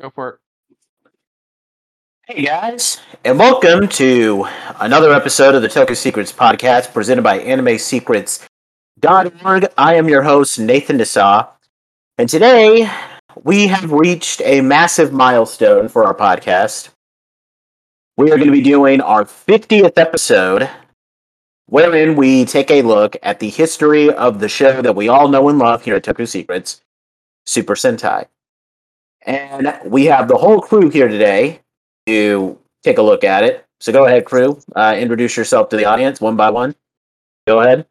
Go for it. Hey guys, and welcome to another episode of the Tokyo Secrets podcast presented by AnimeSecrets.org. I am your host, Nathan Nassau, and today we have reached a massive milestone for our podcast. We are going to be doing our 50th episode, wherein we take a look at the history of the show that we all know and love here at Tokyo Secrets, Super Sentai. And we have the whole crew here today to take a look at it. So go ahead, crew. Introduce yourself to the audience one by one. Go ahead.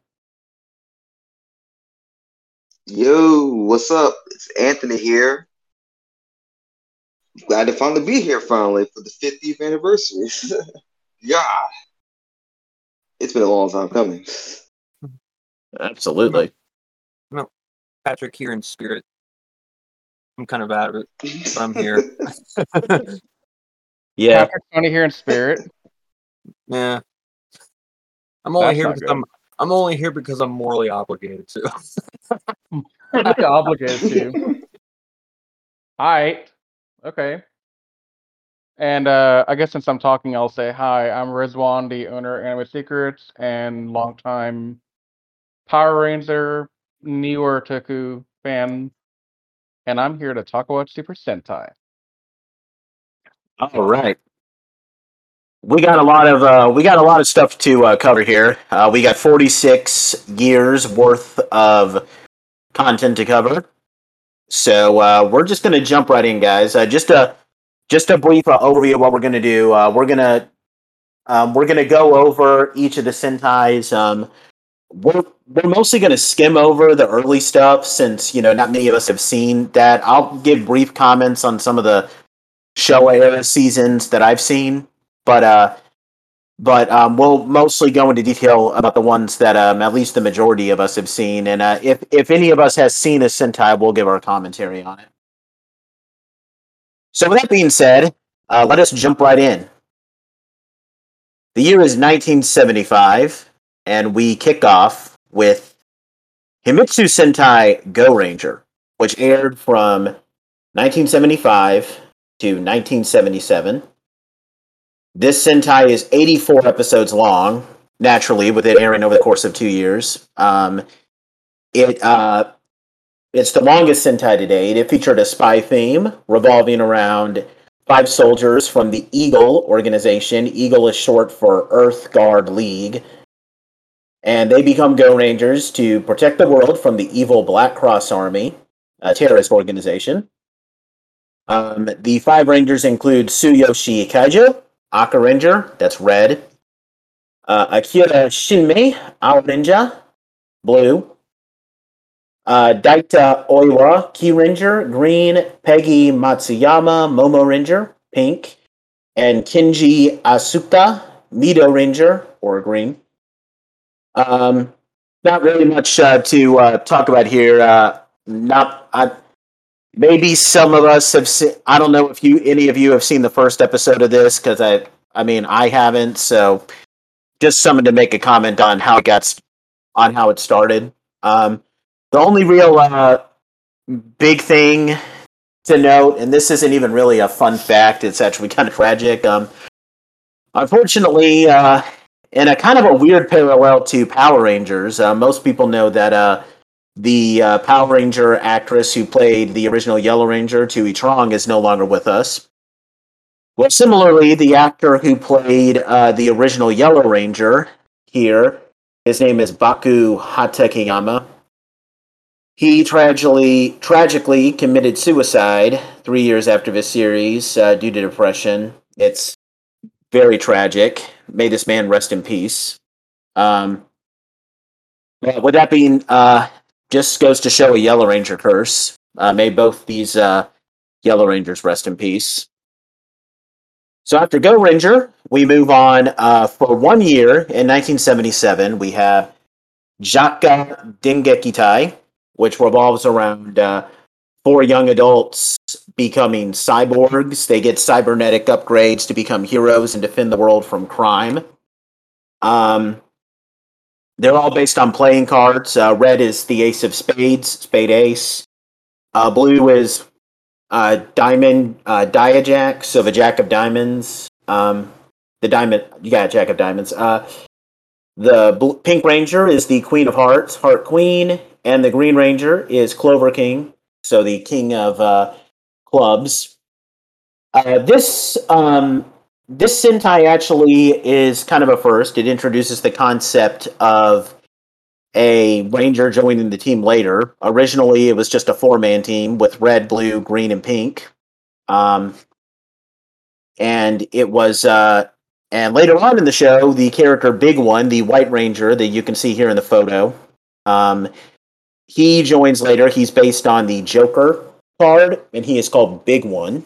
Yo, what's up? It's Anthony here. Glad to finally be here finally for the 50th anniversary. Yeah. It's been a long time coming. Absolutely. No, Patrick here in spirit. I'm kind of out of it. I'm here. Yeah. Patrick's only here in spirit. Yeah. I'm only here because I'm morally obligated to. I'm obligated to. Alright. Okay. And I guess since I'm talking, I'll say hi. I'm Rizwan, the owner of Anime Secrets and longtime Power Ranger, New Otaku fan. And I'm here to talk about Super Sentai. All right. We got a lot of stuff to cover here. We got 46 years worth of content to cover. So we're just going to jump right in, guys. Just a brief overview of what we're going to do. We're going to go over each of the Sentais. We're mostly going to skim over the early stuff since, not many of us have seen that. I'll give brief comments on some of the Showa era seasons that I've seen, but we'll mostly go into detail about the ones that at least the majority of us have seen. And if any of us has seen a Sentai, we'll give our commentary on it. So with that being said, let us jump right in. The year is 1975, and we kick off with Himitsu Sentai Go Ranger, which aired from 1975 to 1977. This Sentai is 84 episodes long, naturally, with it airing over the course of 2 years. It's the longest Sentai to date. It featured a spy theme revolving around 5 soldiers from the Eagle organization. Eagle is short for Earth Guard League. And they become Go Rangers to protect the world from the evil Black Cross Army, a terrorist organization. The 5 Rangers include Tsuyoshi Kaijo, Aka Ranger, that's red, Akira Shinmei, Orange, blue, Daita Oiwa, Key Ranger, green, Peggy Matsuyama, Momo Ranger, pink, and Kenji Asuka, Mido Ranger, or green. Not really much to talk about here. Maybe some of us have seen. I don't know if any of you have seen the first episode of this because I haven't. So just someone to make a comment on how it started. The only real big thing to note, and this isn't even really a fun fact, it's actually kind of tragic. Unfortunately, in a kind of a weird parallel to Power Rangers, most people know that the Power Ranger actress who played the original Yellow Ranger, Thuy Trang, is no longer with us. Well, similarly, the actor who played the original Yellow Ranger here, his name is Baku Hatakeyama. He tragically committed suicide 3 years after this series due to depression. It's very tragic. May this man rest in peace. With that being, just goes to show a Yellow Ranger curse. May both these Yellow Rangers rest in peace. So after Go Ranger, we move on for 1 year. In 1977, we have Jaka Dingekitai, which revolves around 4 young adults becoming cyborgs. They get cybernetic upgrades to become heroes and defend the world from crime. They're all based on playing cards. Red is the Ace of Spades, Spade Ace. Blue is Diamond, Diajack, so the Jack of Diamonds. The Diamond, you got Jack of Diamonds. The Pink Ranger is the Queen of Hearts, Heart Queen, and the Green Ranger is Clover King, so the King of Clubs. This Sentai actually is kind of a first. It introduces the concept of a Ranger joining the team later. Originally, it was just a 4-man team with red, blue, green, and pink. And it was, and later on in the show, the character Big One, the White Ranger that you can see here in the photo, he joins later. He's based on the Joker card, and he is called Big One.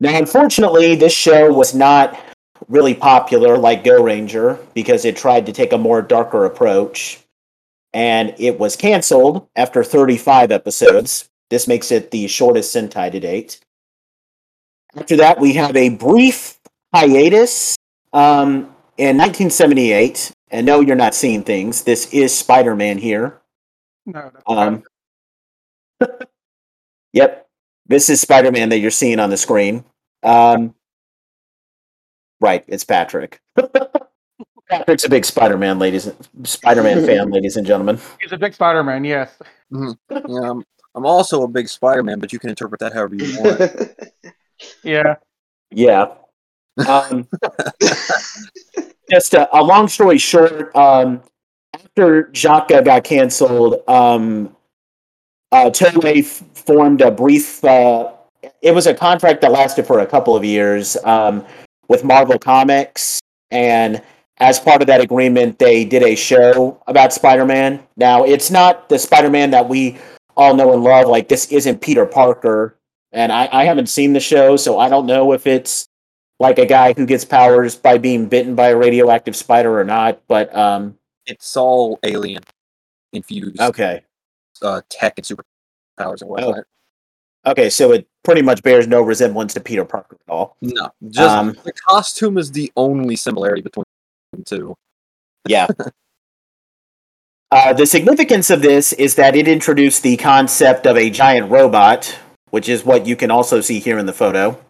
Now, unfortunately, this show was not really popular like Go Ranger because it tried to take a more darker approach, and it was canceled after 35 episodes. This makes it the shortest Sentai to date. After that, we have a brief hiatus in 1978. And no, you're not seeing things. This is Spider-Man here. No. Yep. This is Spider-Man that you're seeing on the screen. Right, it's Patrick. Patrick's a big Spider-Man, Spider-Man fan, ladies and gentlemen. He's a big Spider-Man, yes. Mm-hmm. Yeah, I'm also a big Spider-Man, but you can interpret that however you want. Yeah. Yeah. Just a long story short, after Jaka got canceled, Toei formed a brief... it was a contract that lasted for a couple of years with Marvel Comics, and as part of that agreement, they did a show about Spider-Man. Now, it's not the Spider-Man that we all know and love. Like, this isn't Peter Parker, and I haven't seen the show, so I don't know if it's like a guy who gets powers by being bitten by a radioactive spider or not, but it's all alien infused. Okay. Tech and superpowers and whatnot. Oh. Okay, so it pretty much bears no resemblance to Peter Parker at all. No, just the costume is the only similarity between the two. Yeah. The significance of this is that it introduced the concept of a giant robot, which is what you can also see here in the photo.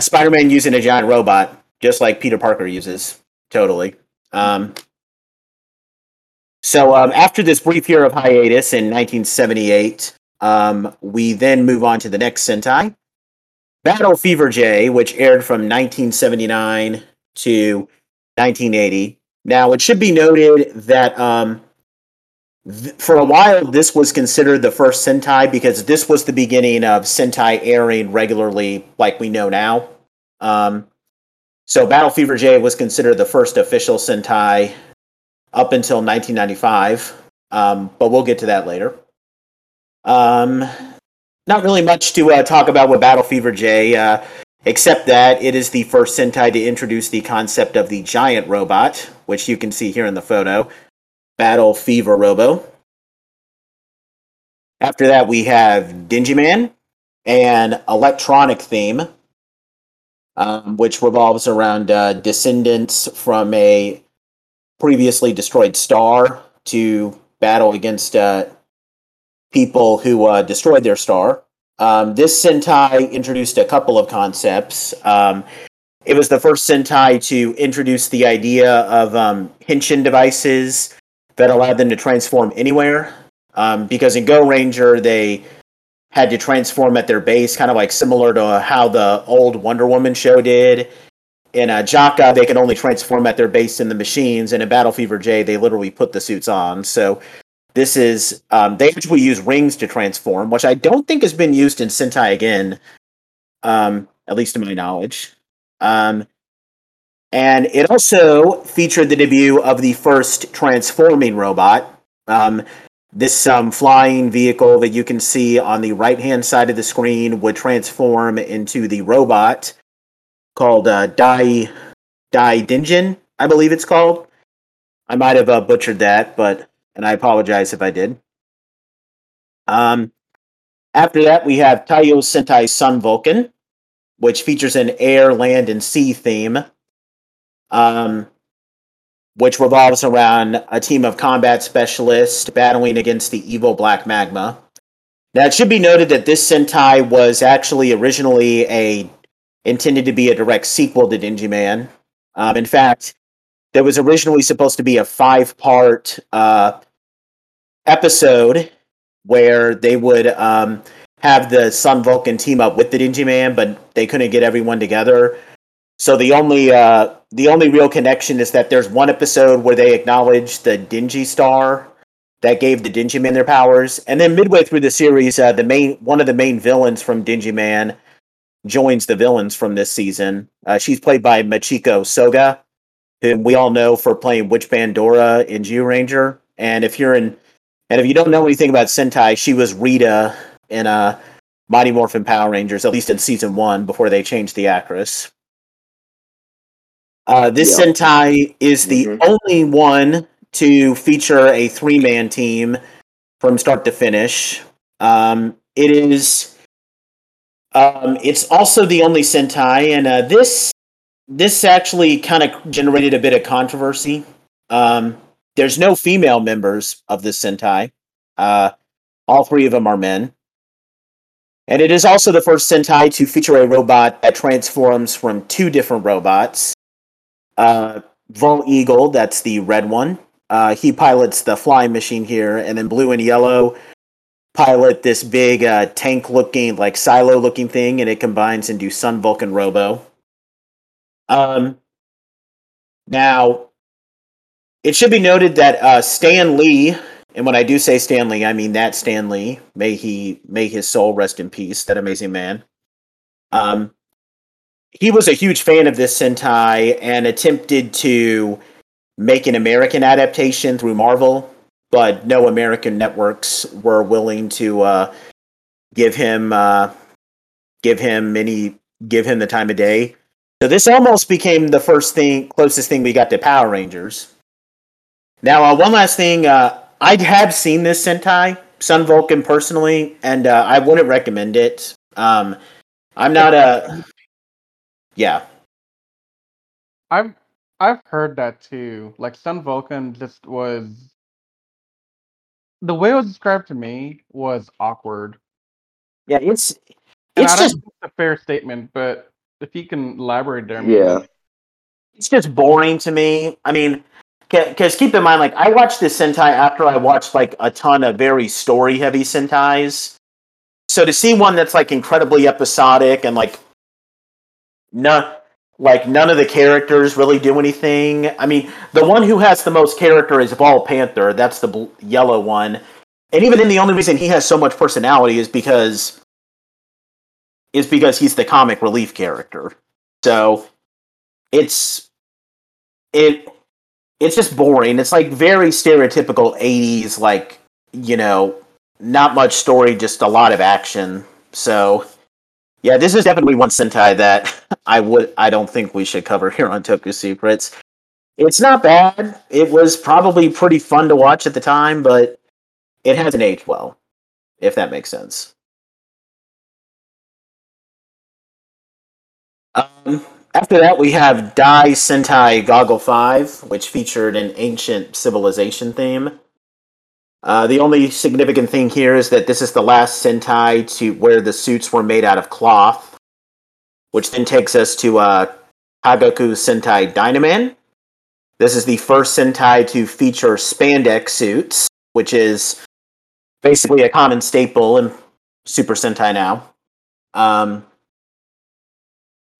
Spider-Man using a giant robot, just like Peter Parker uses, totally. After this brief year of hiatus in 1978, we then move on to the next Sentai, Battle Fever J, which aired from 1979 to 1980. Now, it should be noted that for a while, this was considered the first Sentai because this was the beginning of Sentai airing regularly like we know now. So Battle Fever J was considered the first official Sentai up until 1995, but we'll get to that later. Not really much to talk about with Battle Fever J, except that it is the first Sentai to introduce the concept of the giant robot, which you can see here in the photo. Battle Fever Robo. After that, we have Dengeki Man, an electronic theme, which revolves around descendants from a previously destroyed star to battle against people who destroyed their star. This Sentai introduced a couple of concepts. It was the first Sentai to introduce the idea of Henshin devices that allowed them to transform anywhere, because in Go Ranger, they had to transform at their base, kind of like similar to how the old Wonder Woman show did. In Jaka, they could only transform at their base in the machines, and in Battle Fever J, they literally put the suits on. So this is, they actually use rings to transform, which I don't think has been used in Sentai again, at least to my knowledge. And it also featured the debut of the first transforming robot. This flying vehicle that you can see on the right-hand side of the screen would transform into the robot called Dai Dinjin, I believe it's called. I might have butchered that, and I apologize if I did. After that, we have Taiyo Sentai Sun Vulcan, which features an air, land, and sea theme. which revolves around a team of combat specialists battling against the evil Black Magma. Now, it should be noted that this Sentai was actually originally intended to be a direct sequel to Dengeki Man. In fact, there was originally supposed to be a 5-part episode where they would have the Sun Vulcan team up with the Dengeki Man, but they couldn't get everyone together. So the only real connection is that there's one episode where they acknowledge the Dengeki Star that gave the Dengeki Man their powers, and then midway through the series, one of the main villains from Dengeki Man joins the villains from this season. She's played by Michiko Soga, whom we all know for playing Witch Bandora in Geo Ranger. And if you don't know anything about Sentai, she was Rita in Mighty Morphin Power Rangers, at least in season 1, before they changed the actress. Sentai is the only one to feature a 3-man team from start to finish. It's also the only Sentai, and this actually kind of generated a bit of controversy. There's no female members of this Sentai. All three of them are men. And it is also the first Sentai to feature a robot that transforms from two different robots. Von Eagle, that's the red one. He pilots the flying machine here, and then Blue and Yellow pilot this big tank-looking, like silo-looking thing, and it combines into Sun Vulcan Robo. Now, it should be noted that Stan Lee, and when I do say Stan Lee, I mean that Stan Lee. May his soul rest in peace. That amazing man. He was a huge fan of this Sentai and attempted to make an American adaptation through Marvel, but no American networks were willing to give him the time of day. So this almost became the closest thing we got to Power Rangers. Now, one last thing. I have seen this Sentai, Sun Vulcan, personally, and I wouldn't recommend it. I'm not a... Yeah. I've heard that, too. Like, Sun Vulcan just was... The way it was described to me was awkward. Yeah, it's just... Think it's a fair statement, but if you can elaborate there... Yeah. It's just boring to me. I mean... Because keep in mind, like, I watched this Sentai after I watched, like, a ton of very story-heavy Sentais. So to see one that's, like, incredibly episodic and, like, none of the characters really do anything. I mean, the one who has the most character is Ball Panther. That's the yellow one. And even then, the only reason he has so much personality is because he's the comic relief character. So It's just boring. It's, like, very stereotypical 80s, like, you know, not much story, just a lot of action. So, yeah, this is definitely one Sentai that I don't think we should cover here on Toku Secrets. It's not bad. It was probably pretty fun to watch at the time, but it hasn't aged well, if that makes sense. After that, we have Dai Sentai Goggle 5, which featured an ancient civilization theme. The only significant thing here is that this is the last Sentai to where the suits were made out of cloth, which then takes us to Kagaku Sentai Dynaman. This is the first Sentai to feature spandex suits, which is basically a common staple in Super Sentai now.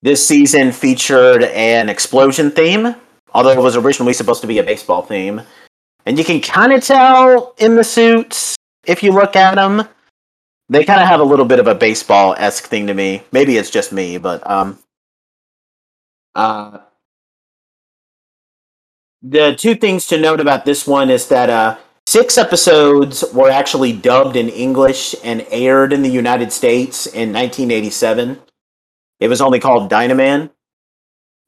This season featured an explosion theme, although it was originally supposed to be a baseball theme. And you can kind of tell in the suits, if you look at them, they kind of have a little bit of a baseball-esque thing to me. Maybe it's just me, but... the two things to note about this one is that 6 episodes were actually dubbed in English and aired in the United States in 1987. It was only called Dynaman.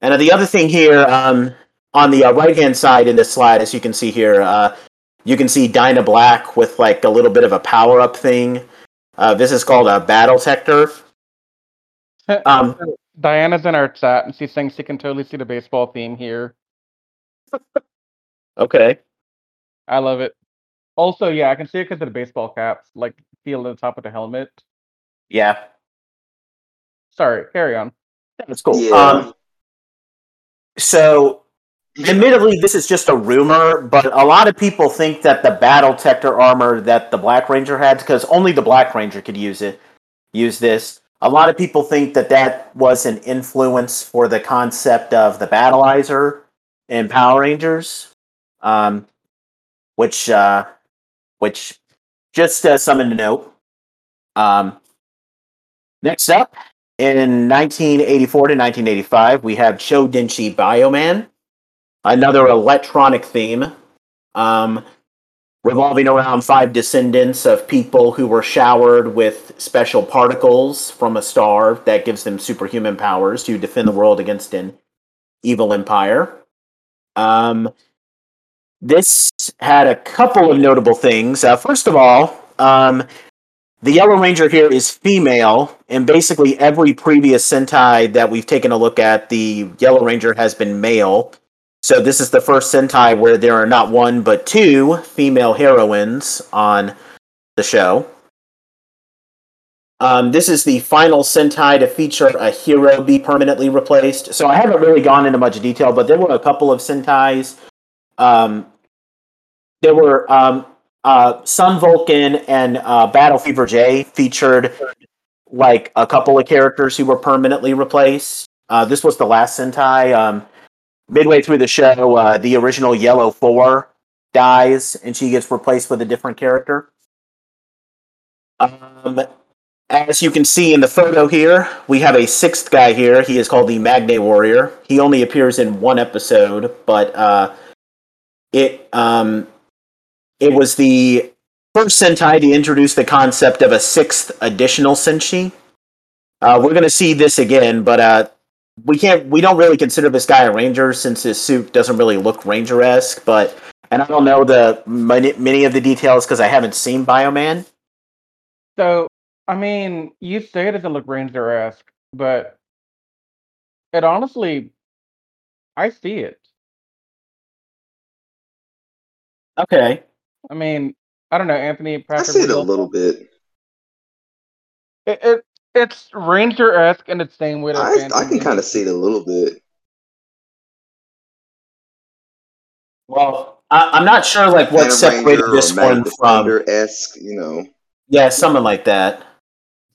And the other thing here, on the right-hand side in this slide, as you can see here, you can see Dyna Black with, like, a little bit of a power-up thing. This is called a Battle Sector. Diana's in our chat, and she's saying she can totally see the baseball theme here. Okay. I love it. Also, yeah, I can see it because of the baseball caps, like field on the top of the helmet. Yeah. Sorry, carry on. That's cool. Yeah. So, admittedly, this is just a rumor, but a lot of people think that the Battle Tector armor that the Black Ranger had, because only the Black Ranger could use this. A lot of people think that that was an influence for the concept of the Battleizer in Power Rangers, which just something to note. Next up, in 1984 to 1985, we have Cho Denshi Bioman, another electronic theme, revolving around five descendants of people who were showered with special particles from a star that gives them superhuman powers to defend the world against an evil empire. This had a couple of notable things. First of all, the Yellow Ranger here is female, and basically every previous Sentai that we've taken a look at, the Yellow Ranger has been male. So this is the first Sentai where there are not one, but two female heroines on the show. This is the final Sentai to feature a hero be permanently replaced. So I haven't really gone into much detail, but there were a couple of Sentais. There were Sun Vulcan and Battle Fever J featured like a couple of characters who were permanently replaced. This was the last Sentai. Midway through the show, the original Yellow 4 dies, and she gets replaced with a different character. As you can see in the photo here, we have a sixth guy here. He is called the Magne Warrior. He only appears in one episode, but it was the first Sentai to introduce the concept of a sixth additional Senshi. We're going to see this again, but... We don't really consider this guy a ranger since his suit doesn't really look ranger-esque, and I don't know many of the details because I haven't seen Bioman. So, I mean, you say it doesn't look ranger-esque, but it honestly, I see it. Okay. I mean, I don't know, Anthony. Patrick, I see it a little bit. It's Ranger-esque in the same way that I can kind of see it a little bit. Well, I'm not sure like what separated this one from Ranger-esque, you know. Yeah, something like that.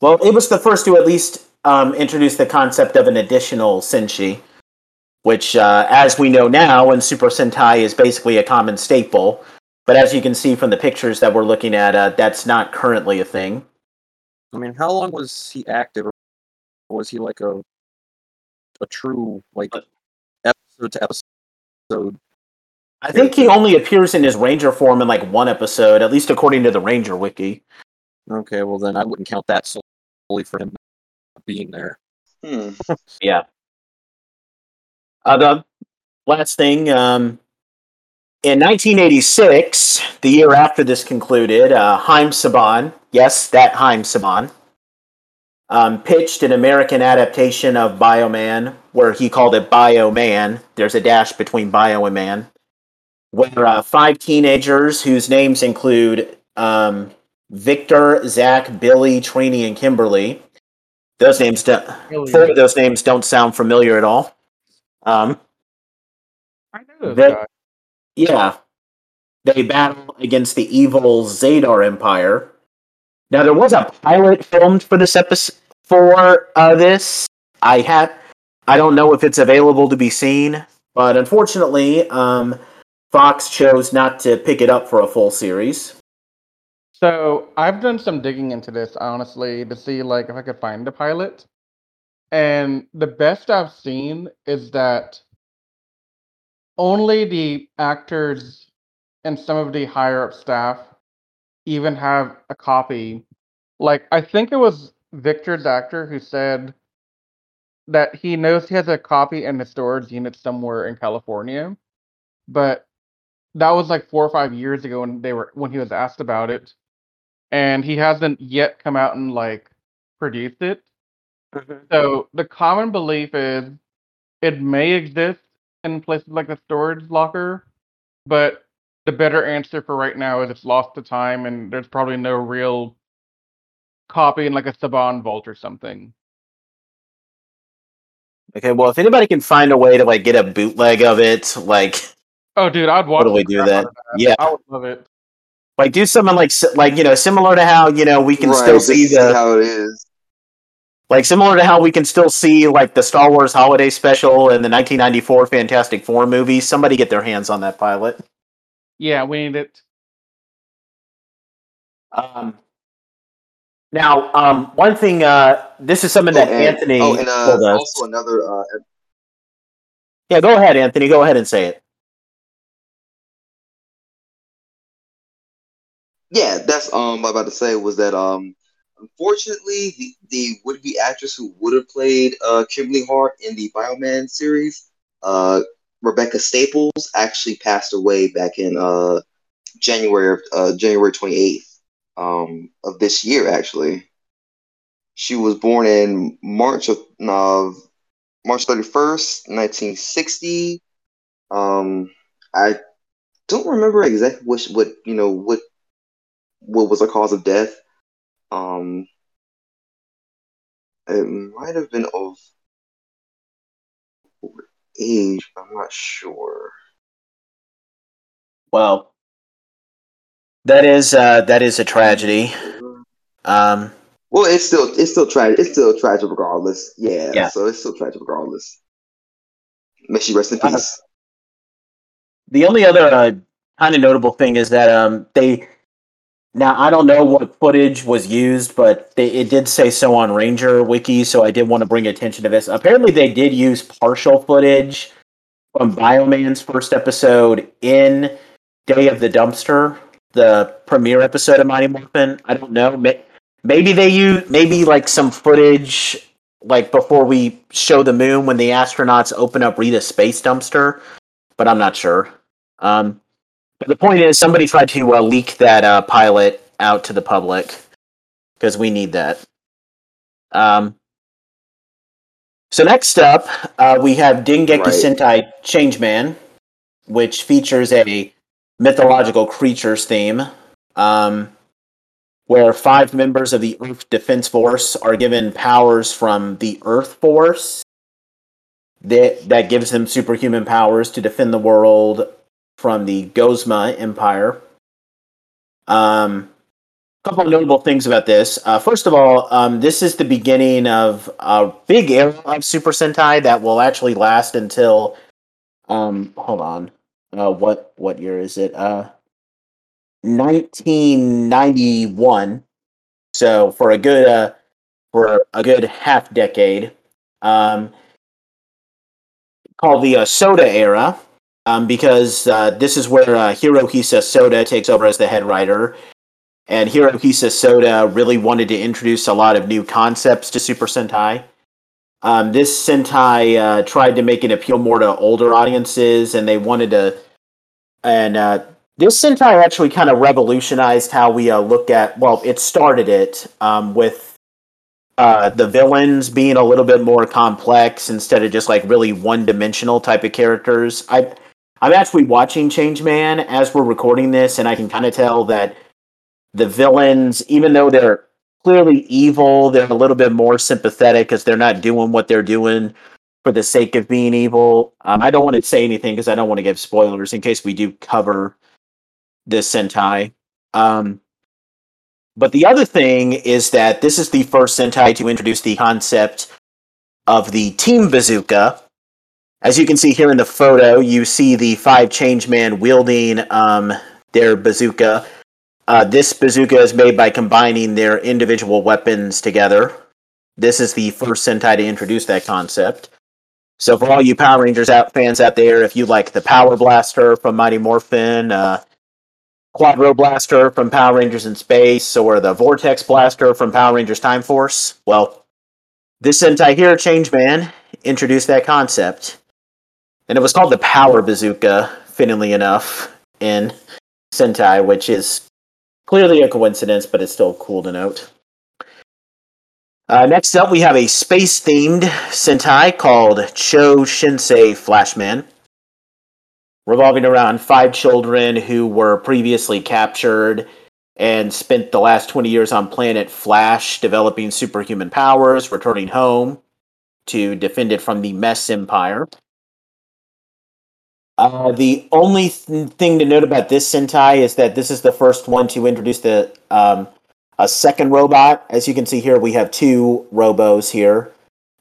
Well, it was the first to at least introduce the concept of an additional Senshi, which, as we know now, in Super Sentai is basically a common staple. But as you can see from the pictures that we're looking at, that's not currently a thing. I mean, how long was he active? Was he like a true like episode to episode? I think he only appears in his Ranger form in like one episode, at least according to the Ranger Wiki. Okay, well then I wouldn't count that solely for him being there. Yeah. The last thing, in 1986, the year after this concluded, Haim Saban, yes, that Haim Saban, pitched an American adaptation of Bioman, where he called it Bioman. There's a dash between Bio and Man. Where five teenagers, whose names include Victor, Zach, Billy, Trini, and Kimberly. Those names don't sound familiar at all. I know those guys. Yeah, they battle against the evil Zadar Empire. Now, there was a pilot filmed for this episode. For this, I don't know if it's available to be seen, but unfortunately, Fox chose not to pick it up for a full series. So I've done some digging into this, honestly, to see like if I could find the pilot. And the best I've seen is that only the actors and some of the higher-up staff even have a copy. Like, I think it was Victor's actor who said that he knows he has a copy in the storage unit somewhere in California. But that was like 4 or 5 years ago when he was asked about it. And he hasn't yet come out and, like, produced it. Mm-hmm. So the common belief is it may exist in places like the storage locker, But the better answer for right now is it's lost to time, and there's probably no real copy in like a Saban Vault or something. Okay, well, if anybody can find a way to like get a bootleg of it, like, oh, dude, I'd watch. What do we do that? Yeah, I would love it. Like, do something like you know, similar to how you know we can still see the how it is. Like similar to how we can still see like the Star Wars Holiday Special and the 1994 Fantastic Four movie. Somebody get their hands on that pilot. Yeah, we need it. Now, one thing. This is something that Anthony. Oh, and told us. Also another. Yeah, go ahead, Anthony. Go ahead and say it. Yeah, that's what I was about to say was that unfortunately the would-be actress who would have played Kimberly Hart in the Bioman series, Rebecca Staples, actually passed away back in January 28th of this year. Actually, she was born in March 31st, 1960. I don't remember exactly what was the cause of death. It might have been of age, but I'm not sure. Well, that is a tragedy. Well, it's still tragic. It's still tragic regardless. Yeah. So it's still tragic regardless. May she rest in peace. The only other kind of notable thing is that they. Now, I don't know what footage was used, but it did say so on Ranger Wiki, so I did want to bring attention to this. Apparently, they did use partial footage from Bioman's first episode in Day of the Dumpster, the premiere episode of Mighty Morphin. I don't know. Maybe they used like some footage like before we show the moon when the astronauts open up Rita's space dumpster, but I'm not sure. The point is, somebody tried to leak that pilot out to the public, because we need that. So next up, we have Dengeki Sentai Changeman, which features a mythological creatures theme, where 5 members of the Earth Defense Force are given powers from the Earth Force that gives them superhuman powers to defend the world from the Gozma Empire. A couple of notable things about this. First of all, this is the beginning of a big era of Super Sentai that will actually last until... hold on. What year is it? 1991. So for a good half decade. Called the Soda era. Because this is where Hirohisa Soda takes over as the head writer. And Hirohisa Soda really wanted to introduce a lot of new concepts to Super Sentai. This Sentai tried to make an appeal more to older audiences, and they wanted to... And this Sentai actually kind of revolutionized how we look at... Well, it started it with the villains being a little bit more complex instead of just like really one-dimensional type of characters. I'm actually watching Changeman as we're recording this, and I can kind of tell that the villains, even though they're clearly evil, they're a little bit more sympathetic because they're not doing what they're doing for the sake of being evil. I don't want to say anything because I don't want to give spoilers in case we do cover this Sentai. But the other thing is that this is the first Sentai to introduce the concept of the Team Bazooka. As you can see here in the photo, you see the 5 Changemen wielding their bazooka. This bazooka is made by combining their individual weapons together. This is the first Sentai to introduce that concept. So for all you Power Rangers fans out there, if you like the Power Blaster from Mighty Morphin, Quadro Blaster from Power Rangers in Space, or the Vortex Blaster from Power Rangers Time Force, well, this Sentai here, Changeman, introduced that concept. And it was called the Power Bazooka, fittingly enough, in Sentai, which is clearly a coincidence, but it's still cool to note. Next up, we have a space-themed Sentai called Cho Shinsei Flashman. revolving around five children who were previously captured and spent the last 20 years on planet Flash developing superhuman powers, returning home to defend it from the Mess Empire. The only thing to note about this Sentai is that this is the first one to introduce the a second robot. As you can see here, we have two Robos here.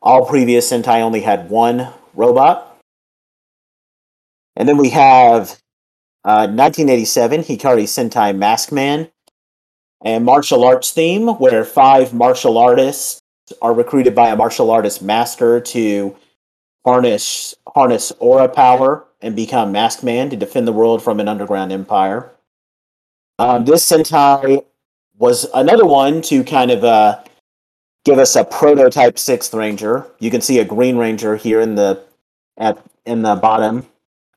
All previous Sentai only had one robot. And then we have 1987, Hikari Sentai Maskman, and martial arts theme, where five martial artists are recruited by a martial artist master to harness aura power and become Maskman to defend the world from an underground empire. This Sentai was another one to kind of give us a prototype Sixth Ranger. You can see a Green Ranger here in the bottom,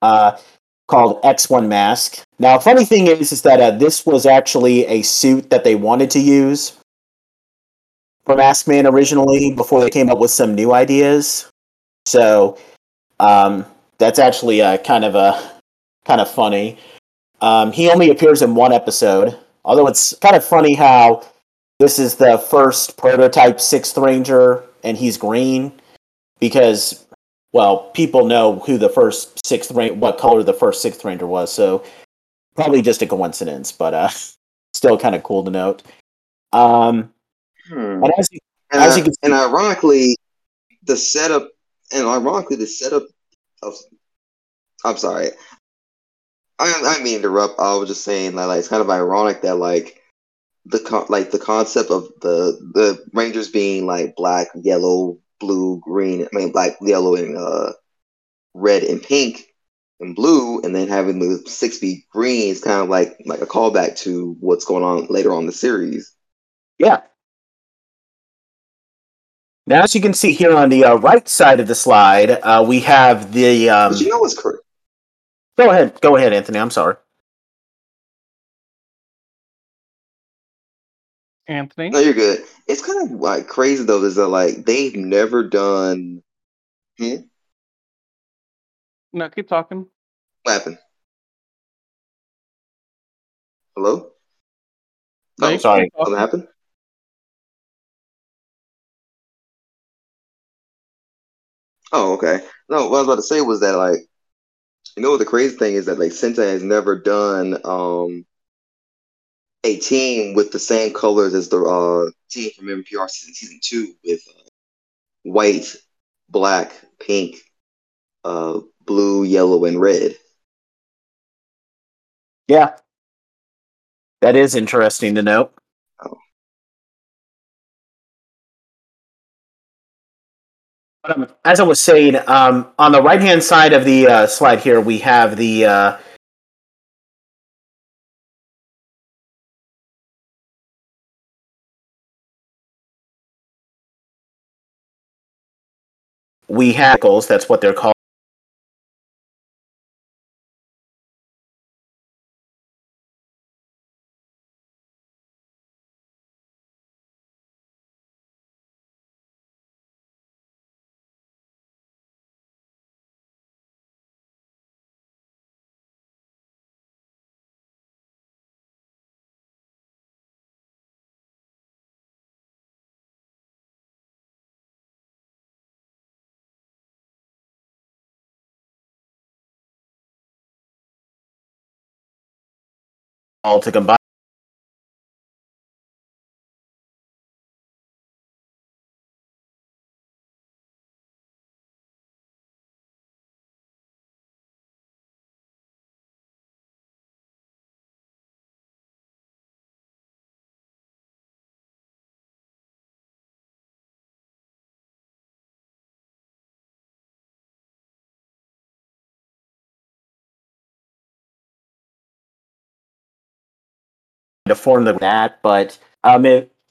called X1 Mask. Now, funny thing is that this was actually a suit that they wanted to use for Maskman originally before they came up with some new ideas. So that's actually kind of funny. He only appears in one episode. Although it's kind of funny how this is the first prototype Sixth Ranger, and he's green, because, well, people know who the first what color the first Sixth Ranger was, so probably just a coincidence, but still kind of cool to note. And as you can see, and ironically, the setup of, I'm sorry. I didn't mean to interrupt. I was just saying that it's kind of ironic that the concept of the Rangers being black, yellow, blue, green. I mean, black, yellow, and red, and pink, and blue, and then having the 6B green is kind of like a callback to what's going on later on in the series. Yeah. Now, as you can see here on the right side of the slide, we have the. But you know what's correct? Go ahead, Anthony. I'm sorry. Anthony? No, you're good. It's kind of crazy though, is that they've never done. No, keep talking. What happened? Hello? No, I'm sorry. What happened? Oh, okay. No, what I was about to say was that you know what the crazy thing is that Sentai has never done a team with the same colors as the team from MPR season 2 with white, black, pink, blue, yellow, and red. Yeah, that is interesting to note. Oh. As I was saying, on the right-hand side of the slide here, we have the vehicles. That's what they're called. All to combine. To form them that, but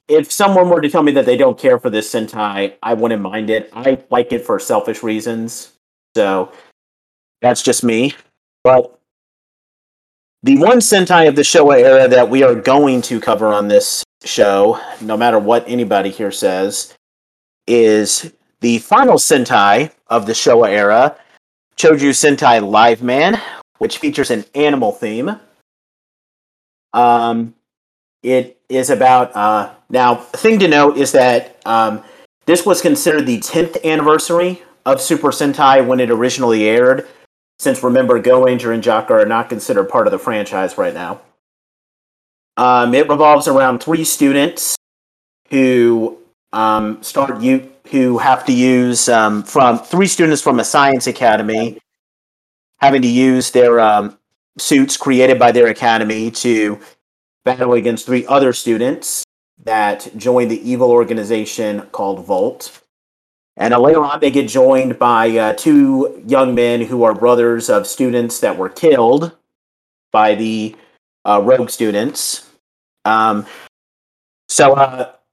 if someone were to tell me that they don't care for this Sentai, I wouldn't mind it. I like it for selfish reasons, so that's just me. But the one Sentai of the Showa era that we are going to cover on this show, no matter what anybody here says, is the final Sentai of the Showa era, Choju Sentai Live Man, which features an animal theme. It is about... now, the thing to note is that this was considered the 10th anniversary of Super Sentai when it originally aired, since, remember, Go Ranger and Jaka are not considered part of the franchise right now. It revolves around three students who have to use, from a science academy, having to use their suits created by their academy to battle against three other students that join the evil organization called Volt. And later on, they get joined by two young men who are brothers of students that were killed by the rogue students.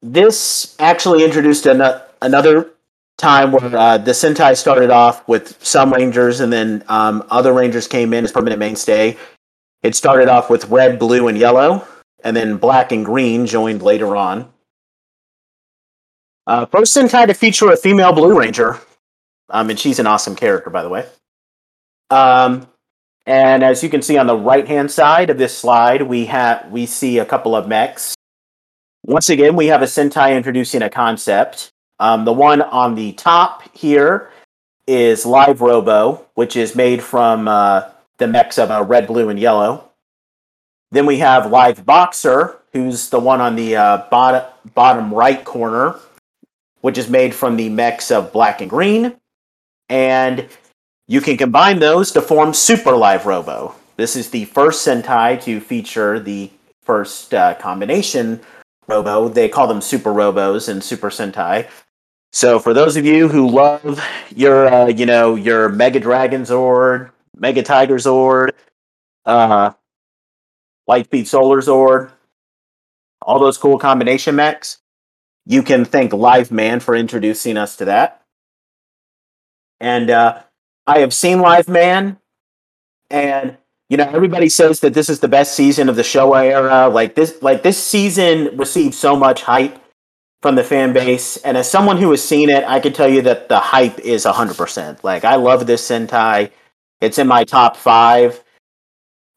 This actually introduced another time where the Sentai started off with some Rangers, and then other Rangers came in as permanent mainstay. It started off with red, blue, and yellow, and then black and green joined later on. First Sentai to feature a female Blue Ranger. And she's an awesome character, by the way. And as you can see on the right-hand side of this slide, we see a couple of mechs. Once again, we have a Sentai introducing a concept. The one on the top here is Live Robo, which is made from the mechs of red, blue, and yellow. Then we have Live Boxer, who's the one on the bottom right corner, which is made from the mechs of black and green. And you can combine those to form Super Live Robo. This is the first Sentai to feature the first combination Robo. They call them Super Robos and Super Sentai. So for those of you who love your Mega Dragon Zord, Mega Tiger Zord, Lightspeed Solar Zord, all those cool combination mechs, you can thank Live Man for introducing us to that. And I have seen Live Man, and everybody says that this is the best season of the Showa era. This season received so much hype from the fan base, and as someone who has seen it, I can tell you that the hype is 100%. I love this Sentai. It's in my top 5.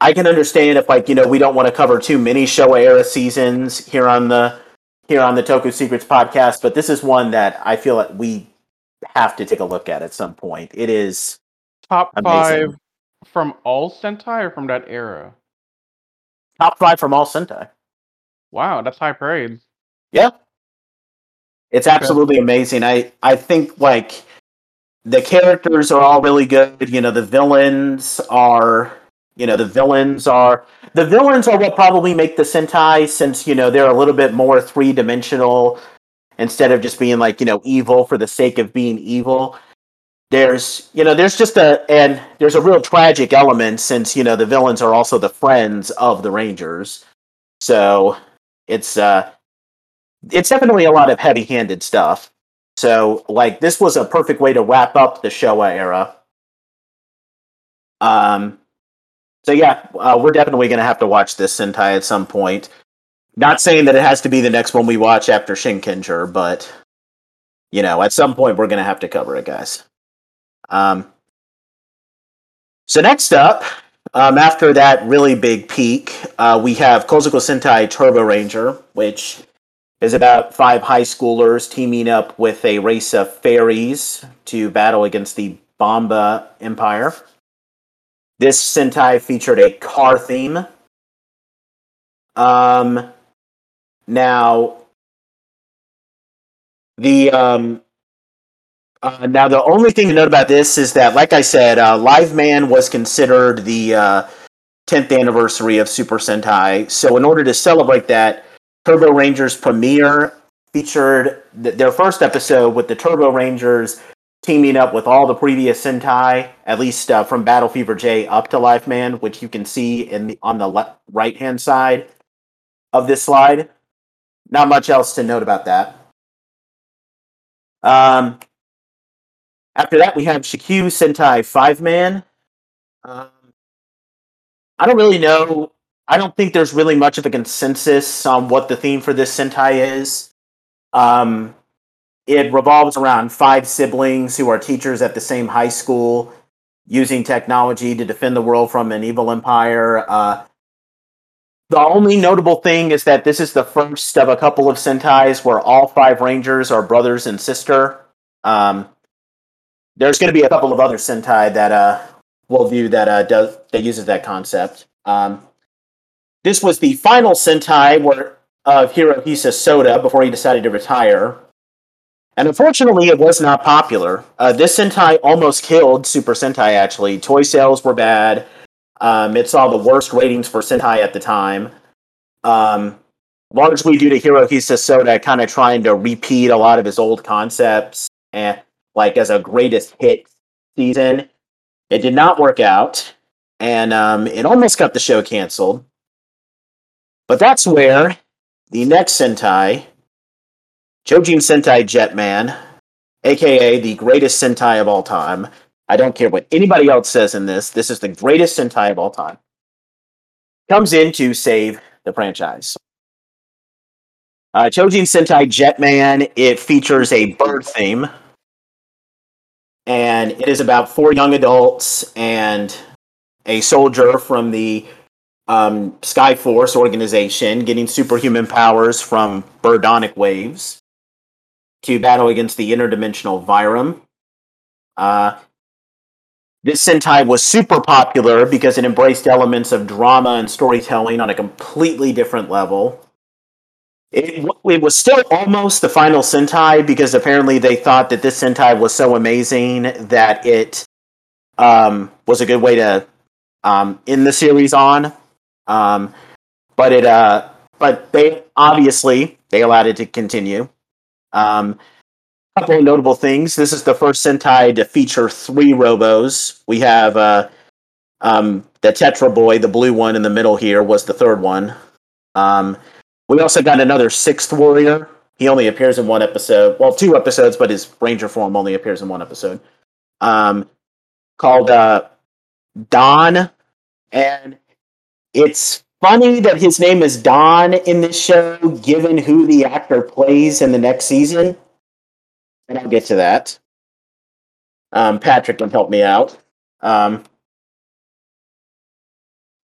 I can understand if, we don't want to cover too many Showa era seasons here on the Toku Secrets podcast, but this is one that I feel like we have to take a look at some point. It is top amazing. 5 from all Sentai or from that era? Top 5 from all Sentai. Wow, that's high praise. Yeah. It's absolutely amazing. I think, the characters are all really good. The villains are what probably make the Sentai, since, they're a little bit more three-dimensional instead of just being, evil for the sake of being evil. There's a real tragic element since, the villains are also the friends of the Rangers. So it's definitely a lot of heavy-handed stuff. So, this was a perfect way to wrap up the Showa era. We're definitely going to have to watch this Sentai at some point. Not saying that it has to be the next one we watch after Shinkenger, but, at some point we're going to have to cover it, guys. So next up, after that really big peak, we have Kozuko Sentai Turbo Ranger, which is about 5 high schoolers teaming up with a race of fairies to battle against the Bomba Empire. This Sentai featured a car theme. Now the only thing to note about this is that, like I said, Live Man was considered the 10th anniversary of Super Sentai. So in order to celebrate that, Turbo Rangers premiere featured their first episode with the Turbo Rangers teaming up with all the previous Sentai, at least from Battle Fever J up to Live Man, which you can see on the right-hand side of this slide. Not much else to note about that. After that, we have Shikyu Sentai 5-Man. I don't really know. I don't think there's really much of a consensus on what the theme for this Sentai is. It revolves around 5 siblings who are teachers at the same high school using technology to defend the world from an evil empire. The only notable thing is that this is the first of a couple of Sentais where all five Rangers are brothers and sister. There's going to be a couple of other Sentai that we'll view that uses that concept. This was the final Sentai of Hirohisa Soda before he decided to retire. And unfortunately, it was not popular. This Sentai almost killed Super Sentai, actually. Toy sales were bad. It saw the worst ratings for Sentai at the time. Largely due to Hirohisa Soda kind of trying to repeat a lot of his old concepts. And like as a greatest hit season, it did not work out. And it almost got the show canceled. But that's where the next Sentai, Choju Sentai Jetman, a.k.a. the greatest Sentai of all time. I don't care what anybody else says in this. This is the greatest Sentai of all time. Comes in to save the franchise. Choju Sentai Jetman, it features a bird theme. And it is about four young adults and a soldier from the Sky Force organization getting superhuman powers from birdonic waves to battle against the interdimensional Virum. This Sentai was super popular because it embraced elements of drama and storytelling on a completely different level. It was still almost the final Sentai because apparently they thought that this Sentai was so amazing that it was a good way to end the series on. But they obviously allowed it to continue. A couple of notable things. This is the first Sentai to feature three Robos. We have the Tetra Boy, the blue one in the middle here, was the third one. We also got another sixth warrior. He only appears in one episode. Well, two episodes, but his Ranger form only appears in one episode. Called Don. And it's funny that his name is Don in this show, given who the actor plays in the next season. And I'll get to that. Patrick can help me out.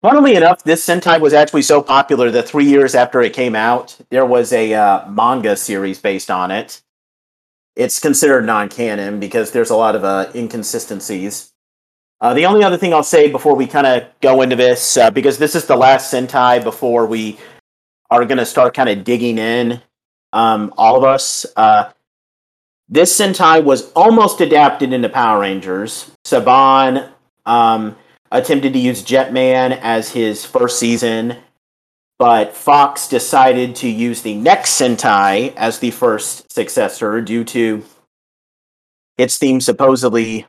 Funnily enough, this Sentai was actually so popular that 3 years after it came out, there was a manga series based on it. It's considered non-canon because there's a lot of inconsistencies. The only other thing I'll say before we kind of go into this, because this is the last Sentai before we are going to start kind of digging in, all of us. This Sentai was almost adapted into Power Rangers. Saban attempted to use Jetman as his first season, but Fox decided to use the next Sentai as the first successor due to its theme supposedly...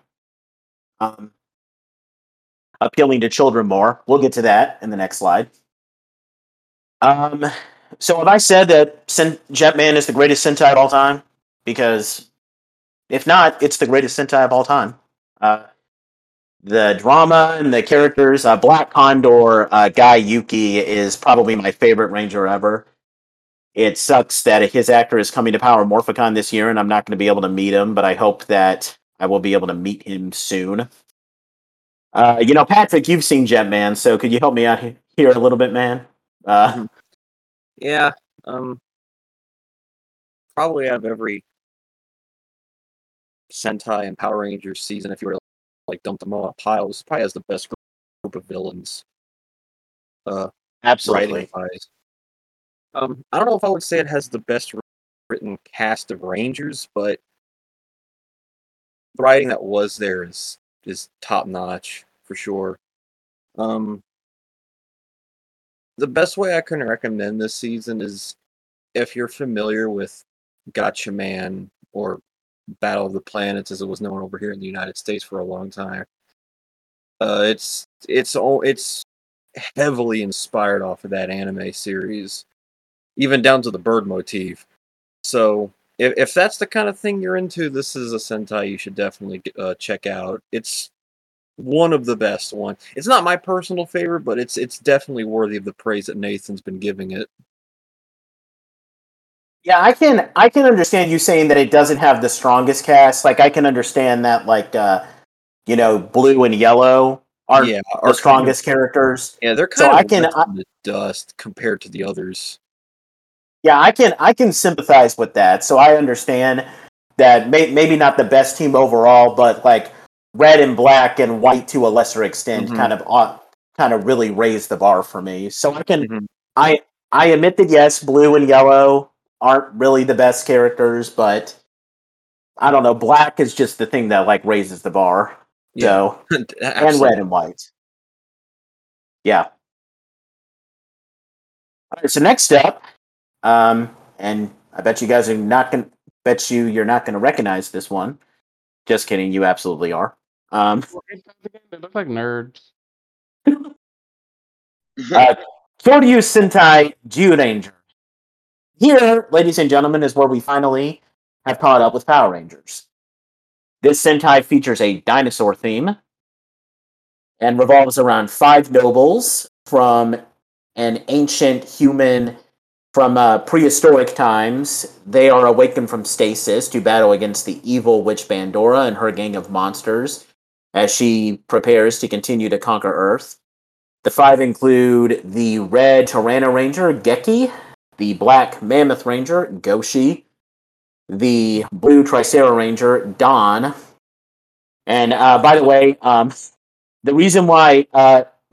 appealing to children more. We'll get to that in the next slide. So have I said that Jetman is the greatest Sentai of all time? Because if not, it's the greatest Sentai of all time. The drama and the characters, Black Condor Guy Yuki is probably my favorite Ranger ever. It sucks that his actor is coming to Power Morphicon this year and I'm not going to be able to meet him, but I hope that I will be able to meet him soon. Patrick, you've seen Jetman, so could you help me out here a little bit, man? Yeah. Probably have every Sentai and Power Rangers season, if you were to dump them all in piles, probably has the best group of villains. Absolutely. Writing-wise. I don't know if I would say it has the best written cast of Rangers, but the writing that was there is top-notch, for sure. The best way I can recommend this season is if you're familiar with Gotcha Man or Battle of the Planets, as it was known over here in the United States for a long time. It's heavily inspired off of that anime series, even down to the bird motif. So... If that's the kind of thing you're into, this is a Sentai you should definitely check out. It's one of the best ones. It's not my personal favorite, but it's definitely worthy of the praise that Nathan's been giving it. Yeah, I can understand you saying that it doesn't have the strongest cast. I can understand that, you know, blue and yellow are the strongest characters. Yeah, they're kind of the dust compared to the others. Yeah, I can sympathize with that. So I understand that maybe not the best team overall, but like red and black and white to a lesser extent kind of really raised the bar for me. So I can I admit that yes, blue and yellow aren't really the best characters, but I don't know, black is just the thing that like raises the bar. Yeah. So and red and white. Yeah. All right, so next up, and I bet you guys are not gonna you're not gonna recognize this one. Just kidding, you absolutely are. They look like nerds. Choju Sentai Go Ranger. Here, ladies and gentlemen, is where we finally have caught up with Power Rangers. This Sentai features a dinosaur theme and revolves around 5 nobles from an ancient human from prehistoric times. They are awakened from stasis to battle against the evil witch Bandora and her gang of monsters as she prepares to continue to conquer Earth. The 5 include the red Tyrannoranger, Geki, the black Mammoth Ranger, Goshi, the blue Triceraranger, Don. And by the way, the reason why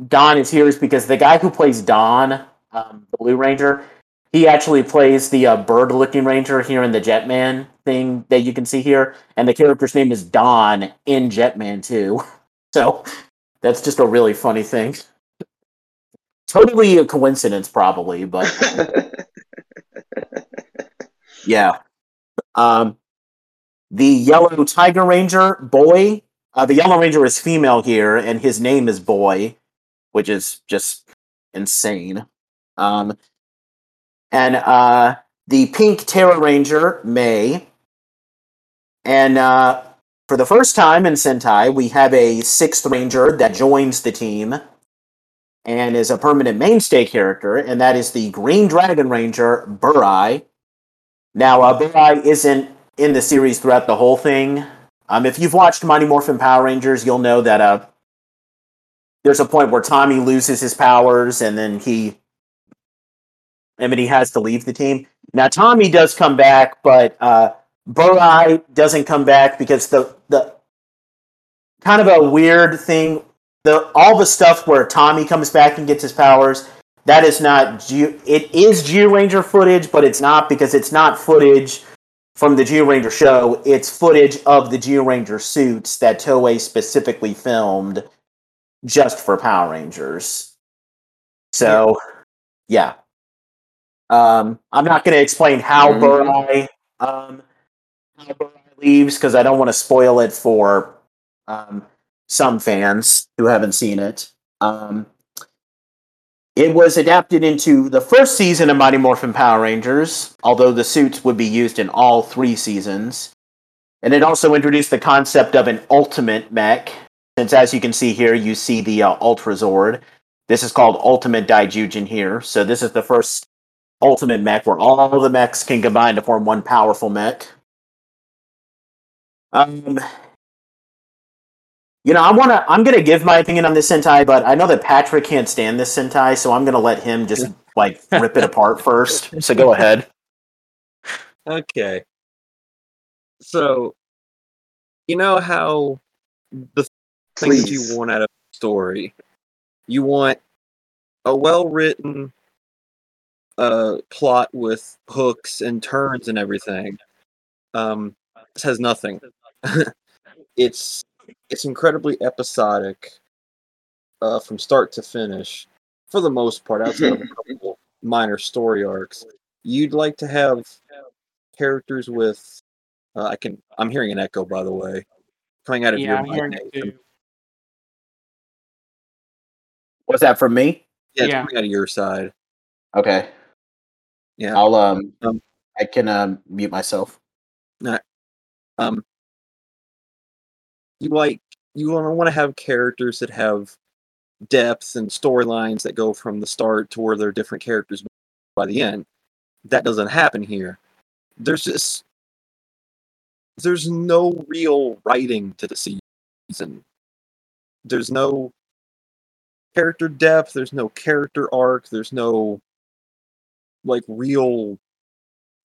Don is here is because the guy who plays Don, the Blue Ranger, he actually plays the bird-looking ranger here in the Jetman thing that you can see here. And the character's name is Don in Jetman 2. So that's just a really funny thing. Totally a coincidence, probably, but yeah. The yellow Tiger Ranger, Boy. The Yellow Ranger is female here, and his name is Boy, which is just insane. And the pink Terra Ranger, May. And for the first time in Sentai, we have a 6th Ranger that joins the team and is a permanent mainstay character, and that is the Green Dragon Ranger, Burai. Now, Burai isn't in the series throughout the whole thing. If you've watched Mighty Morphin Power Rangers, you'll know that there's a point where Tommy loses his powers, and then he has to leave the team. Now, Tommy does come back, but Burai doesn't come back because the kind of a weird thing. All the stuff where Tommy comes back and gets his powers, that is not... It is Geo Ranger footage, but it's not because it's not footage from the Geo Ranger show. It's footage of the Geo Ranger suits that Toei specifically filmed just for Power Rangers. So, yeah. I'm not going to explain how Burai leaves because I don't want to spoil it for... some fans who haven't seen it. It was adapted into the first season of Mighty Morphin Power Rangers, although the suits would be used in all 3 seasons. And it also introduced the concept of an ultimate mech, since as you can see here, you see the Ultra Zord. This is called Ultimate Daijujin here, so this is the first ultimate mech where all the mechs can combine to form one powerful mech. You know, I'm gonna give my opinion on this Sentai, but I know that Patrick can't stand this Sentai, so I'm gonna let him just like rip it apart first. So go ahead. Okay. So, you know how the things you want out of a story, you want a well-written plot with hooks and turns and everything. This has nothing. It's incredibly episodic from start to finish, for the most part, outside of a couple minor story arcs. You'd like to have characters with... I'm hearing an echo, by the way. Coming out of your mind, Nathan. Was that from me? Yeah, it's coming out of your side. Okay. Yeah. I'll I can mute myself. All right. You want to have characters that have depth and storylines that go from the start to where they're different characters by the end. That doesn't happen here. There's no real writing to the season. there's no character depth, there's no character arc, there's no like real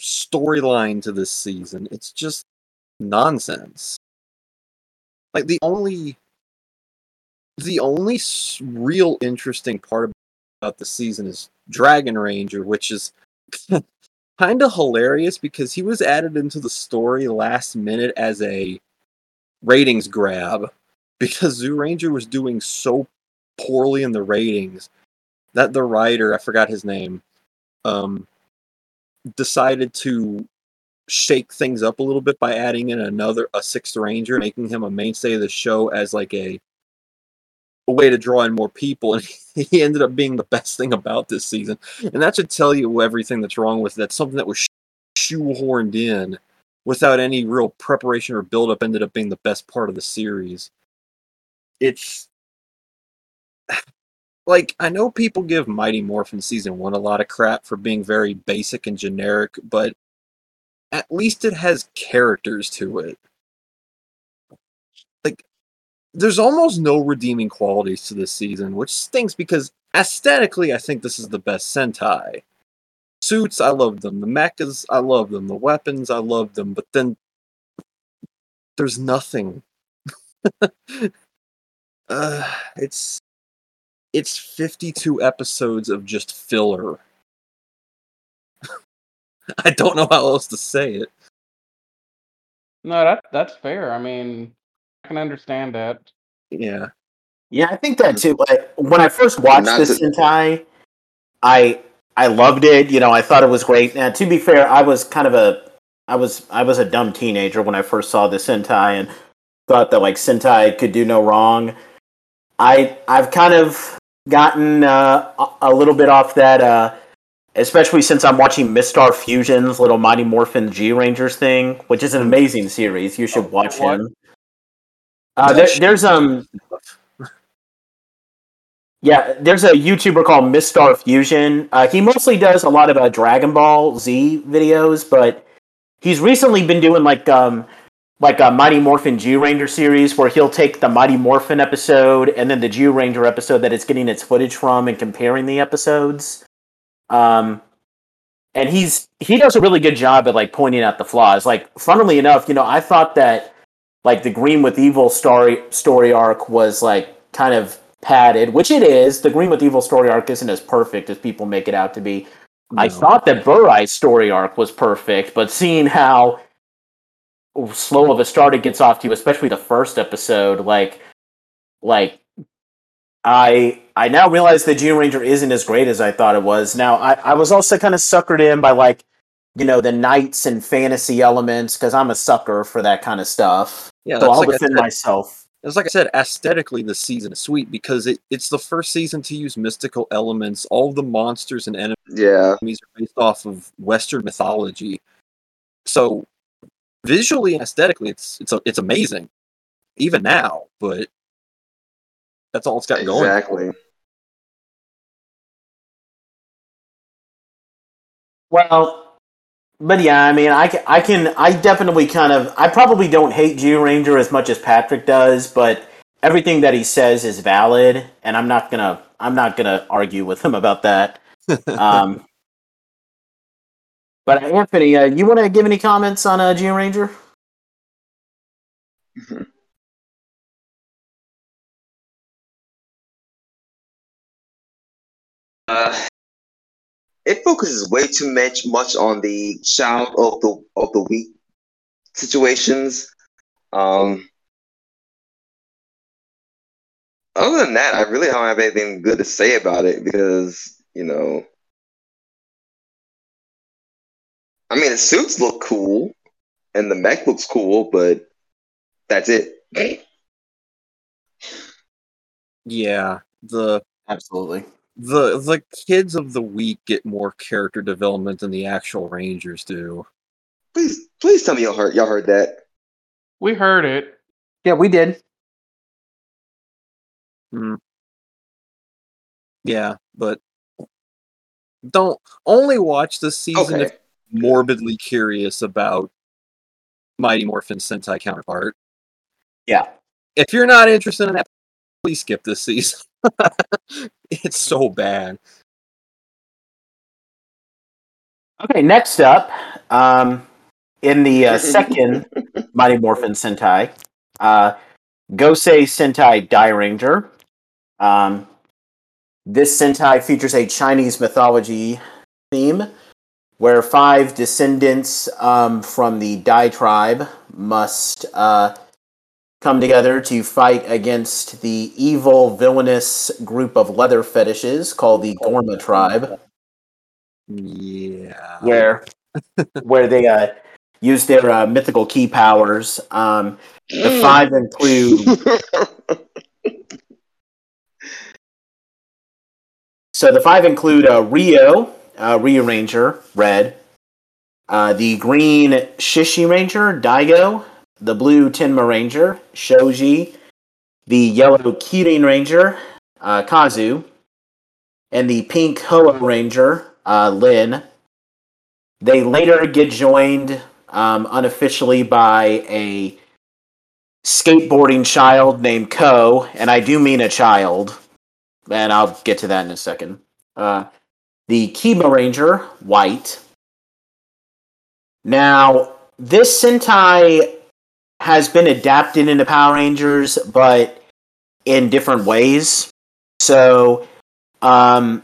storyline to this season. It's just nonsense. Like the only real interesting part about the season is Dragon Ranger, which is kind of hilarious because he was added into the story last minute as a ratings grab because Zoolander was doing so poorly in the ratings that the writer, I forgot his name, decided to shake things up a little bit by adding in a sixth ranger, making him a mainstay of the show as like a way to draw in more people, and he ended up being the best thing about this season. And that should tell you everything that's wrong with it. That's something that was shoehorned in without any real preparation or build-up ended up being the best part of the series. It's like, I know people give Mighty Morphin Season 1 a lot of crap for being very basic and generic, but at least it has characters to it. Like, there's almost no redeeming qualities to this season, which stinks because aesthetically I think this is the best Sentai. Suits, I love them. The mechas, I love them. The weapons, I love them. But then there's nothing. It's 52 episodes of just filler. I don't know how else to say it. No, that's fair. I mean, I can understand that. Yeah. Yeah, I think that too. When I first watched this Sentai, I loved it. You know, I thought it was great. Now, to be fair, I was kind of I was a dumb teenager when I first saw the Sentai and thought that like Sentai could do no wrong. I've kind of gotten a little bit off that, especially since I'm watching Mistar Fusion's Little Mighty Morphin G Rangers thing, which is an amazing series. You should watch him. There's a YouTuber called Mistar Fusion. He mostly does a lot of Dragon Ball Z videos, but he's recently been doing like a Mighty Morphin Geo Ranger series where he'll take the Mighty Morphin episode and then the Geo Ranger episode that it's getting its footage from and comparing the episodes. And he does a really good job at like pointing out the flaws. Like, funnily enough, you know, I thought that like the Green with Evil story arc was like kind of padded, which it is. The Green with Evil story arc isn't as perfect as people make it out to be. No. I thought that Burai's story arc was perfect, but seeing how slow of a start it gets off to, especially the first episode, like I now realize that Geo Ranger isn't as great as I thought it was. Now, I was also kind of suckered in by, like, you know, the knights and fantasy elements, because I'm a sucker for that kind of stuff. Yeah, so I'll defend myself. It's like I said, aesthetically, the season is sweet because it's the first season to use mystical elements. All the monsters and enemies are based off of Western mythology. So, visually and aesthetically, it's amazing, even now. But that's all it's got going. Exactly. Well, but yeah, I mean, I probably don't hate Geo Ranger as much as Patrick does, but everything that he says is valid, and I'm not gonna argue with him about that. But Anthony, you want to give any comments on Geo Ranger? Mm-hmm. It focuses way too much on the child of the week situations. Other than that, I really don't have anything good to say about it because, you know, I mean, the suits look cool, and the mech looks cool, but that's it. Yeah, absolutely. The kids of the week get more character development than the actual Rangers do. Please tell me y'all heard that. We heard it. Yeah, we did. Mm. Yeah, but don't only watch this season if morbidly curious about Mighty Morphin Sentai counterpart. Yeah. If you're not interested in that, please skip this season. It's so bad. Okay, next up, in the second Mighty Morphin Sentai, Gosei Sentai Dairanger. This Sentai features a Chinese mythology theme where 5 descendants from the Dai tribe must come together to fight against the evil, villainous group of leather fetishes called the Gorma tribe. Yeah. Where they use their mythical key powers. The 5 include... So the 5 include Ryo, Ryo Ranger, Red, the green Shishi Ranger, Daigo, the blue Tenma Ranger, Shoji, the yellow Kirin Ranger, Kazu, and the pink Hoa Ranger, Lin. They later get joined unofficially by a skateboarding child named Ko, and I do mean a child. And I'll get to that in a second. The Kiba Ranger, White. Now, this Sentai has been adapted into Power Rangers, but in different ways. So, the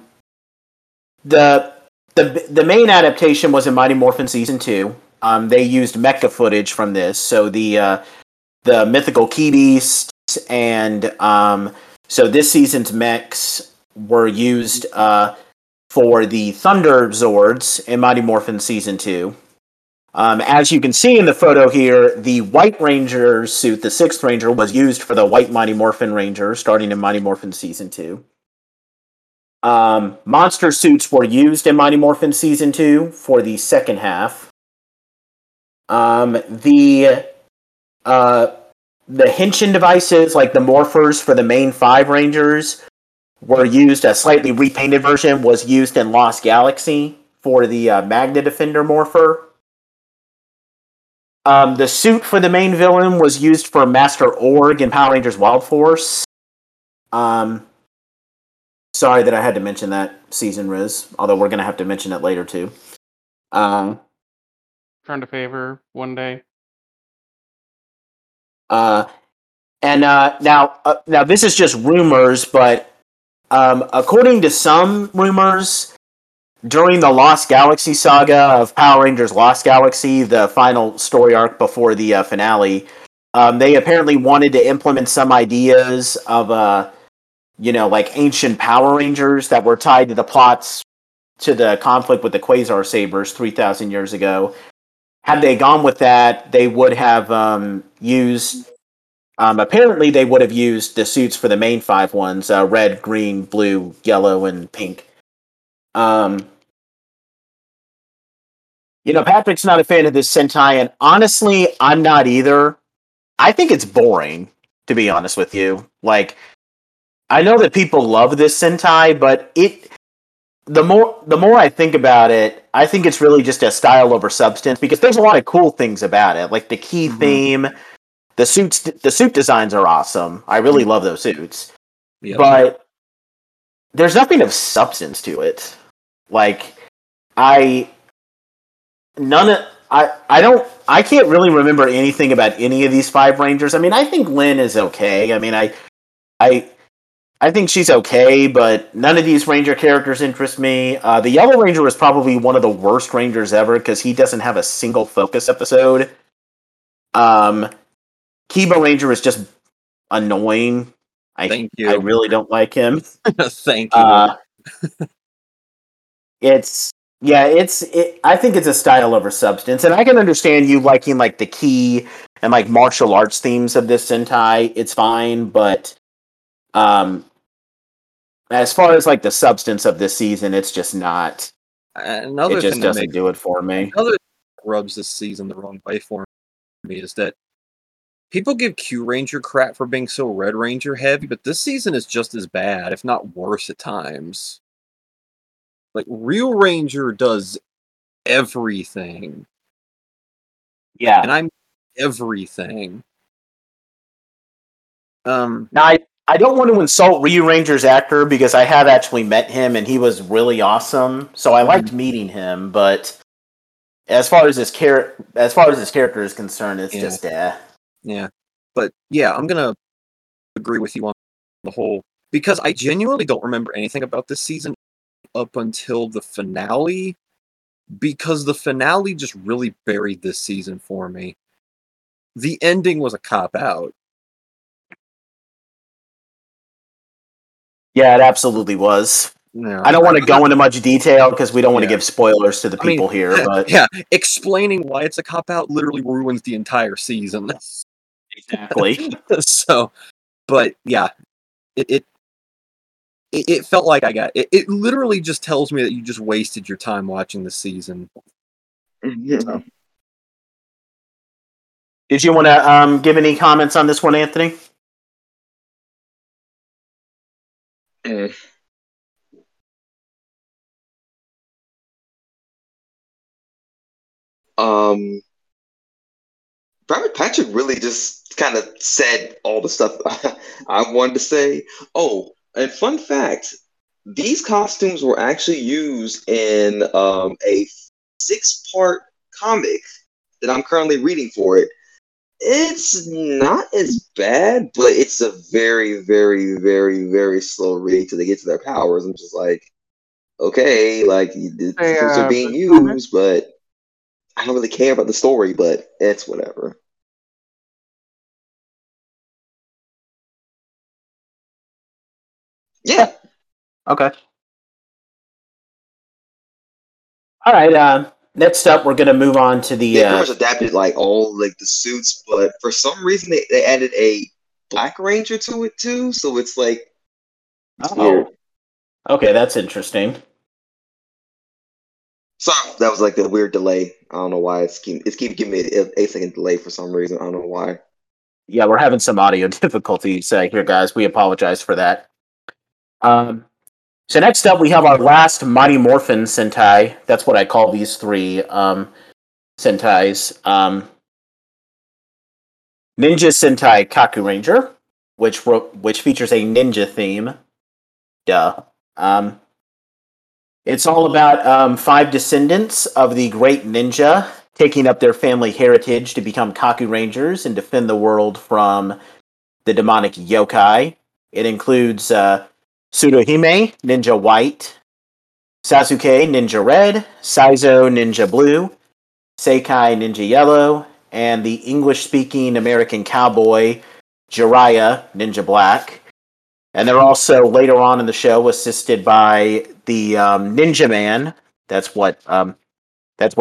main adaptation was in Mighty Morphin Season 2. They used mecha footage from this. So, the mythical key beasts and... So this season's mechs were used for the Thunder Zords in Mighty Morphin Season 2. As you can see in the photo here, the White Ranger suit, the 6th Ranger, was used for the White Mighty Morphin Ranger starting in Mighty Morphin Season 2. Monster suits were used in Mighty Morphin Season 2 for the second half. The Henshin devices, like the morphers for the main 5 Rangers, were used. A slightly repainted version was used in Lost Galaxy for the Magna Defender morpher. The suit for the main villain was used for Master Org in Power Rangers Wild Force. Sorry that I had to mention that season, Riz, although we're going to have to mention it later, too. Returned a favor one day. Now this is just rumors, but according to some rumors, during the Lost Galaxy saga of Power Rangers Lost Galaxy, the final story arc before the finale, they apparently wanted to implement some ideas of, like ancient Power Rangers that were tied to the plots to the conflict with the Quasar Sabers 3,000 years ago. Had they gone with that, they would have used the suits for the main 5 ones, red, green, blue, yellow, and pink. Patrick's not a fan of this Sentai, and honestly, I'm not either. I think it's boring, to be honest with you. Like, I know that people love this Sentai, but the more I think about it, I think it's really just a style over substance, because there's a lot of cool things about it, like the key theme, the suit designs are awesome. I really love those suits, but there's nothing of substance to it. Like, I can't really remember anything about any of these 5 Rangers. I mean, I think Lynn is okay. I mean, I think she's okay, but none of these Ranger characters interest me. The Yellow Ranger was probably one of the worst Rangers ever, because he doesn't have a single focus episode. Kiba Ranger is just annoying. I really don't like him. Thank you. I think it's a style over substance, and I can understand you liking, like, the key and, like, martial arts themes of this Sentai. It's fine, but as far as, like, the substance of this season, it's just not. Another thing that doesn't do it for me. Another thing that rubs this season the wrong way for me is that people give Q Ranger crap for being so Red Ranger heavy, but this season is just as bad, if not worse at times. Like, Real Ranger does everything. Yeah. And I mean everything. Now, I I don't want to insult Ryu Ranger's actor because I have actually met him and he was really awesome. So I liked meeting him, but as far as his character is concerned, it's just yeah. But yeah, I'm gonna agree with you on the whole because I genuinely don't remember anything about this season up until the finale because the finale just really buried this season for me. The ending was a cop out. Yeah, it absolutely was. No, I don't want to go into much detail because we don't want to give spoilers to the people here. But yeah, explaining why it's a cop-out literally ruins the entire season. Exactly. So, but yeah, it felt like I got it. It literally just tells me that you just wasted your time watching the season. Yeah. So. Did you want to give any comments on this one, Anthony? Patrick really just kind of said all the stuff I wanted to say. Oh, and fun fact, these costumes were actually used in a 6-part comic that I'm currently reading for it. It's not as bad, but it's a very, very, very, very slow read till they get to their powers. I'm just like, okay, like, the things are being used, but I don't really care about the story, but it's whatever. Yeah. Okay. All right, next up, we're going to move on to the... They pretty much adapted the suits, but for some reason they added a Black Ranger to it too, so it's like... Oh. Okay, that's interesting. Sorry, that was the weird delay. I don't know why it's keep giving me an 8-second delay for some reason. I don't know why. Yeah, we're having some audio difficulties here, guys. We apologize for that. So next up, we have our last Mighty Morphin Sentai. That's what I call these three Sentais. Ninja Sentai Kaku Ranger, which features a ninja theme. Duh. It's all about 5 descendants of the great ninja taking up their family heritage to become Kaku Rangers and defend the world from the demonic yokai. It includes... Tsuruhime, Ninja White, Sasuke, Ninja Red, Saizo, Ninja Blue, Seikai, Ninja Yellow, and the English-speaking American cowboy, Jiraiya, Ninja Black. And they're also, later on in the show, assisted by the Ninja Man. That's what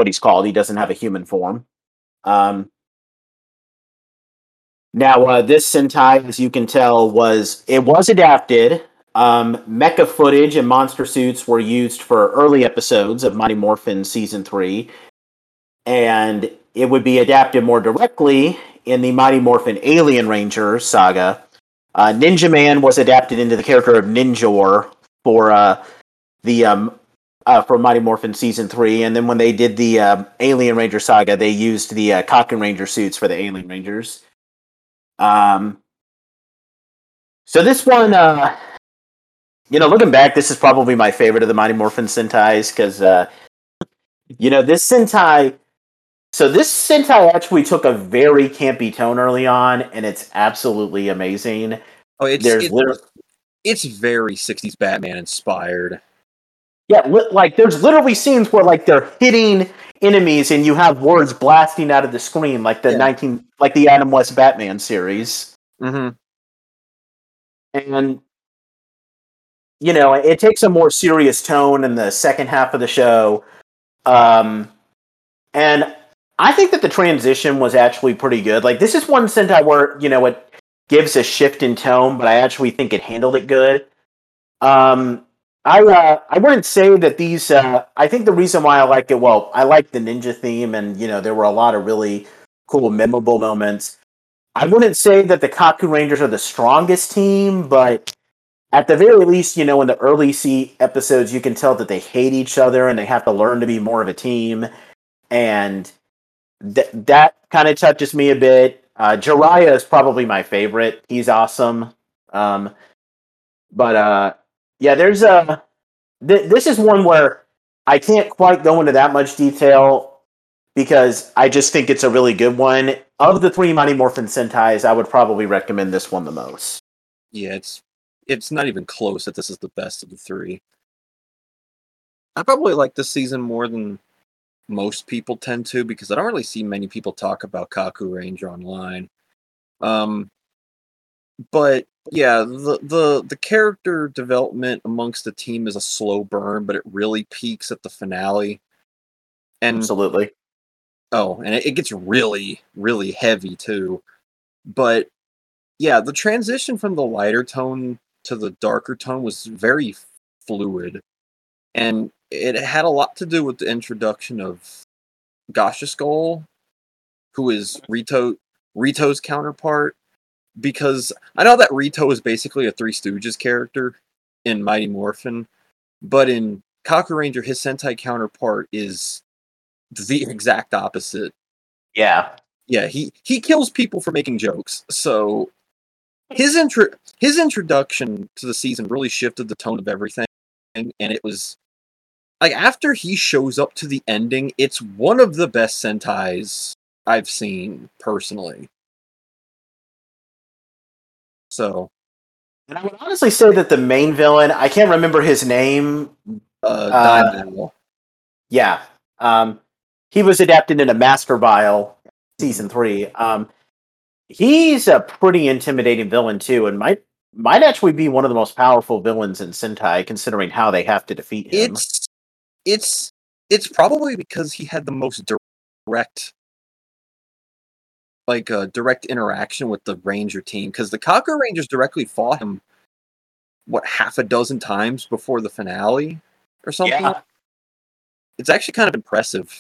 he's called. He doesn't have a human form. Now, this Sentai, as you can tell, was adapted... mecha footage and monster suits were used for early episodes of Mighty Morphin Season 3, and it would be adapted more directly in the Mighty Morphin Alien Ranger saga. Ninja Man was adapted into the character of Ninjor for Mighty Morphin Season 3, and then when they did the Alien Ranger saga, they used the Kaku Ranger suits for the Alien Rangers. So this one... looking back, this is probably my favorite of the Mighty Morphin Sentais, because, this Sentai actually took a very campy tone early on, and it's absolutely amazing. Oh, it's very 60s Batman inspired. Yeah, there's literally scenes where, they're hitting enemies, and you have words blasting out of the screen, like the Adam West Batman series. Mm-hmm. And... it takes a more serious tone in the second half of the show. And I think that the transition was actually pretty good. This is one Sentai where, it gives a shift in tone, but I actually think it handled it good. I wouldn't say that these... I think the reason why I liked it, I liked the ninja theme, and, there were a lot of really cool, memorable moments. I wouldn't say that the Kaku Rangers are the strongest team, but... At the very least, in the early episodes, you can tell that they hate each other and they have to learn to be more of a team. And that kind of touches me a bit. Jiraiya is probably my favorite. He's awesome. Yeah, there's a. This is one where I can't quite go into that much detail because I just think it's a really good one. Of the three Mighty Morphin Sentais, I would probably recommend this one the most. Yeah, it's not even close that this is the best of the three. I probably like this season more than most people tend to because I don't really see many people talk about Kagaku Ranger online. But yeah, the character development amongst the team is a slow burn, but it really peaks at the finale. And, absolutely. Oh, and it gets really, really heavy too. But yeah, the transition from the lighter tone to the darker tone was very fluid. And it had a lot to do with the introduction of Gacha Skull, who is Rito's counterpart. Because I know that Rito is basically a Three Stooges character in Mighty Morphin, but in Kagaku Ranger, his Sentai counterpart is the exact opposite. Yeah, he kills people for making jokes. So his introduction to the season really shifted the tone of everything, and it was like after he shows up to the ending, it's one of the best Sentais I've seen personally. So, and I would honestly say that the main villain, I can't remember his name. Yeah. He was adapted into Master Bile season 3. He's a pretty intimidating villain too, and might actually be one of the most powerful villains in Sentai, considering how they have to defeat him. It's probably because he had the most direct direct interaction with the Ranger team, because the Kagaku Rangers directly fought him half a dozen times before the finale or something. Yeah. It's actually kind of impressive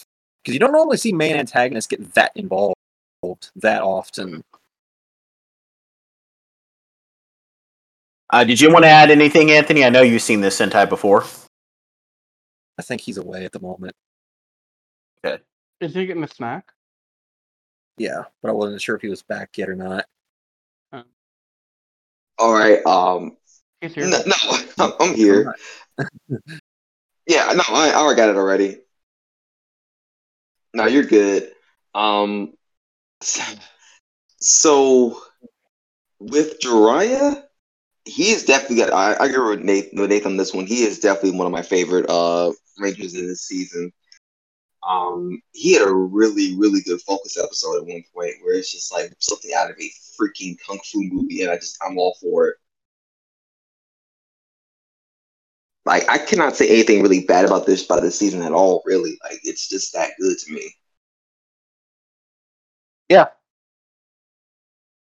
because you don't normally see main antagonists get that involved that often. Did you want to add anything, Anthony? I know you've seen this Sentai before. I think he's away at the moment. Okay. Is he getting a snack? Yeah, but I wasn't sure if he was back yet or not. All right. He's here. No, I'm here. Yeah, no, I got it already. No, you're good. So with Jiraiya, he's definitely got. I agree with Nathan on this one. He is definitely one of my favorite Rangers in this season. He had a really, really good focus episode at one point where it's just like something out of a freaking kung fu movie, and I'm all for it. Like, I cannot say anything really bad about this season at all, really. Like, it's just that good to me. Yeah.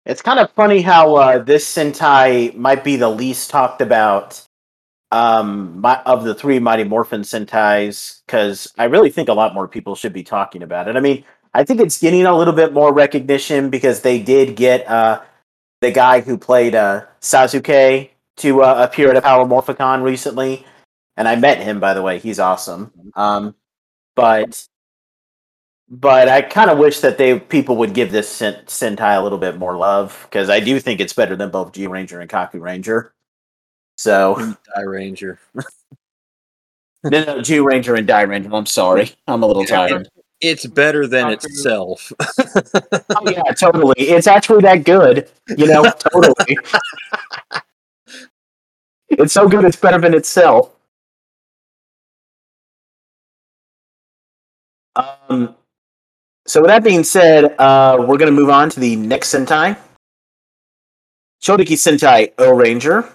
It's kind of funny how this Sentai might be the least talked about of the three Mighty Morphin Sentais, because I really think a lot more people should be talking about it. I mean, I think it's getting a little bit more recognition because they did get the guy who played Sasuke to appear at a Power Morphicon recently, and I met him, by the way. He's awesome. But I kind of wish that people would give this Sentai a little bit more love, because I do think it's better than both Geo Ranger and Kagaku Ranger. So and Die Ranger. No, Geo Ranger and Die Ranger. I'm sorry. I'm a little tired. It's better than itself. Oh, yeah, totally. It's actually that good. You know, totally. It's so good it's better than itself. So with that being said, we're going to move on to the next Sentai. Shodeki Sentai O Ranger.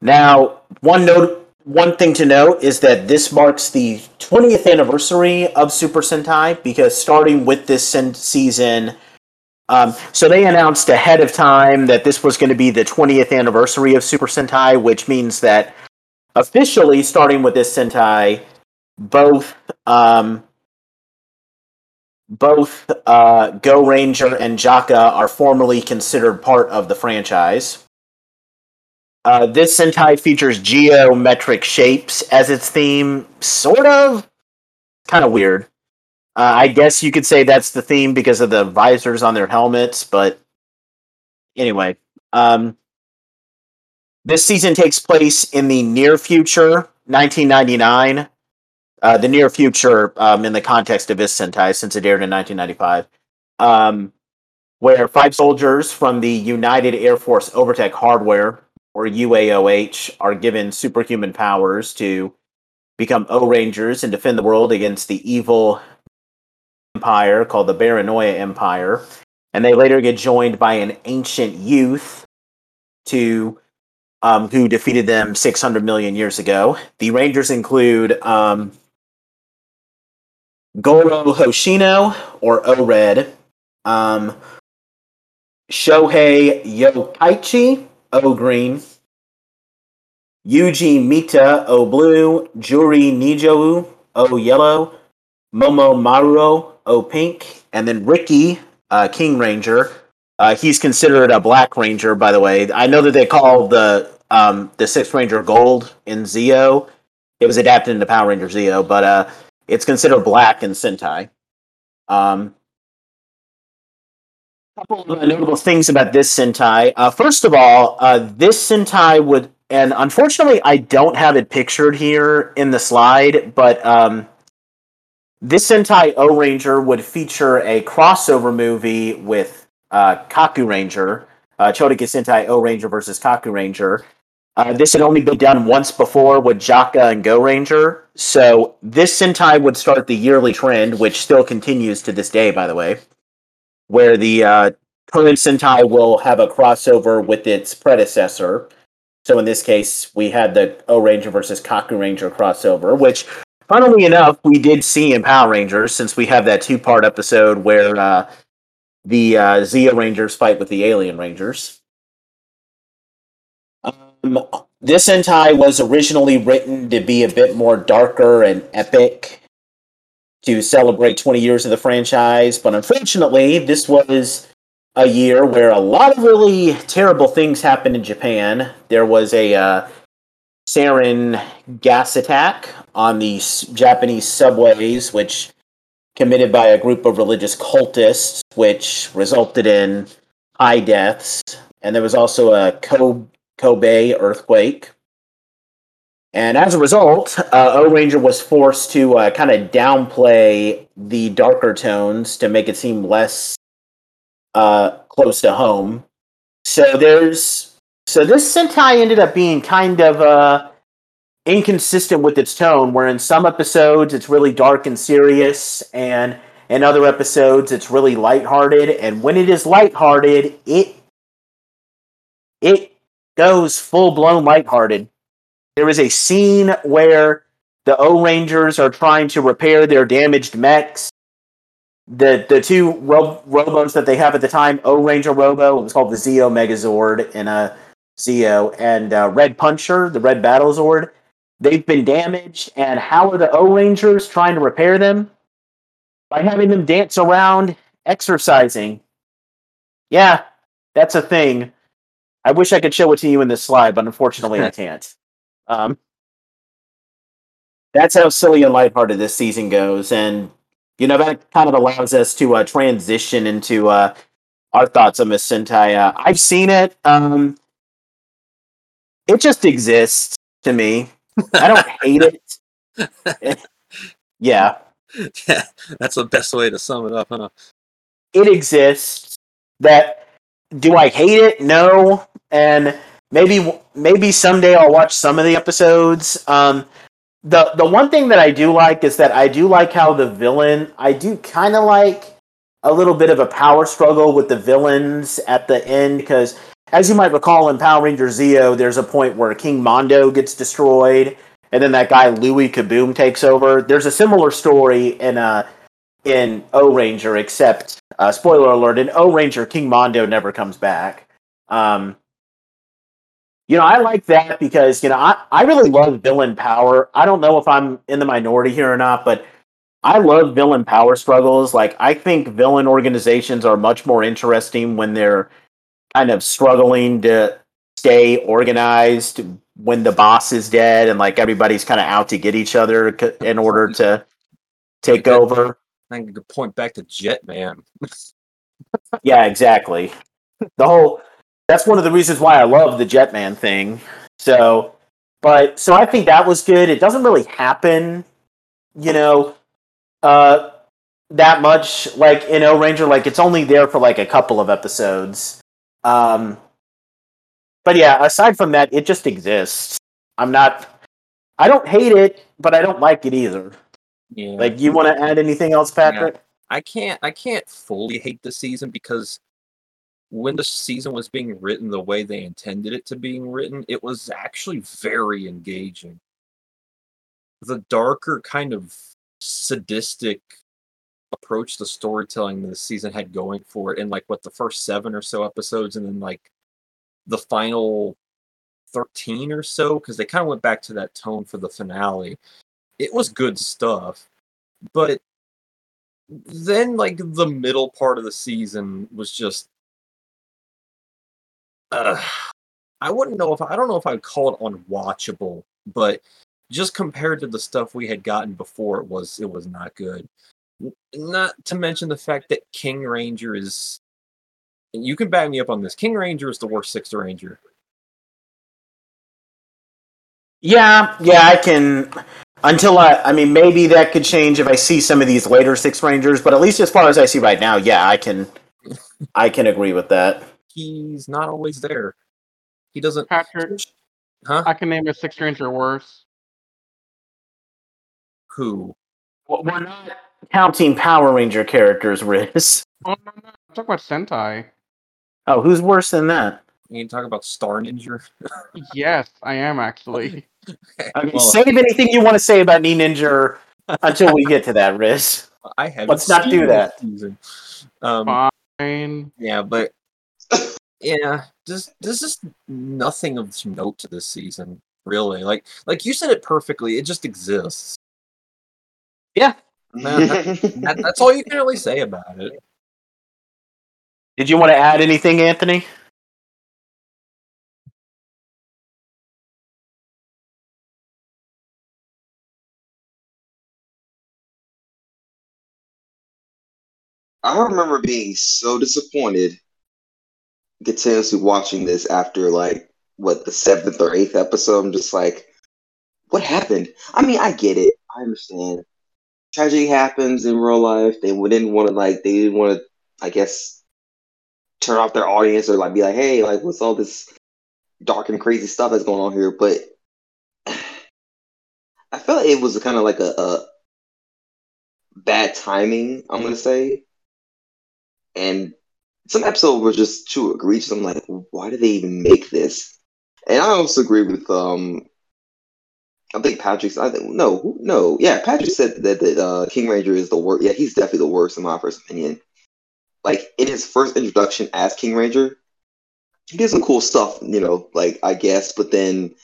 Now, one thing to note is that this marks the 20th anniversary of Super Sentai, because starting with this season, so they announced ahead of time that this was going to be the 20th anniversary of Super Sentai, which means that officially, starting with this Sentai, both Go Ranger and Jaka are formally considered part of the franchise. This Sentai features geometric shapes as its theme, sort of. Kind of weird. I guess you could say that's the theme because of the visors on their helmets, but anyway, This season takes place in the near future, 1999. The near future, in the context of this Sentai, since it aired in 1995, where five soldiers from the United Air Force Overtech Hardware, or UAOH, are given superhuman powers to become O-Rangers and defend the world against the evil empire called the Baranoia Empire. And they later get joined by an ancient youth to... who defeated them 600 million years ago. The Rangers include Goro Hoshino, or O-Red, Shohei Yokaichi, O-Green, Yuji Mita, O-Blue, Juri Nijou, O-Yellow, Momo Maruo, O-Pink, and then Ricky, King Ranger. He's considered a Black Ranger, by the way. I know that they call the Sixth Ranger Gold in Zeo. It was adapted into Power Ranger Zeo, but it's considered black in Sentai. A couple of notable things about this Sentai. First of all, this Sentai would... And unfortunately, I don't have it pictured here in the slide, but... this Sentai O-Ranger would feature a crossover movie with... Kaku Ranger, Chodeki Sentai O-Ranger versus Kaku Ranger. This had only been done once before with Jaka and Go Ranger, so this Sentai would start the yearly trend, which still continues to this day, by the way, where the current Sentai will have a crossover with its predecessor. So in this case, we had the O-Ranger versus Kaku Ranger crossover, which, funnily enough, we did see in Power Rangers, since we have that two-part episode where... the Zeo Rangers fight with the Alien Rangers. This Sentai was originally written to be a bit more darker and epic to celebrate 20 years of the franchise, but unfortunately, this was a year where a lot of really terrible things happened in Japan. There was a sarin gas attack on the Japanese subways, which... committed by a group of religious cultists, which resulted in high deaths. And there was also a Kobe earthquake. And as a result, O-Ranger was forced to kind of downplay the darker tones to make it seem less close to home. So this Sentai ended up being kind of inconsistent with its tone, where in some episodes it's really dark and serious, and in other episodes it's really lighthearted. And when it is lighthearted, it goes full-blown lighthearted. There is a scene where the O-Rangers are trying to repair their damaged mechs. The two robos that they have at the time, O-Ranger Robo, it was called the Zeo Megazord in Zeo, and Red Puncher, the Red Battlezord, they've been damaged, and how are the O-Rangers trying to repair them? By having them dance around, exercising. Yeah, that's a thing. I wish I could show it to you in this slide, but unfortunately I can't. That's how silly and lighthearted this season goes, and that kind of allows us to transition into our thoughts on Miss Sentai. I've seen it. It just exists to me. I don't hate it. Yeah, that's the best way to sum it up, huh? It exists. Do I hate it? No. And maybe someday I'll watch some of the episodes. The one thing that I do like is that I do like how the villain... I do kind of like a little bit of a power struggle with the villains at the end, because... as you might recall, in Power Ranger Zeo, there's a point where King Mondo gets destroyed, and then that guy Louis Kaboom takes over. There's a similar story in O-Ranger, except, spoiler alert, in O-Ranger, King Mondo never comes back. I like that because, I really love villain power. I don't know if I'm in the minority here or not, but I love villain power struggles. Like, I think villain organizations are much more interesting when they're kind of struggling to stay organized when the boss is dead and everybody's kind of out to get each other in order to take over. I think you could point back to Jetman. Yeah, exactly. The whole that's one of the reasons why I love the Jetman thing. So I think that was good. It doesn't really happen, that much. Like in O Ranger, like it's only there for like a couple of episodes. But yeah, aside from that, it just exists. I don't hate it, but I don't like it either. Yeah. Like, you want to add anything else, Patrick? Yeah. I can't fully hate the season because when the season was being written the way they intended it to being written, it was actually very engaging. The darker, kind of sadistic approach to storytelling the season had going for it in, like, what, the first 7 or so episodes, and then, like, the final 13 or so, because they kind of went back to that tone for the finale. It was good stuff, but then, like, the middle part of the season was just... I don't know if I'd call it unwatchable, but just compared to the stuff we had gotten before, it was not good. Not to mention the fact that King Ranger is... And you can back me up on this. King Ranger is the worst Sixth Ranger. Yeah, I can... Until I mean, maybe that could change if I see some of these later Six Rangers, but at least as far as I see right now, yeah, I can agree with that. He's not always there. He doesn't. Patrick, huh? I can name a Six Ranger worse. Who? Well, we're not counting Power Ranger characters, Riz. Oh no, I'm talking about Sentai. Oh, who's worse than that? You can talk about Star Ninja. Yes, I am actually. Okay, well, save anything you want to say about Knee Ninja until we get to that, Riz. I haven't. Let's not do that. Fine. Yeah, but yeah, there's just nothing of note to this season, really. Like you said it perfectly. It just exists. Yeah, that's all you can really say about it. Did you want to add anything, Anthony? I remember being so disappointed continuously watching this after, like, what, the 7th or 8th episode. I'm just like, what happened? I mean, I get it. I understand. Tragedy happens in real life. They didn't want to, I guess, turn off their audience or, like, be like, hey, like, what's all this dark and crazy stuff that's going on here? But I felt it was kind of like a bad timing, I'm going to say. And some episodes were just too egregious. I'm like, why did they even make this? And I also agree with, Patrick said that King Ranger is the worst. Yeah, he's definitely the worst in my first opinion. Like, in his first introduction as King Ranger, he did some cool stuff, like, I guess, but then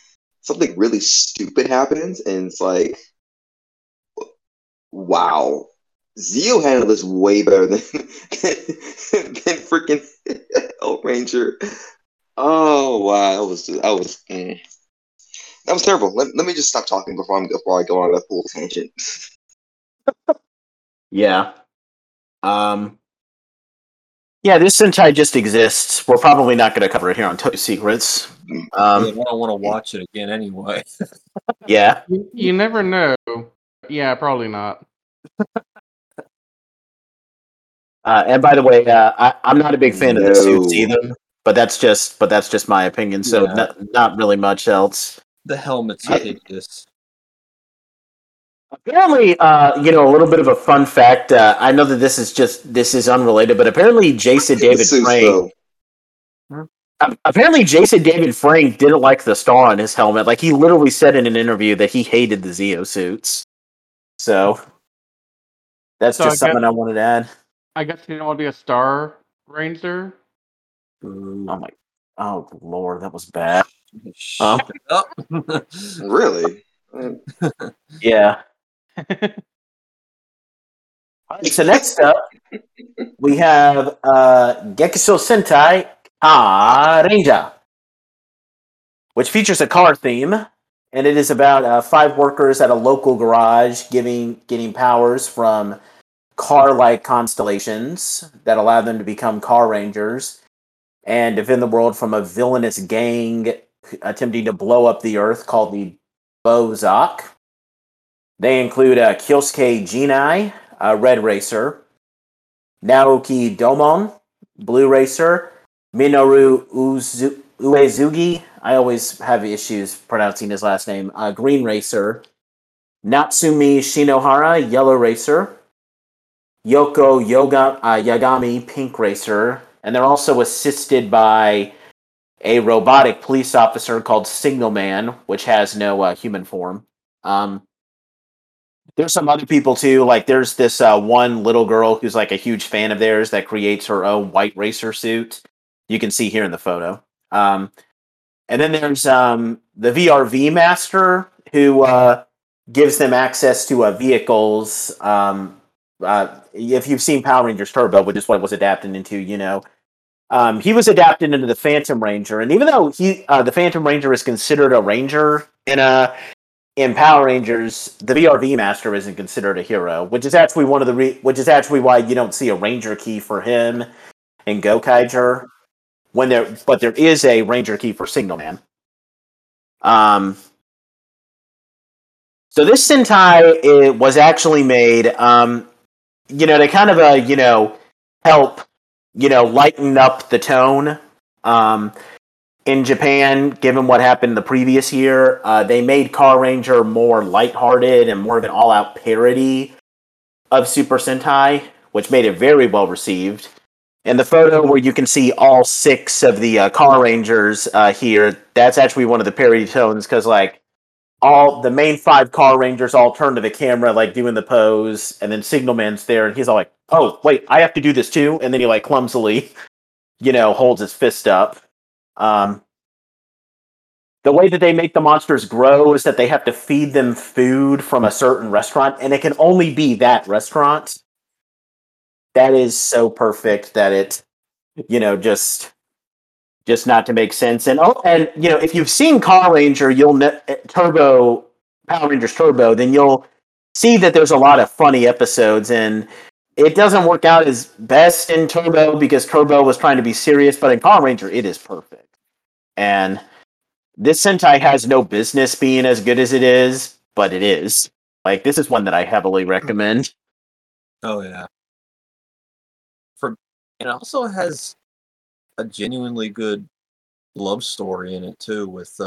something really stupid happens, and it's like, wow. Zeo handled this way better than freaking O Ranger. Oh wow, that was terrible. Let me just stop talking before I go on a full tangent. Yeah, yeah. This Sentai just exists. We're probably not going to cover it here on Toei Secrets. I don't want to watch it again anyway. Yeah, you never know. Yeah, probably not. And by the way, I'm not a big fan of the suits either, but that's just my opinion. So yeah. Not really much else. The helmets are hideous. Apparently, a little bit of a fun fact. I know that this is unrelated, but apparently, Jason David Frank didn't like the star on his helmet. Like, he literally said in an interview that he hated the Zeo suits. So that's just something I wanted to add. I guess you don't want to be a Star Ranger. Oh Lord, that was bad. Shut up. Really? Yeah. All right, so next up, we have Gekiso Sentai Car Ranger, which features a car theme, and it is about 5 workers at a local garage getting powers from car-like constellations that allow them to become car rangers. and defend the world from a villainous gang attempting to blow up the Earth called the Bozak. They include Kyosuke Jinai, Red Racer, Naoki Domon, Blue Racer, Minoru Uesugi, I always have issues pronouncing his last name, Green Racer, Natsumi Shinohara, Yellow Racer, Yoko Yagami, Pink Racer, and they're also assisted by a robotic police officer called Signalman, which has no human form. There's some other people, too. Like, there's this one little girl who's, like, a huge fan of theirs that creates her own white racer suit. You can see here in the photo. And then there's the VRV master who gives them access to vehicles. If you've seen Power Rangers Turbo, which is what it was adapted into, you know. He was adapted into the Phantom Ranger. And even though the Phantom Ranger is considered a ranger in Power Rangers, the VRV master isn't considered a hero, which is actually one of the which is actually why you don't see a ranger key for him in Gokaiger, but there is a ranger key for Signalman. So this Sentai was actually made, to kind of help lighten up the tone. In Japan, given what happened the previous year, they made Car Ranger more lighthearted and more of an all-out parody of Super Sentai, which made it very well received. In the photo where you can see all six of the Car Rangers here, that's actually one of the parody tones, because like all the main five Car Rangers all turn to the camera, like doing the pose, and then Signalman's there, and he's all like, "Oh, wait, I have to do this too," and then he like clumsily, holds his fist up. The way that they make the monsters grow is that they have to feed them food from a certain restaurant, and it can only be that restaurant. That is so perfect that it, just not to make sense. And if you've seen Car Ranger, Power Rangers Turbo, then you'll see that there's a lot of funny episodes. And it doesn't work out as best in Turbo because Turbo was trying to be serious, but in Power Ranger, it is perfect. And this Sentai has no business being as good as it is, but it is. Like, this is one that I heavily recommend. Oh, yeah. It also has a genuinely good love story in it, too, with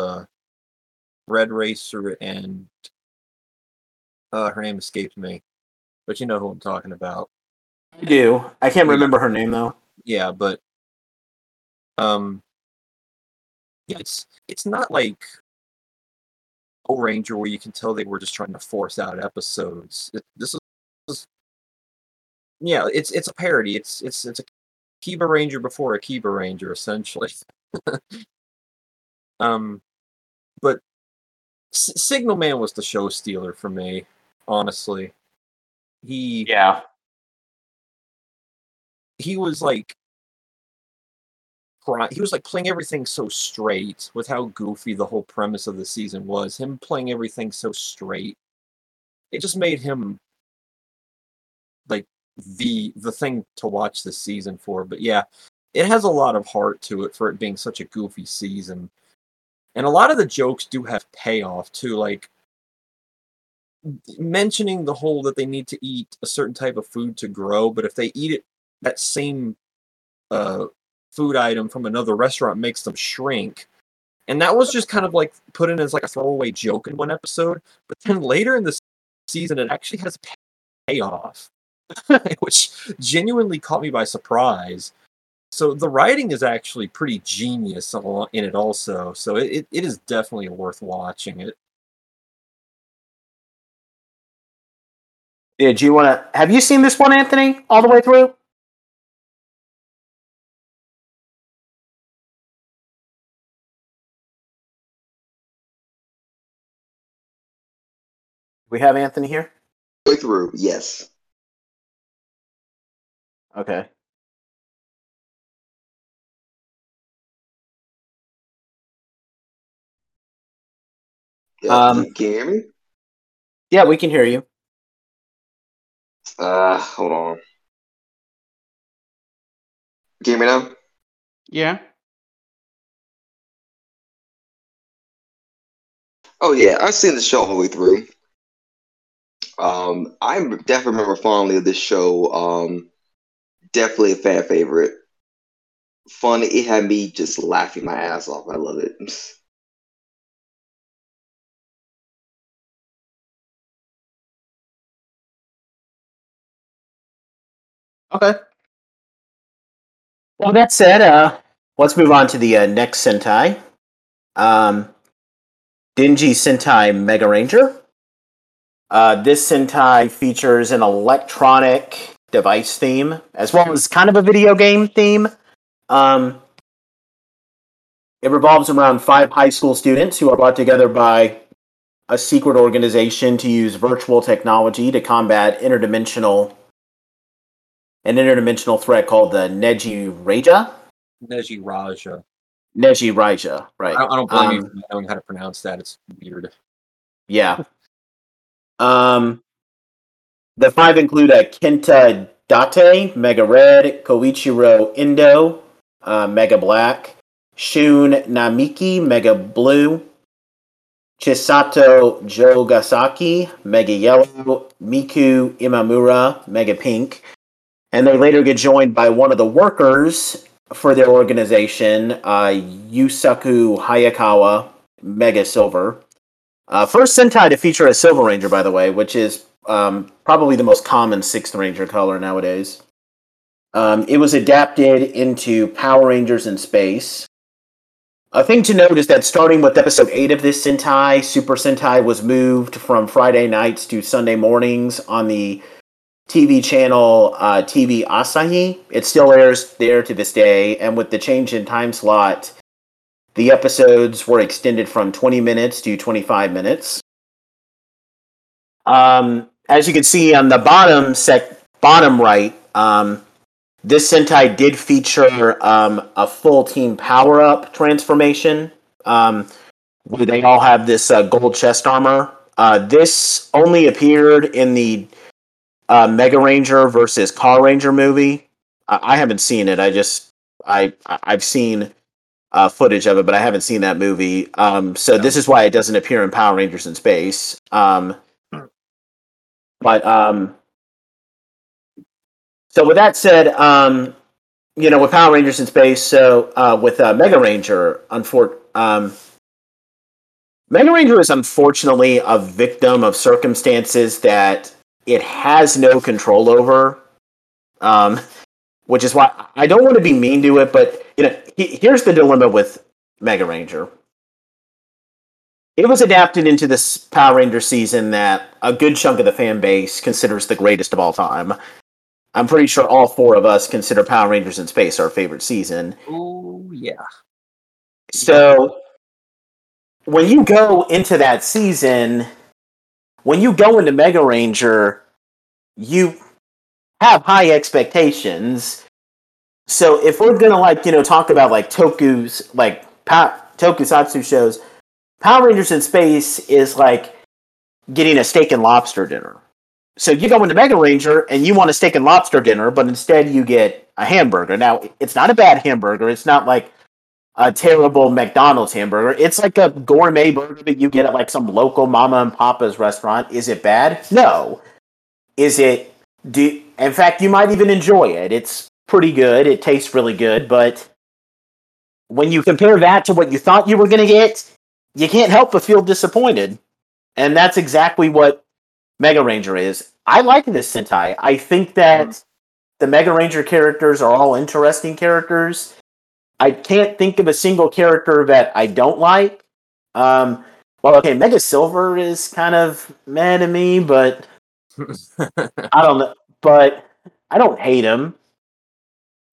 Red Racer and... her name escapes me. But you know who I'm talking about. I do. I can't remember her name though. Yeah, but it's not like O Ranger where you can tell they were just trying to force out episodes. It's a parody. It's a Kiba Ranger before a Kiba Ranger, essentially. But Signalman was the show stealer for me, honestly. He was like playing everything so straight with how goofy the whole premise of the season was. Him playing everything so straight, it just made him like the thing to watch this season for. But yeah, it has a lot of heart to it for it being such a goofy season, and a lot of the jokes do have payoff too, like mentioning the whole that they need to eat a certain type of food to grow, but if they eat that same food item from another restaurant, makes them shrink. And that was just kind of like put in as like a throwaway joke in one episode, but then later in the season it actually has payoff, which genuinely caught me by surprise. So the writing is actually pretty genius in it also, so it is definitely worth watching it. Yeah, have you seen this one, Anthony, all the way through? We have Anthony here? Way through, yes. Okay. Yeah, can you hear me? Yeah, we can hear you. Hold on. Can you hear me now? Yeah. Oh yeah, I've seen the show all the way through. I definitely remember fondly of this show. Definitely a fan favorite. Fun. It had me just laughing my ass off. I love it. Okay. Well, that said, let's move on to the next Sentai. Dengeki Sentai Mega Ranger. This Sentai features an electronic device theme, as well as kind of a video game theme. It revolves around 5 high school students who are brought together by a secret organization to use virtual technology to combat an interdimensional threat called the Neji Raja, right. I don't blame you for not knowing how to pronounce that. It's weird. Yeah. The 5 include Kenta Date, Mega Red, Koichiro Endo, Mega Black, Shun Namiki, Mega Blue, Chisato Jogasaki, Mega Yellow, Miku Imamura, Mega Pink. And they later get joined by one of the workers for their organization, Yusaku Hayakawa, Mega Silver. First Sentai to feature a Silver Ranger, by the way, which is probably the most common 6th Ranger color nowadays. It was adapted into Power Rangers in Space. A thing to note is that starting with episode 8 of this Sentai, Super Sentai was moved from Friday nights to Sunday mornings on the TV channel TV Asahi. It still airs there to this day, and with the change in time slot, the episodes were extended from 20 minutes to 25 minutes. As you can see on the bottom right, this Sentai did feature a full team power-up transformation, where they all have this gold chest armor. This only appeared in the Mega Ranger versus Car Ranger movie. I haven't seen it. I've seen footage of it, but I haven't seen that movie. So this is why it doesn't appear in Power Rangers in Space. So with that said, with Power Rangers in Space, with Mega Ranger, Mega Ranger is unfortunately a victim of circumstances that it has no control over, which is why I don't want to be mean to it, but here's the dilemma with Mega Ranger. It was adapted into this Power Ranger season that a good chunk of the fan base considers the greatest of all time. I'm pretty sure all 4 of us consider Power Rangers in Space our favorite season. Oh, yeah. So, when you go into that season, when you go into Mega Ranger, you have high expectations. So if we're gonna talk about tokusatsu shows, Power Rangers in Space is like getting a steak and lobster dinner. So you go into Mega Ranger and you want a steak and lobster dinner, but instead you get a hamburger. Now it's not a bad hamburger. It's not like a terrible McDonald's hamburger. It's like a gourmet burger that you get at some local mama and papa's restaurant. Is it bad? No. Is it? In fact, you might even enjoy it. It's pretty good. It tastes really good. But when you compare that to what you thought you were going to get, you can't help but feel disappointed. And that's exactly what Mega Ranger is. I like this Sentai. I think that the Mega Ranger characters are all interesting characters. I can't think of a single character that I don't like. Mega Silver is kind of mad at me, but I don't know. But I don't hate him.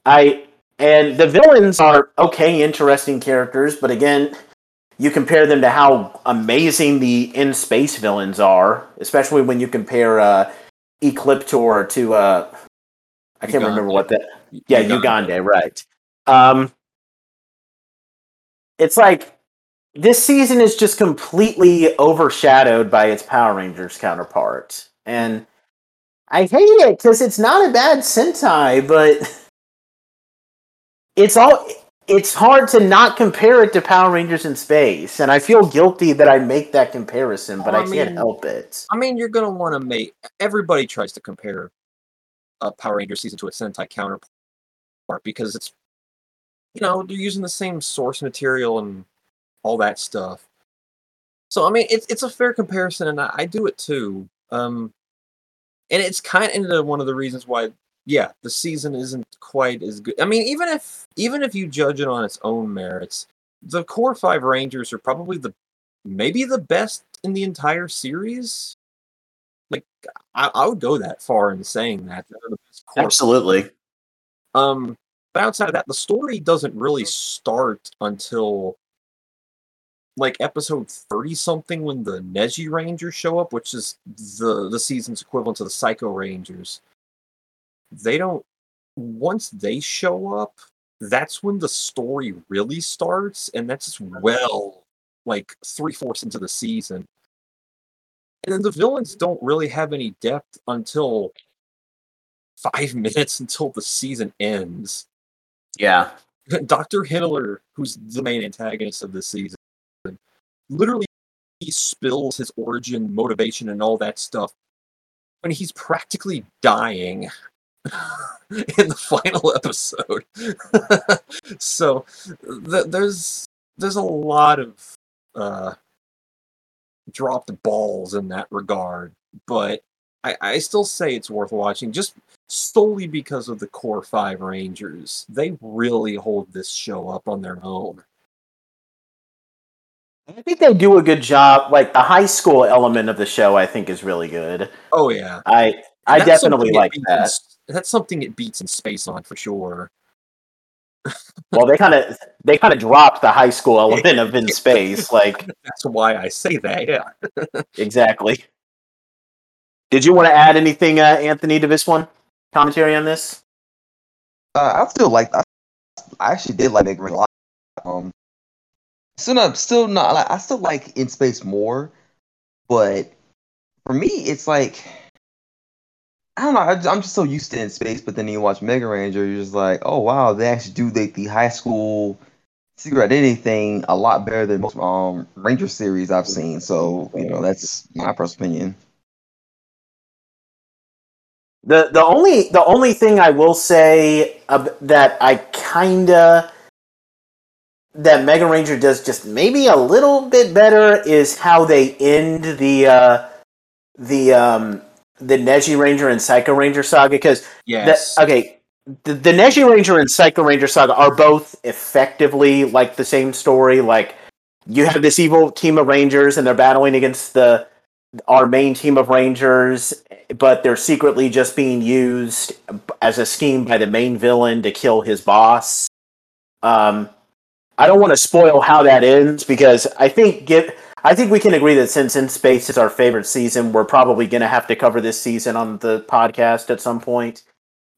And the villains are okay, interesting characters, but again, you compare them to how amazing the in space villains are, especially when you compare Ecliptor to I can't remember what that. Yeah, Ugande, right? It's like, this season is just completely overshadowed by its Power Rangers counterpart. And I hate it, because it's not a bad Sentai, but it's all it's hard to not compare it to Power Rangers in Space, and I feel guilty that I make that comparison, but I can't help it. I mean, you're going to want to make... Everybody tries to compare Power Rangers Season 2 to its Sentai counterpart, because it's, you know, they're using the same source material and all that stuff. So, I mean, it's a fair comparison, and I do it too. And it's kind of one of the reasons why... Yeah, the season isn't quite as good. I mean, even if you judge it on its own merits, the core five Rangers are probably maybe the best in the entire series. Like, I would go that far in saying that. Absolutely. But outside of that, the story doesn't really start until like episode 30 something when the Neji Rangers show up, which is the season's equivalent to the Psycho Rangers. Once they show up, that's when the story really starts, and that's like 3/4 into the season. And then the villains don't really have any depth until 5 minutes until the season ends. Yeah. Dr. Himmler, who's the main antagonist of this season, literally he spills his origin, motivation, and all that stuff when he's practically dying in the final episode. So there's a lot of dropped balls in that regard, but I still say it's worth watching just solely because of the core five Rangers. They really hold this show up on their own. I think they do a good job. Like, the high school element of the show I think is really good. Oh yeah. I definitely like that. That's something it beats in space on for sure. Well, they kind of dropped the high school element of in space. Like, that's why I say that. Yeah, exactly. Did you want to add anything, Anthony, to this one? Commentary on this? I still like that. I actually did like it a lot. Still not. Like, I still like in space more, but for me, it's like, I don't know, I'm just so used to in space, but then you watch Mega Ranger, you're just like, oh wow, they actually do the high school secret identity thing a lot better than most Ranger series I've seen. So, you know, that's my personal opinion. The only thing I will say that Mega Ranger does just maybe a little bit better is how they end the Neji Ranger and Psycho Ranger saga, because yes. The Neji Ranger and Psycho Ranger saga are both effectively like the same story. Like, you have this evil team of Rangers and they're battling against our main team of Rangers, but they're secretly just being used as a scheme by the main villain to kill his boss. I don't want to spoil how that ends, because I think we can agree that since In Space is our favorite season, we're probably going to have to cover this season on the podcast at some point.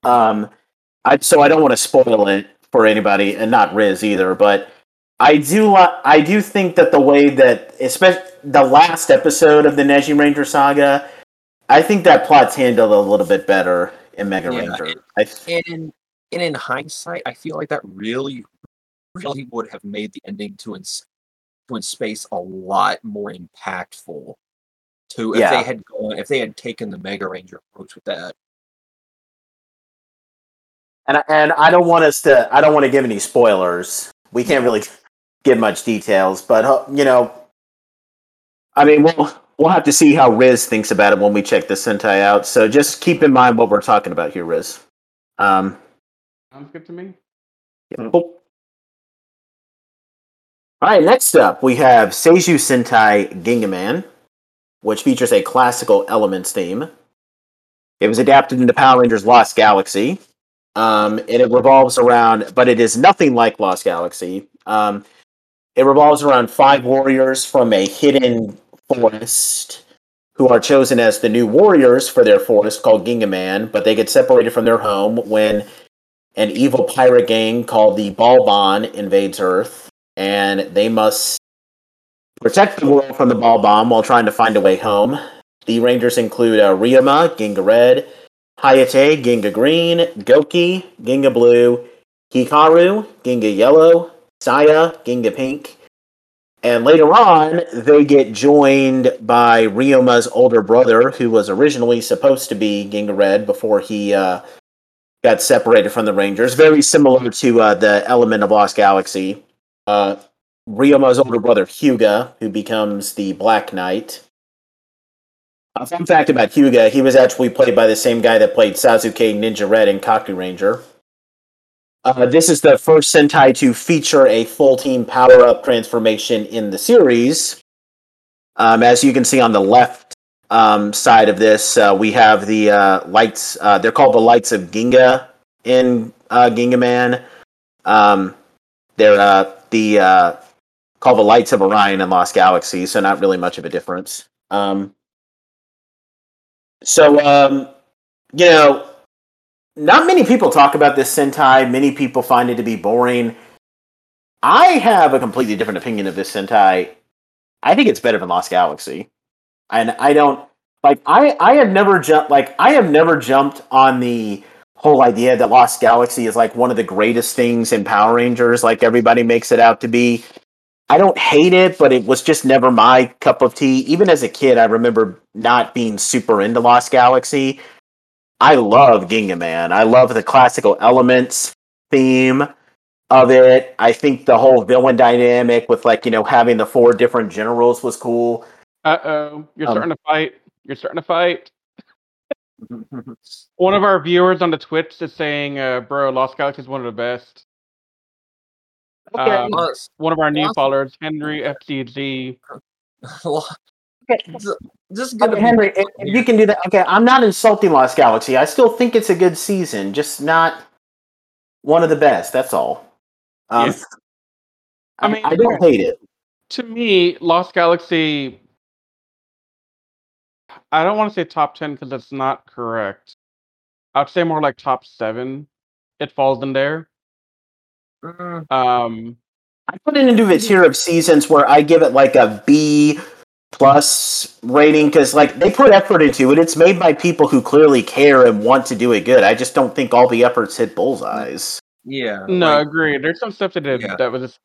So I don't want to spoil it for anybody, and not Riz either. But I do think that the way that, especially the last episode of the Neji Ranger saga, I think that plot's handled a little bit better in Mega Ranger. And in hindsight, I feel like that really would have made the ending to In Space a lot more impactful too, if they had taken the Mega Ranger approach with that. And I don't want to give any spoilers. We can't really give much details, but you know, I mean, we'll have to see how Riz thinks about it when we check the Sentai out. So just keep in mind what we're talking about here, Riz. Sounds good to me. Yeah. Alright, next up, we have Seiju Sentai Dengeki Man, which features a classical elements theme. It was adapted into Power Rangers Lost Galaxy, and it revolves around, but it is nothing like Lost Galaxy. It revolves around five warriors from a hidden forest who are chosen as the new warriors for their forest called Dengeki Man, but they get separated from their home when an evil pirate gang called the Balban invades Earth, and they must protect the world from the ball bomb while trying to find a way home. The Rangers include Ryoma, Ginga Red, Hayate, Ginga Green, Goki, Ginga Blue, Hikaru, Ginga Yellow, Saya, Ginga Pink. And later on, they get joined by Ryoma's older brother, who was originally supposed to be Ginga Red before he got separated from the Rangers. Very similar to the Element of Lost Galaxy. Ryoma's older brother, Hyuga, who becomes the Black Knight. A fun fact about Hyuga, he was actually played by the same guy that played Sasuke, Ninja Red, and Kaku Ranger. This is the first Sentai to feature a full-team power-up transformation in the series. As you can see on the left side of this, we have the lights. They're called the Lights of Ginga in Ginga Man. They're called the Lights of Orion in Lost Galaxy, so not really much of a difference. You know, not many people talk about this Sentai. Many people find it to be boring. I have a completely different opinion of this Sentai. I think it's better than Lost Galaxy. And I don't... Like, I have never jumped on the whole idea that Lost Galaxy is, like, one of the greatest things in Power Rangers, like everybody makes it out to be. I don't hate it, but it was just never my cup of tea. Even as a kid, I remember not being super into Lost Galaxy. I love Ginga Man. I love the classical elements theme of it. I think the whole villain dynamic with, like, you know, having the four different generals was cool. Uh-oh. You're starting to fight. One of our viewers on the Twitch is saying, bro, Lost Galaxy is one of the best. Okay. One of our new followers, Henry FTG. Just okay, Henry, if you can do that. Okay, I'm not insulting Lost Galaxy. I still think it's a good season, just not one of the best. That's all. Yes. I mean, I don't hate it. To me, Lost Galaxy, I don't want to say top 10 because that's not correct. I'd say more like top 7. It falls in there. I put it into a tier of seasons where I give it like a B+ rating, because, like, they put effort into it. It's made by people who clearly care and want to do it good. I just don't think all the efforts hit bullseyes. Yeah. No, agreed. There's some stuff that was just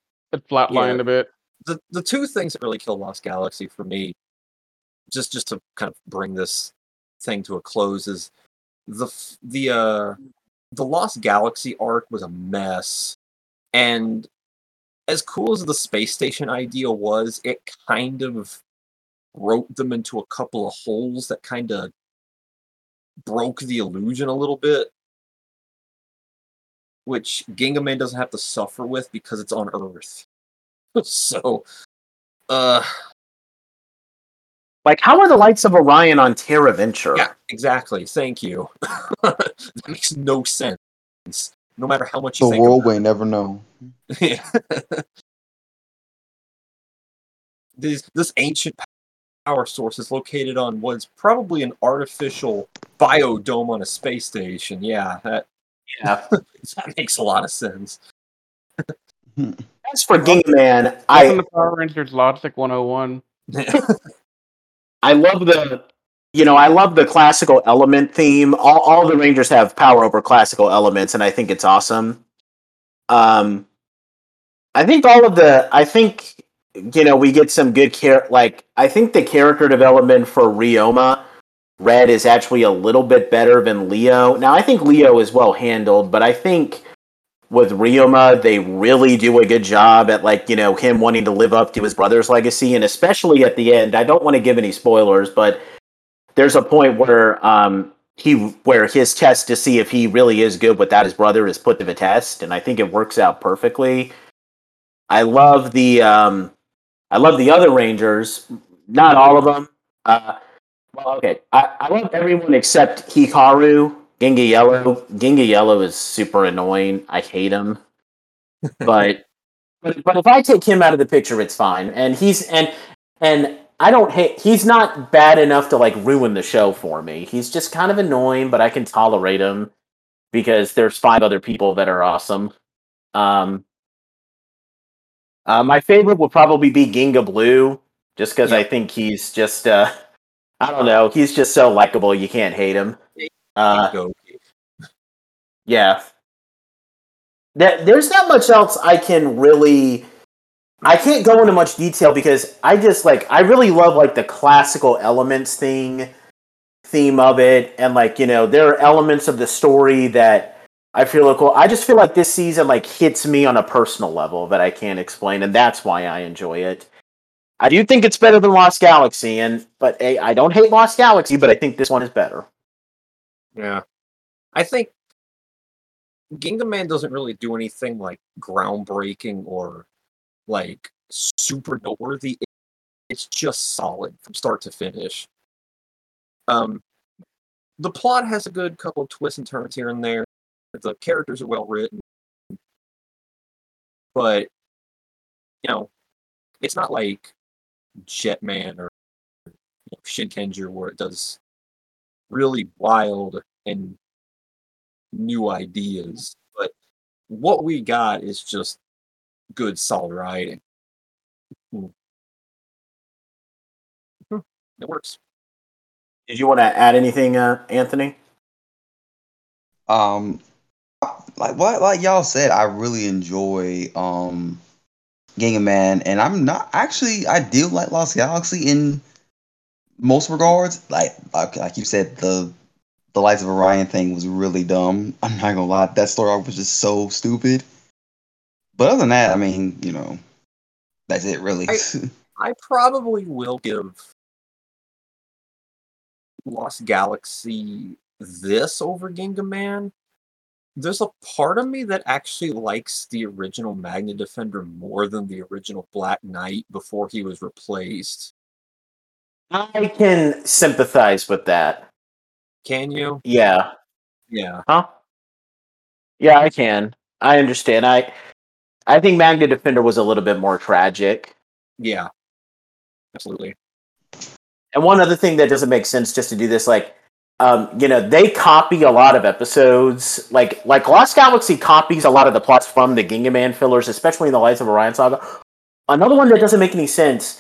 flatlined a bit. The two things that really killed Lost Galaxy for me, just to kind of bring this thing to a close, is the Lost Galaxy arc was a mess. And as cool as the space station idea was, it kind of wrote them into a couple of holes that kind of broke the illusion a little bit, which Ginga Man doesn't have to suffer with because it's on Earth. So, like, how are the Lights of Orion on Terra Venture? Yeah, exactly. Thank you. That makes no sense. No matter how much you think about it. The world may never know. Yeah. This ancient power source is located on what is probably an artificial biodome on a space station. Yeah, that makes a lot of sense. As for Ginga Man, Welcome to Power Rangers Logic 101. I love the classical element theme. All the Rangers have power over classical elements, and I think it's awesome. We get some good care. Like, I think the character development for Ryoma Red is actually a little bit better than Leo. Now, I think Leo is well handled, but I think with Ryoma, they really do a good job at, like, you know, him wanting to live up to his brother's legacy, and especially at the end. I don't want to give any spoilers, but there's a point where his test to see if he really is good without his brother is put to the test, and I think it works out perfectly. I love the other Rangers, not all of them. I love everyone except Hikaru, Ginga Yellow. Ginga Yellow is super annoying. I hate him, but if I take him out of the picture, it's fine. And he's not bad enough to, like, ruin the show for me. He's just kind of annoying, but I can tolerate him because there's 5 other people that are awesome. My favorite would probably be Ginga Blue, just because I think he's just, I don't know, he's just so likable, you can't hate him. Yeah. There's not much else I can really... I can't go into much detail because I just, like, I really love, like, the classical elements theme of it. And, like, you know, there are elements of the story that I feel like, well, I just feel like this season, like, hits me on a personal level that I can't explain. And that's why I enjoy it. I do think it's better than Lost Galaxy. But I don't hate Lost Galaxy, but I think this one is better. Yeah. I think Dengeki Man doesn't really do anything, like, groundbreaking or... like super noteworthy. It's just solid from start to finish. The plot has a good couple of twists and turns here and there. The characters are well written, but you know, it's not like Jetman or Shinkenger where it does really wild and new ideas. But what we got is just good, solid writing. It works. Did you want to add anything, Anthony? Like y'all said, I really enjoy Dengeki Man, and I do like Lost Galaxy in most regards. Like you said, the Lights of Orion thing was really dumb. I'm not gonna lie, that story arc was just so stupid. But other than that, I mean, you know, that's it, really. I probably will give Lost Galaxy this over Dengeki Man. There's a part of me that actually likes the original Magna Defender more than the original Black Knight before he was replaced. I can sympathize with that. Can you? Yeah. Yeah. Huh? Yeah, I can. I understand. I think Magna Defender was a little bit more tragic. Yeah, absolutely. And one other thing that doesn't make sense just to do this, like, you know, they copy a lot of episodes. Like Lost Galaxy copies a lot of the plots from the Dengeki Man fillers, especially in the Lights of Orion saga. Another one that doesn't make any sense,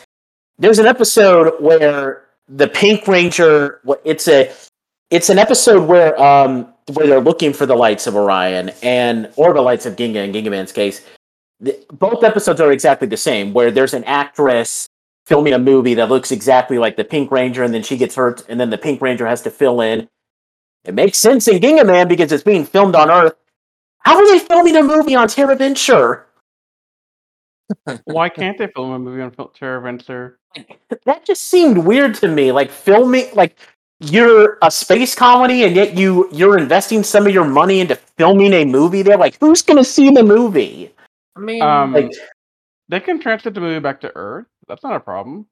there's an episode where the Pink Ranger, it's an episode where they're looking for the Lights of Orion, or the Lights of Ginga in Dengeki Man's case. Both episodes are exactly the same, where there's an actress filming a movie that looks exactly like the Pink Ranger, and then she gets hurt, and then the Pink Ranger has to fill in. It makes sense in Dengeki Man because it's being filmed on Earth. How are they filming a movie on Terra Venture? Why can't they film a movie on Terra Venture? That just seemed weird to me. Like, filming... like, you're a space colony, and yet you're investing some of your money into filming a movie there? Like, who's going to see the movie? I mean, they can translate the movie back to Earth. That's not a problem.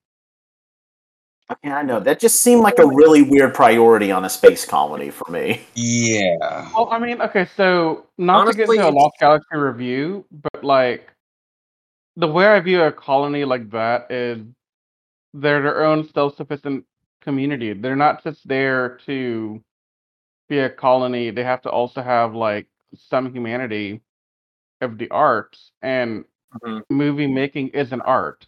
Okay, I know. That just seemed like a really weird priority on a space colony for me. Yeah. Well, I mean, okay, so honestly, to get into a Lost Galaxy review, but like the way I view a colony like that is they're their own self-sufficient community. They're not just there to be a colony. They have to also have like some humanity of the arts, and movie making is an art.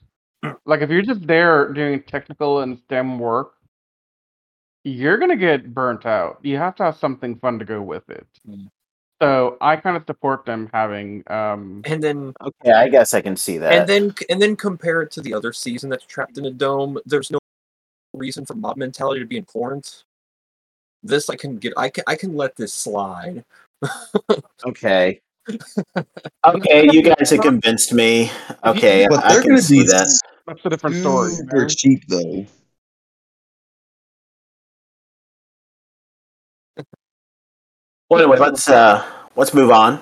Like, if you're just there doing technical and STEM work, you're gonna get burnt out. You have to have something fun to go with it. So I kind of support them having and then okay, I guess I can see that. And then compare it to the other season that's trapped in a dome. There's no reason for mob mentality to be important. This I can let this slide. Okay. Okay, you guys have convinced me. Okay, but I can see that. That's a different story. They're cheap, though. Well, anyway, let's move on.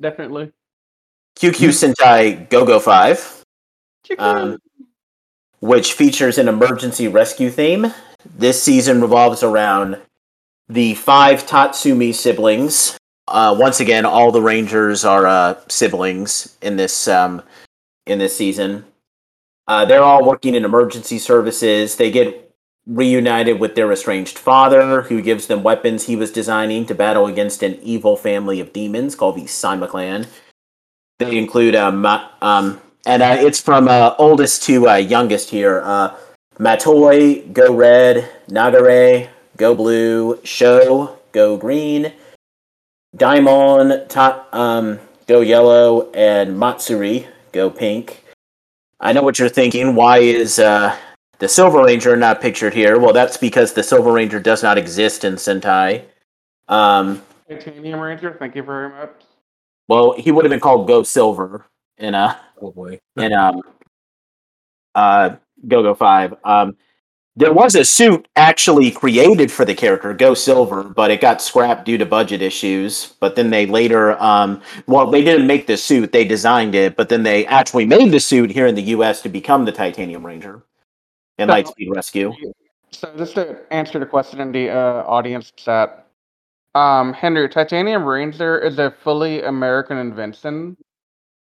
Definitely. QQ Sentai Go 5, which features an emergency rescue theme. This season revolves around the 5 Tatsumi siblings. Once again, all the Rangers are siblings in this season. They're all working in emergency services. They get reunited with their estranged father, who gives them weapons he was designing to battle against an evil family of demons called the Saima Clan. They include it's from oldest to youngest here. Matoi, Go Red, Nagare, Go Blue, Sho, Go Green, Daimon, Go Yellow, and Matsuri, Go Pink. I know what you're thinking. Why is the Silver Ranger not pictured here? Well, that's because the Silver Ranger does not exist in Sentai. Titanium Ranger, thank you very much. Well, he would have been called Go Silver in Go-Go 5. There was a suit actually created for the character, Go Silver, but it got scrapped due to budget issues. But then they later, they didn't make the suit, they designed it, but then they actually made the suit here in the U.S. to become the Titanium Ranger in Lightspeed Rescue. So just to answer the question in the audience chat, Henry, Titanium Ranger is a fully American invention.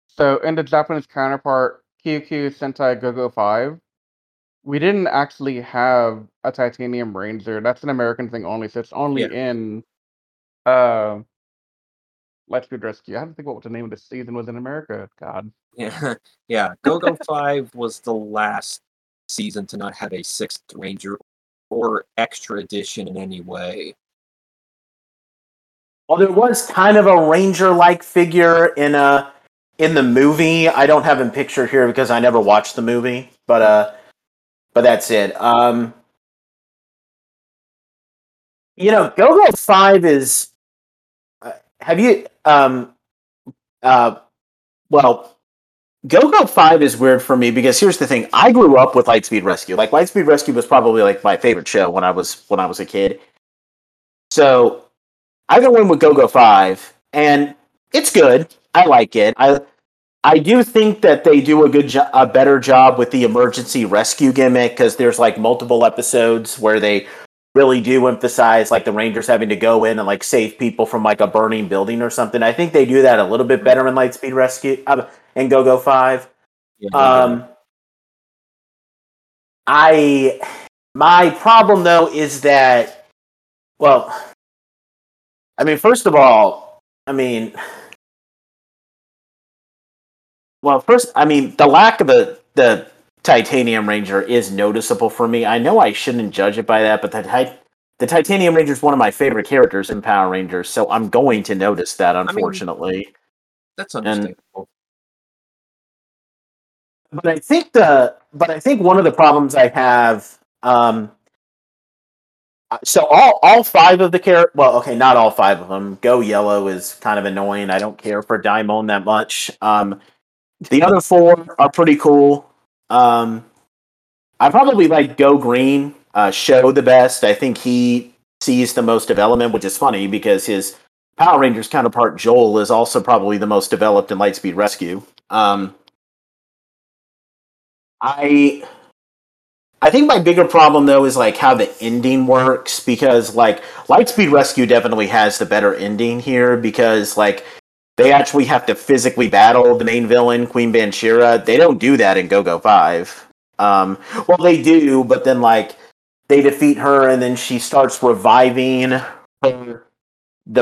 So in the Japanese counterpart, QQ Sentai Go-Go 5, we didn't actually have a Titanium Ranger. That's an American thing only. So it's only in Lightspeed Rescue. I have to think what the name of the season was in America. God. Yeah, yeah. Go-Go 5 was the last season to not have a sixth Ranger or extra edition in any way. Well, there was kind of a Ranger-like figure in the movie. I don't have him pictured here because I never watched the movie, but that's it. Go-Go 5 is... have you... Go-Go 5 is weird for me because here's the thing. I grew up with Lightspeed Rescue. Like, Lightspeed Rescue was probably, like, my favorite show when I was a kid. So, I go in with Go-Go 5, and it's good. I like it. I do think that they do a better job with the emergency rescue gimmick because there's like multiple episodes where they really do emphasize like the Rangers having to go in and like save people from like a burning building or something. I think they do that a little bit better in Lightspeed Rescue and Go-Go 5. Yeah. My problem though is that the lack of the Titanium Ranger is noticeable for me. I know I shouldn't judge it by that, but the Titanium Ranger is one of my favorite characters in Power Rangers, so I'm going to notice that, unfortunately. That's understandable. But I think one of the problems I have... so all five of the characters... Well, okay, not all five of them. Go Yellow is kind of annoying. I don't care for Daimon that much. The other four are pretty cool. I probably like Go Green, Cho the best. I think he sees the most development, which is funny because his Power Rangers counterpart Joel is also probably the most developed in Lightspeed Rescue. I think my bigger problem though is like how the ending works because like Lightspeed Rescue definitely has the better ending here because like they actually have to physically battle the main villain, Queen Banshira. They don't do that in Go-Go 5. They do, but then, like, they defeat her, and then she starts reviving the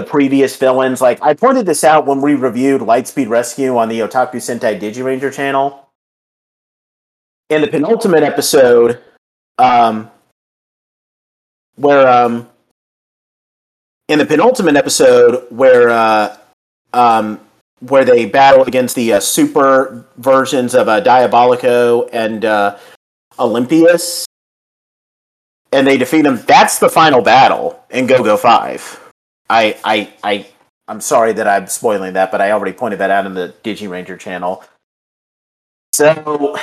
previous villains. Like, I pointed this out when we reviewed Lightspeed Rescue on the Otaku Sentai Digiranger channel. In the penultimate episode, where they battle against the super versions of Diabolico and Olympius, and they defeat them. That's the final battle in Go-Go 5. I'm sorry that I'm spoiling that, but I already pointed that out in the DigiRanger channel. So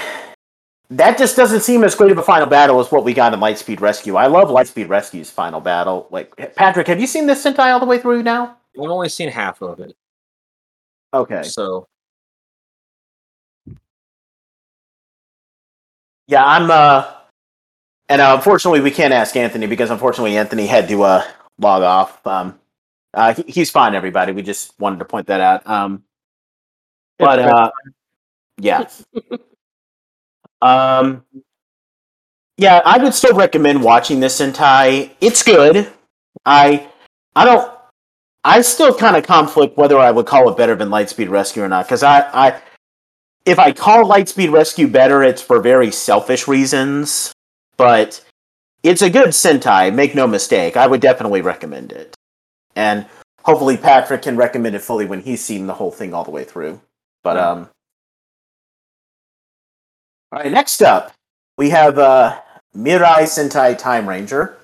that just doesn't seem as great of a final battle as what we got in Lightspeed Rescue. I love Lightspeed Rescue's final battle. Like Patrick, have you seen this Sentai all the way through now? I've only seen half of it. Okay. So, yeah, I'm. Unfortunately, we can't ask Anthony because unfortunately Anthony had to log off. He's fine, everybody. We just wanted to point that out. Yeah. Yeah, I would still recommend watching this Sentai. It's good. I still kind of conflict whether I would call it better than Lightspeed Rescue or not, because if I call Lightspeed Rescue better, it's for very selfish reasons, but it's a good Sentai, make no mistake. I would definitely recommend it. And hopefully Patrick can recommend it fully when he's seen the whole thing all the way through. But, all right, next up, we have Mirai Sentai Time Ranger,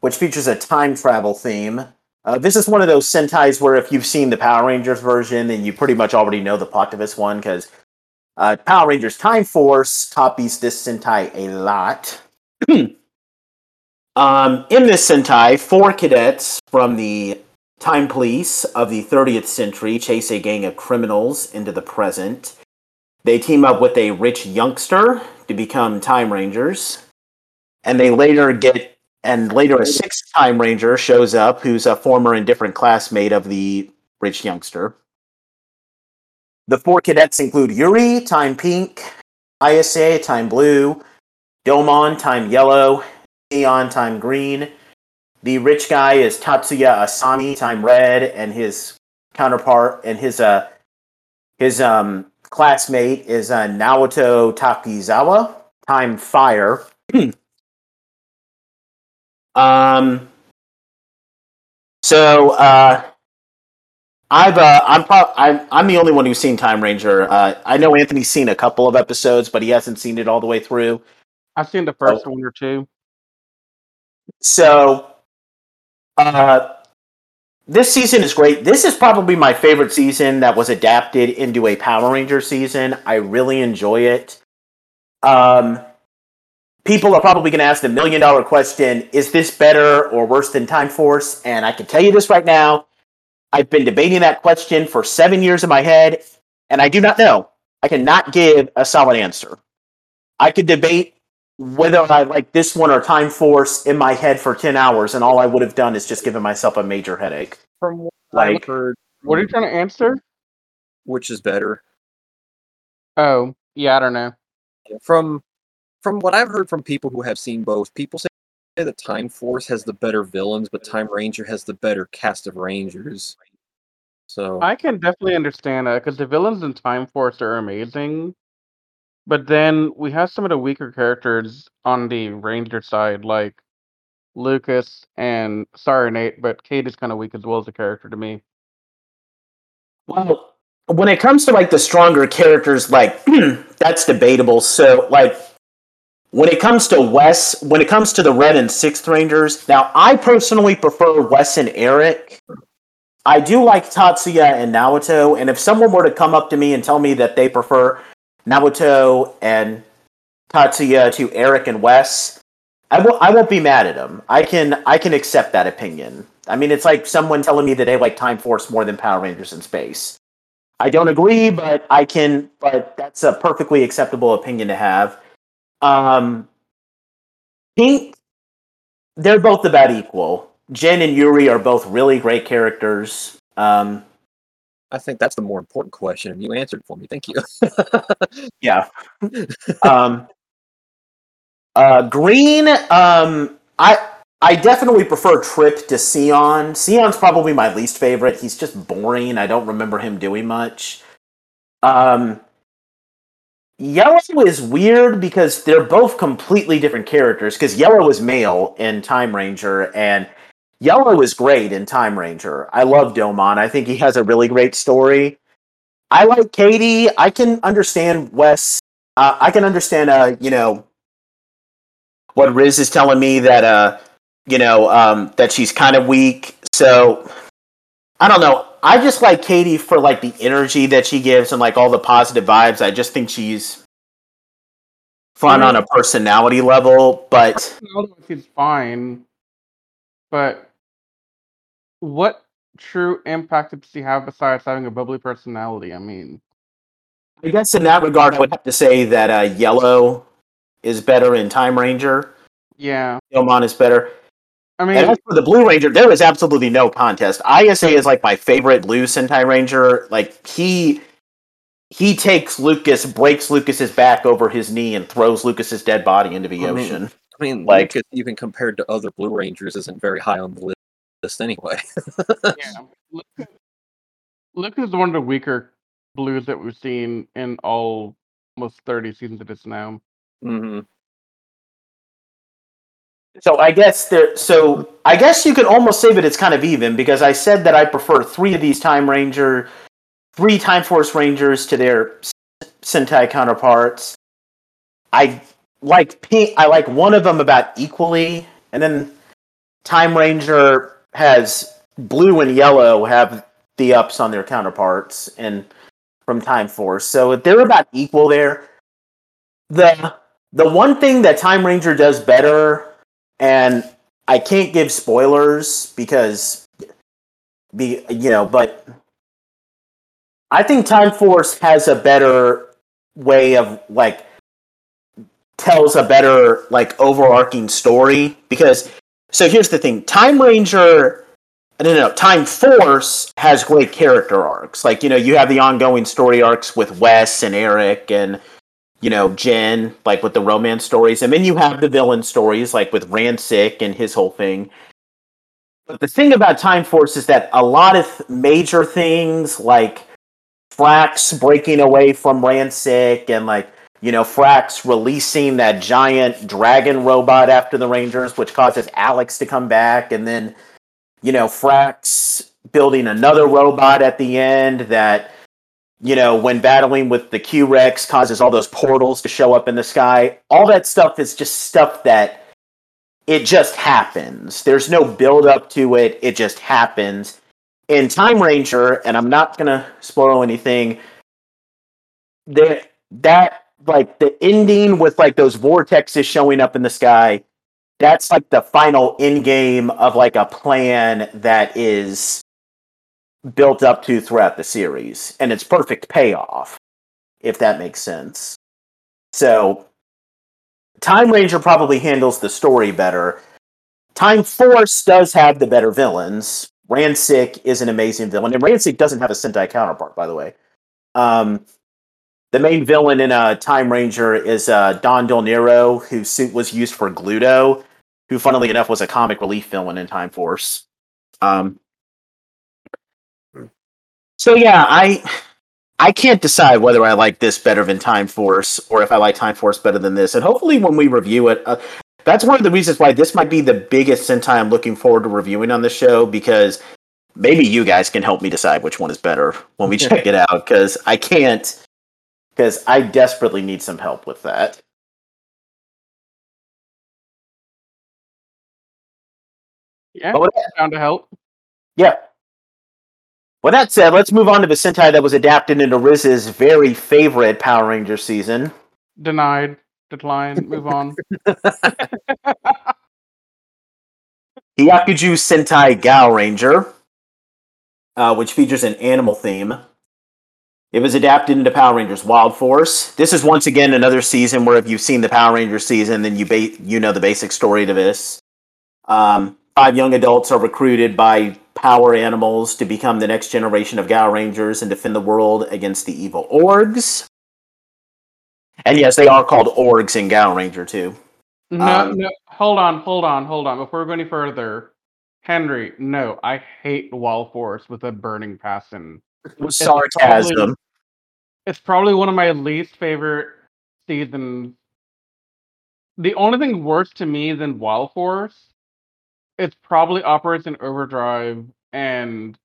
which features a time travel theme. This is one of those Sentais where if you've seen the Power Rangers version, then you pretty much already know the plot to this one, because Power Rangers Time Force copies this Sentai a lot. In this Sentai, four cadets from the Time Police of the 30th century chase a gang of criminals into the present. They team up with a rich youngster to become Time Rangers, and they later get, and later a sixth Time Ranger shows up who's a former and different classmate of the rich youngster. The four cadets include Yuri, Time Pink, Ayase, Time Blue, Domon, Time Yellow, Neon, Time Green. The rich guy is Tatsuya Asami, Time Red, and his counterpart, and his classmate is Naoto Takizawa, Time Fire. I'm the only one who's seen Time Ranger. I know Anthony's seen a couple of episodes, but he hasn't seen it all the way through. I've seen the first one or two. So, this season is great. This is probably my favorite season that was adapted into a Power Ranger season. I really enjoy it. People are probably going to ask the million-dollar question, is this better or worse than Time Force? And I can tell you this right now. I've been debating that question for 7 years in my head, and I do not know. I cannot give a solid answer. I could debate whether I like this one or Time Force in my head for 10 hours, and all I would have done is just given myself a major headache. From what I've heard, what are you trying to answer? Which is better? Oh, yeah, I don't know. From what I've heard from people who have seen both, people say that Time Force has the better villains, but Time Ranger has the better cast of Rangers. So I can definitely understand that, because the villains in Time Force are amazing. But then we have some of the weaker characters on the Ranger side, like Lucas and, sorry Nate, but Kate is kind of weak as well as a character to me. Well, when it comes to like the stronger characters, like that's debatable. So like when it comes to Wes, when it comes to the Red and Sixth Rangers, now I personally prefer Wes and Eric. I do like Tatsuya and Naoto, and if someone were to come up to me and tell me that they prefer Naoto and Tatsuya to Eric and Wes, I won't be mad at them. I can accept that opinion. I mean, it's like someone telling me that they like Time Force more than Power Rangers in space. I don't agree, but I can. But that's a perfectly acceptable opinion to have. Pink, they're both about equal. Jen and Yuri are both really great characters. I think that's the more important question, and you answered for me. Thank you. Yeah. Green, I definitely prefer Trip to Sion. Sion's probably my least favorite. He's just boring. I don't remember him doing much. Yellow is weird because they're both completely different characters, because Yellow is male in Time Ranger, and Yellow is great in Time Ranger. I love Domon. I think he has a really great story. I like Katie. I can understand Wes. I can understand, what Riz is telling me that, that she's kind of weak. So, I don't know. I just like Katie for, like, the energy that she gives and, like, all the positive vibes. I just think she's fun on a personality level, but... She's fine. But what true impact did she have besides having a bubbly personality? I mean, I guess in that regard, I would have to say that Yellow is better in Time Ranger. Yeah. Domon is better. I mean, and as for the Blue Ranger, there is absolutely no contest. ISA is like my favorite Blue Sentai Ranger. Like, he takes Lucas, breaks Lucas's back over his knee, and throws Lucas's dead body into the ocean. Like, Lucas, even compared to other Blue Rangers, isn't very high on the list anyway. Yeah. Lucas is one of the weaker Blues that we've seen in all almost 30 seasons of this now. Mm-hmm. So I guess there. So I guess you could almost say that it's kind of even, because I said that I prefer three of these three Time Force Rangers to their Sentai counterparts. I like one of them about equally, and then Time Ranger has blue and yellow have the ups on their counterparts, and from Time Force, so they're about equal there. The one thing that Time Ranger does better, and I can't give spoilers because, but I think Time Force has a better way of, tells a better, overarching story. Because, so here's the thing, Time Force has great character arcs. You have the ongoing story arcs with Wes and Eric and, Jen, with the romance stories. And then you have the villain stories, with Rancic and his whole thing. But the thing about Time Force is that a lot of major things, Frax breaking away from Rancic and, Frax releasing that giant dragon robot after the Rangers, which causes Alex to come back. And then, Frax building another robot at the end that, when battling with the Q-Rex causes all those portals to show up in the sky. All that stuff is just stuff that it just happens. There's no build up to it. It just happens. In Time Ranger, and I'm not going to spoil anything, the ending with, those vortexes showing up in the sky, that's, the final end game of, a plan that is built up to throughout the series, and it's perfect payoff, if that makes sense. So Time Ranger probably handles the story better. Time Force does have the better villains. Rancic is an amazing villain, and Rancic doesn't have a Sentai counterpart, by the way. The main villain in Time Ranger is Don Del Nero, whose suit was used for Gluto, who, funnily enough, was a comic relief villain in Time Force. So yeah, I can't decide whether I like this better than Time Force, or if I like Time Force better than this. And hopefully when we review it, that's one of the reasons why this might be the biggest Sentai I'm looking forward to reviewing on the show, because maybe you guys can help me decide which one is better when we check it out, because I can't, because I desperately need some help with that. Yeah, found a help. Yeah. Well, that said, let's move on to the Sentai that was adapted into Riz's very favorite Power Ranger season. Denied. Declined. Move on. Hyakuju Sentai Go Ranger, which features an animal theme. It was adapted into Power Rangers Wild Force. This is once again another season where if you've seen the Power Ranger season, then you know the basic story to this. 5 young adults are recruited by power animals to become the next generation of Go Rangers and defend the world against the evil Orgs. And yes, they are called Orgs in Go Ranger, too. No, hold on. Before we go any further, Henry, no, I hate Wild Force with a burning passion. With sarcasm. It's probably one of my least favorite seasons. The only thing worse to me than Wild Force, it probably operates in Overdrive and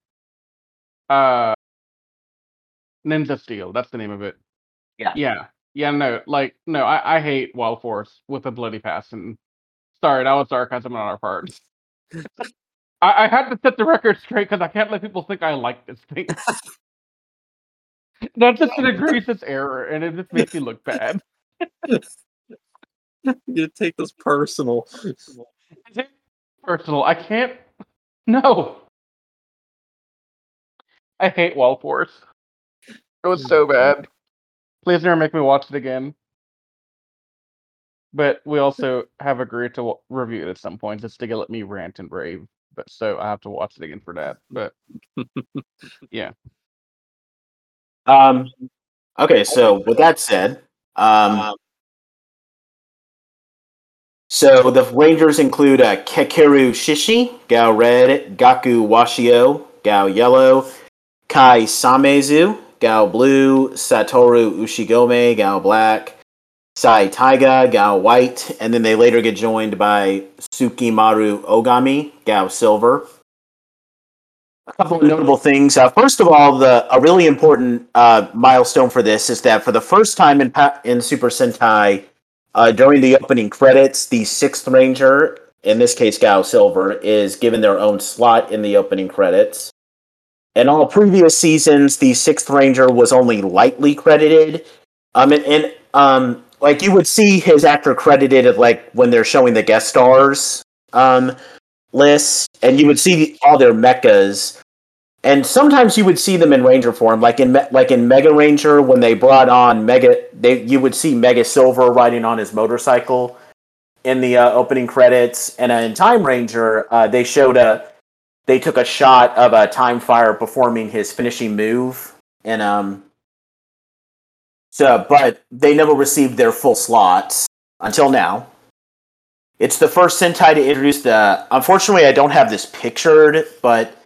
Ninja Steel. That's the name of it. Yeah. I hate Wild Force with a bloody passion. Sorry, that was sarcasm on our part. I had to set the record straight because I can't let people think I like this thing. That's just an egregious error, and it just makes me look bad. You take this personal. I can't. No. I hate Wild Force. It was so bad. Please never make me watch it again. But we also have agreed to review it at some point just to let me rant and rave. But so I have to watch it again for that. But yeah. Okay. So with that said, so the Rangers include Kekeru Shishi, Gao Red, Gaku Washio, Gao Yellow, Kai Samezu, Gao Blue, Satoru Ushigome, Gao Black, Sai Taiga, Gao White, and then they later get joined by Tsukimaru Ogami, Gao Silver. A couple of notable things. First of all, a really important milestone for this is that for the first time in Super Sentai, during the opening credits, the Sixth Ranger, in this case Gao Silver, is given their own slot in the opening credits. In all previous seasons, the Sixth Ranger was only lightly credited. Like you would see his actor credited like when they're showing the guest stars lists, and you would see all their mechas, and sometimes you would see them in Ranger form, like in Mega Ranger when they brought on you would see Mega Silver riding on his motorcycle in the opening credits, and in Time Ranger they took a shot of a Time Fire performing his finishing move, and so, but they never received their full slots until now. It's the first Sentai to introduce the... Unfortunately, I don't have this pictured, but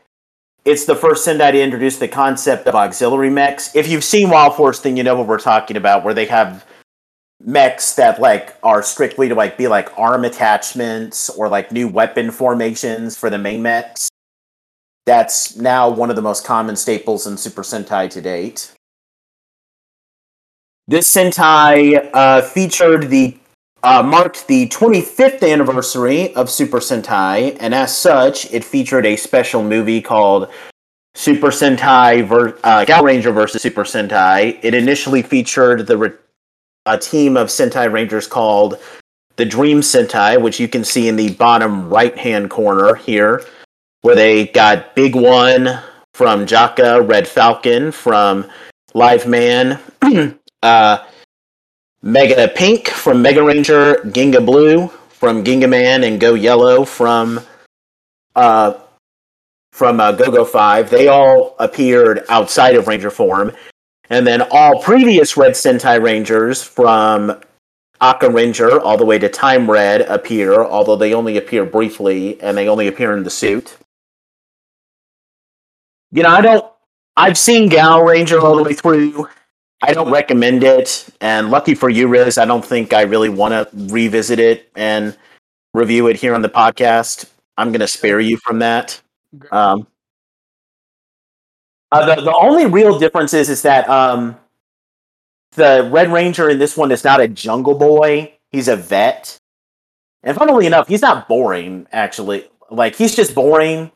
it's the first Sentai to introduce the concept of auxiliary mechs. If you've seen Wild Force, then you know what we're talking about, where they have mechs that like are strictly to like be like arm attachments or like new weapon formations for the main mechs. That's now one of the most common staples in Super Sentai to date. This Sentai marked the 25th anniversary of Super Sentai, and as such, it featured a special movie called Super Sentai Gal Ranger vs. Super Sentai. It initially featured a team of Sentai Rangers called the Dream Sentai, which you can see in the bottom right-hand corner here, where they got Big One from Jaka, Red Falcon from Live Man, Mega Pink from Mega Ranger, Ginga Blue from Ginga Man, and Go Yellow from Go-Go 5. They all appeared outside of Ranger form. And then all previous Red Sentai Rangers from Aka Ranger all the way to Time Red appear, although they only appear briefly, and they only appear in the suit. You know, I've seen Gal Ranger all the way through. I don't recommend it, and lucky for you, Riz, I don't think I really want to revisit it and review it here on the podcast. I'm going to spare you from that. The only real difference is that the Red Ranger in this one is not a jungle boy. He's a vet. And funnily enough, he's not boring, actually. Like, he's just boring.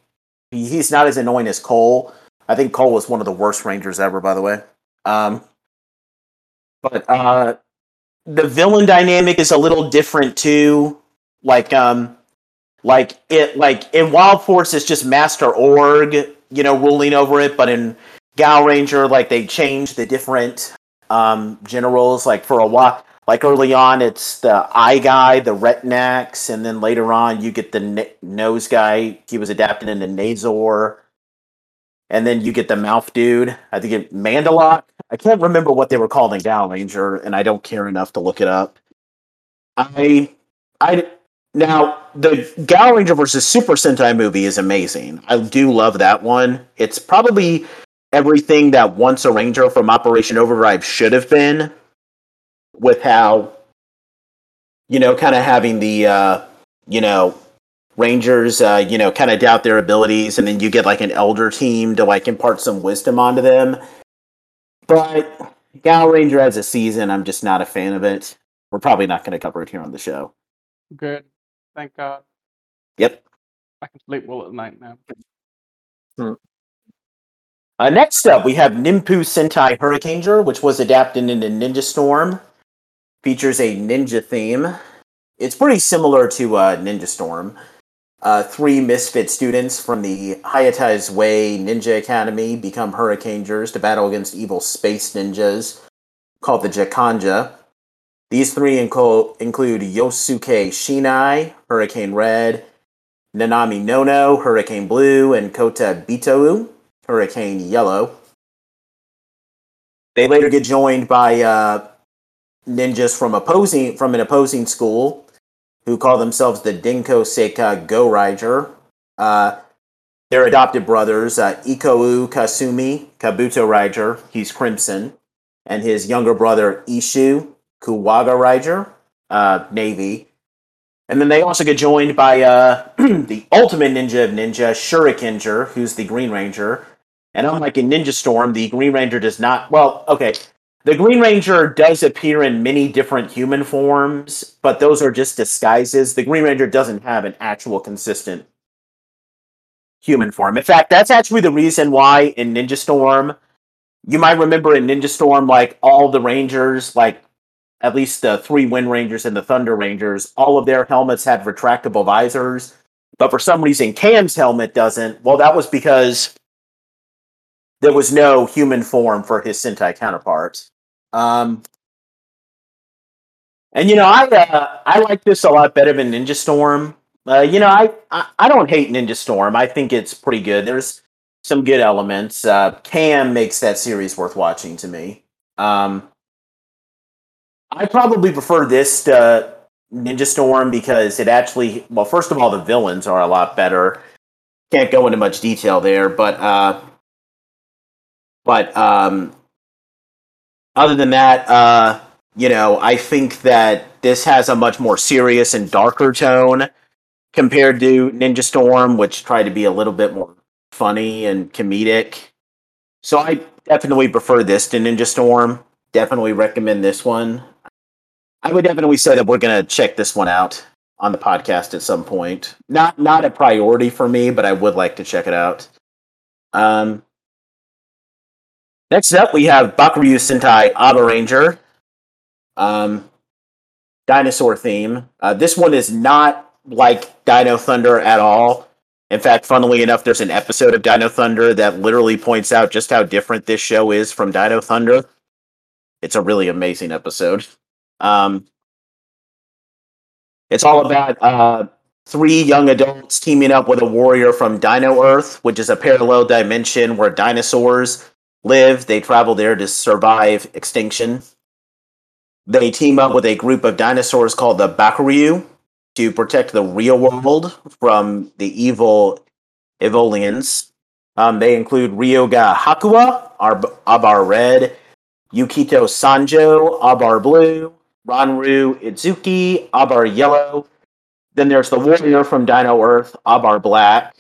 He's not as annoying as Cole. I think Cole was one of the worst Rangers ever, by the way. But the villain dynamic is a little different too. Like in Wild Force, it's just Master Org, you know, ruling over it. But in Gal Ranger, like they changed the different generals. Like for a while, like early on, it's the eye guy, the Retinax, and then later on, you get the nose guy. He was adapted into Nazor. And then you get the mouth dude. I think it Mandalot. I can't remember what they were called in Gal Ranger, and I don't care enough to look it up. Now, the Gal Ranger vs. Super Sentai movie is amazing. I do love that one. It's probably everything that Once a Ranger from Operation Overdrive should have been, with how, you know, kind of having the, you know, Rangers, you know, kind of doubt their abilities, and then you get like an elder team to like impart some wisdom onto them. But Gal Ranger as a season, I'm just not a fan of it. We're probably not going to cover it here on the show. Good. Thank God. Yep. I can sleep well at night now. Next up, we have Ninpu Sentai Hurricaneer, which was adapted into Ninja Storm. Features a ninja theme. It's pretty similar to Ninja Storm. Three misfit students from the Hayatai's Way Ninja Academy become Hurricaneers to battle against evil space ninjas called the Jakanja. These three include Yosuke Shinai, Hurricane Red, Nanami Nono, Hurricane Blue, and Kota Bitou, Hurricane Yellow. They later get joined by ninjas from an opposing school, who call themselves the Denko Sentai Go Ranger. Their adopted brothers, Ikou Kasumi, Kabuto Ranger, he's Crimson, and his younger brother, Ishu, Kuwaga Ranger, Navy. And then they also get joined by the ultimate ninja of ninja, Shurikinger, who's the Green Ranger. And unlike in Ninja Storm, the Green Ranger does not... Well, okay. The Green Ranger does appear in many different human forms, but those are just disguises. The Green Ranger doesn't have an actual consistent human form. In fact, that's actually the reason why in Ninja Storm... You might remember in Ninja Storm, like, all the Rangers, like, at least the three Wind Rangers and the Thunder Rangers, all of their helmets had retractable visors. But for some reason, Cam's helmet doesn't. Well, that was because there was no human form for his Sentai counterparts. And, you know, I like this a lot better than Ninja Storm. You know, I don't hate Ninja Storm. I think it's pretty good. There's some good elements. Cam makes that series worth watching to me. I probably prefer this to Ninja Storm because it actually... Well, first of all, the villains are a lot better. Can't go into much detail there, but other than that, you know, I think that this has a much more serious and darker tone compared to Ninja Storm, which tried to be a little bit more funny and comedic. So I definitely prefer this to Ninja Storm. Definitely recommend this one. I would definitely say that we're going to check this one out on the podcast at some point. Not a priority for me, but I would like to check it out. Next up, we have Bakuryu Sentai Aba Ranger. Dinosaur theme. This one is not like Dino Thunder at all. In fact, funnily enough, there's an episode of Dino Thunder that literally points out just how different this show is from Dino Thunder. It's a really amazing episode. It's all about three young adults teaming up with a warrior from Dino Earth, which is a parallel dimension where dinosaurs live. They travel there to survive extinction. They team up with a group of dinosaurs called the Bakuryu to protect the real world from the evil Evolians. They include Ryoga Hakuwa, Abar Red, Yukito Sanjo, Abar Blue, Ranru Itsuki, Abar Yellow. Then there's the warrior from Dino Earth, Abar Black.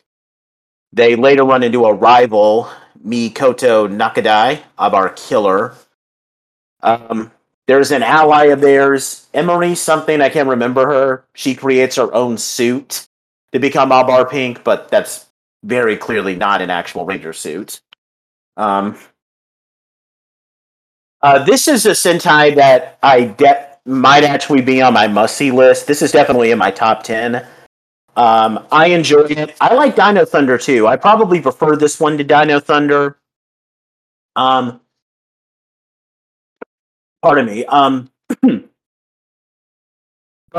They later run into a rival, Mikoto Nakadai, Abar Killer. There's an ally of theirs, Emery something, I can't remember her. She creates her own suit to become Abar Pink, but that's very clearly not an actual Ranger suit. This is a Sentai that might actually be on my must-see list. This is definitely in my top 10. I enjoyed it. I like Dino Thunder, too. I probably prefer this one to Dino Thunder. Pardon me. But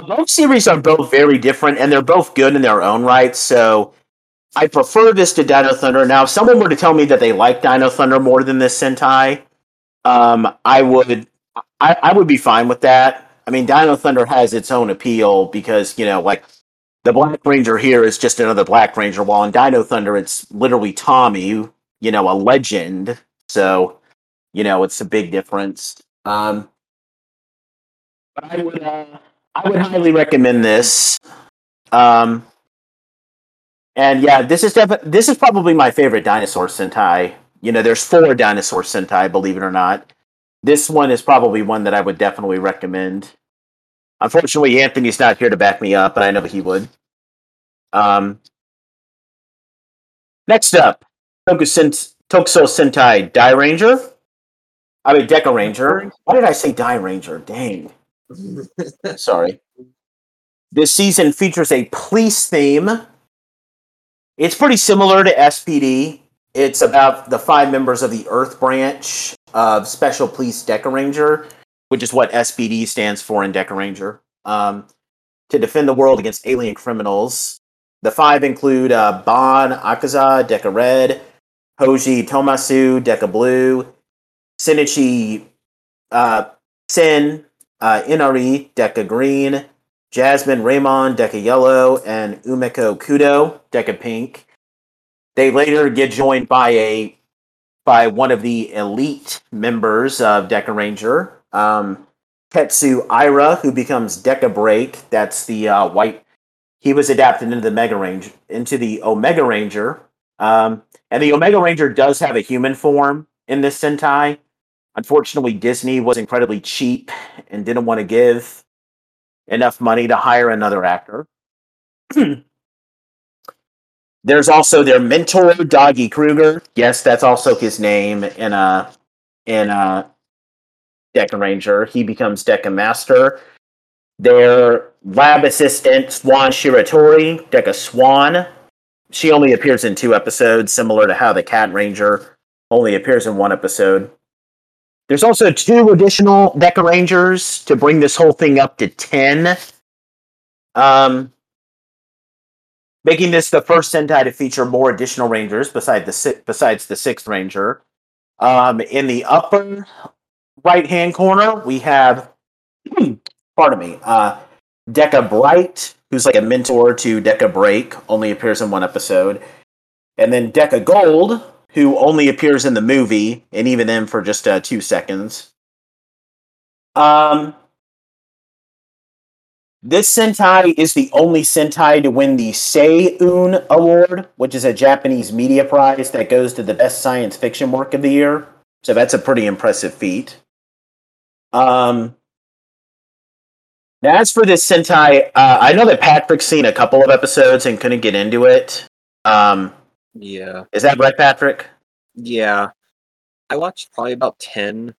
both series are both very different, and they're both good in their own right, so I prefer this to Dino Thunder. Now, if someone were to tell me that they like Dino Thunder more than this Sentai, I would be fine with that. I mean, Dino Thunder has its own appeal because, you know, like, the Black Ranger here is just another Black Ranger, while in Dino Thunder it's literally Tommy, you know, a legend. So, you know, it's a big difference. But I would highly recommend this. And yeah, this is probably my favorite dinosaur Sentai. You know, there's four dinosaur Sentai, believe it or not. This one is probably one that I would definitely recommend. Unfortunately, Anthony's not here to back me up, but I know he would. Next up, Tokuso Sentai Dairanger. I mean, Deca Ranger. Why did I say Dairanger? Dang. Sorry. This season features a police theme. It's pretty similar to SPD. It's about the five members of the Earth branch of Special Police Deca Ranger, which is what SPD stands for in Deca Ranger, to defend the world against alien criminals. The five include Bon Akaza, Deca Red, Hoji Tomasu, Deca Blue, Senichi Sen, Inari, Deca Green, Jasmine Raymond, Deca Yellow, and Umeko Kudo, Deca Pink. They later get joined by one of the elite members of Deca Ranger, Tetsu Ira, who becomes Deca Break. That's the white. He was adapted into the Mega Ranger, into the Omega Ranger, and the Omega Ranger does have a human form in this Sentai. Unfortunately, Disney was incredibly cheap and didn't want to give enough money to hire another actor. There's also their mentor, Doggy Kruger. Yes, that's also his name in Deca Ranger. He becomes Deca Master. Their lab assistant, Swan Shiratori, Deca Swan. She only appears in 2 episodes, similar to how the Cat Ranger only appears in 1 episode. There's also 2 additional Deca Rangers to bring this whole thing up to 10. Making this the first Sentai to feature more additional Rangers besides the 6th Ranger. In the upper right-hand corner, we have... Pardon me. Deca Bright, who's like a mentor to Deca Break, only appears in 1 episode. And then Deca Gold, who only appears in the movie, and even then for just 2 seconds. This Sentai is the only Sentai to win the Seiun Award, which is a Japanese media prize that goes to the best science fiction work of the year. So that's a pretty impressive feat. Now, as for this Sentai, I know that Patrick's seen a couple of episodes and couldn't get into it. Yeah. Is that right, Patrick? Yeah. I watched probably about 10,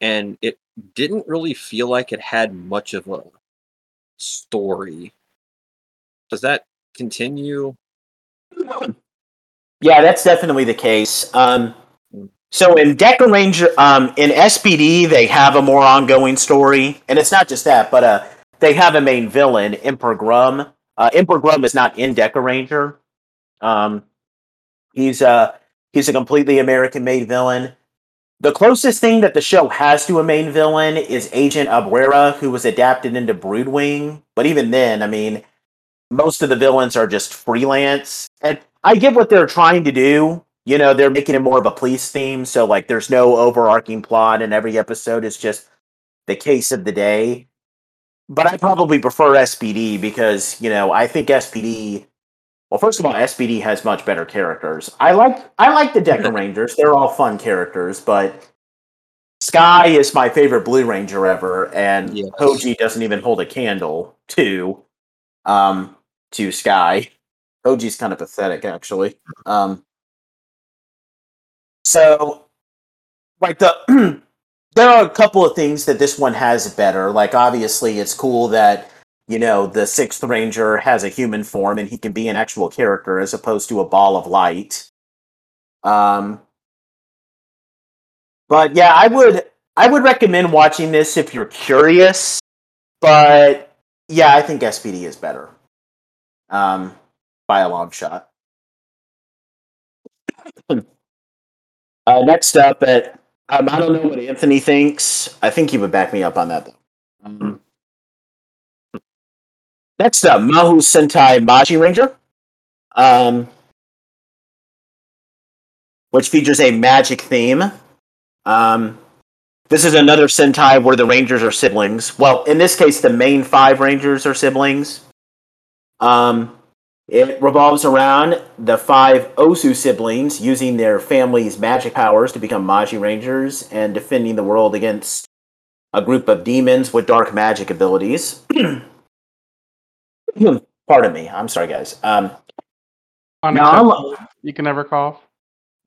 and it didn't really feel like it had much of a story. Does that continue? Yeah, that's definitely the case. So in Deca Ranger, in SPD, they have a more ongoing story. And it's not just that, but they have a main villain, Emperor Grumm. Emperor Grumm is not in Deca Ranger. He's a completely American-made villain. The closest thing that the show has to a main villain is Agent Abrera, who was adapted into Broodwing. But even then, I mean, most of the villains are just freelance. And I get what they're trying to do. You know, they're making it more of a police theme, so, like, there's no overarching plot, and every episode is just the case of the day. But I probably prefer SPD because, you know, I think SPD... Well, first of all, SPD has much better characters. I like the Deca Rangers. They're all fun characters, but Sky is my favorite Blue Ranger ever, and yes. Hoji doesn't even hold a candle to Sky. Hoji's kind of pathetic, actually. So, like, there are a couple of things that this one has better. Like, obviously, it's cool that, you know, the 6th Ranger has a human form and he can be an actual character as opposed to a ball of light. But, yeah, I would recommend watching this if you're curious. But, yeah, I think SPD is better. By a long shot. Next up, I don't know what Anthony thinks. I think he would back me up on that, though. Next up, Mahu Sentai Maji Ranger, which features a magic theme. This is another Sentai where the Rangers are siblings. Well, in this case, the main 5 Rangers are siblings. It revolves around the 5 Osu siblings using their family's magic powers to become Maji Rangers and defending the world against a group of demons with dark magic abilities. Pardon me. I'm sorry, guys. You can never cough.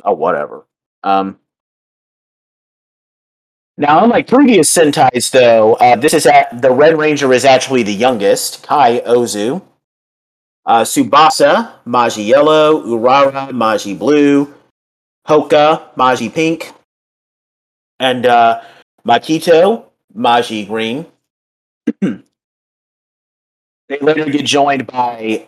Oh, whatever. Now, unlike previous Sentais, though, the Red Ranger is actually the youngest, Kai Ozu. Tsubasa, Maji Yellow, Urara, Maji Blue, Hoka, Maji Pink, and Makito, Maji Green. They later get joined by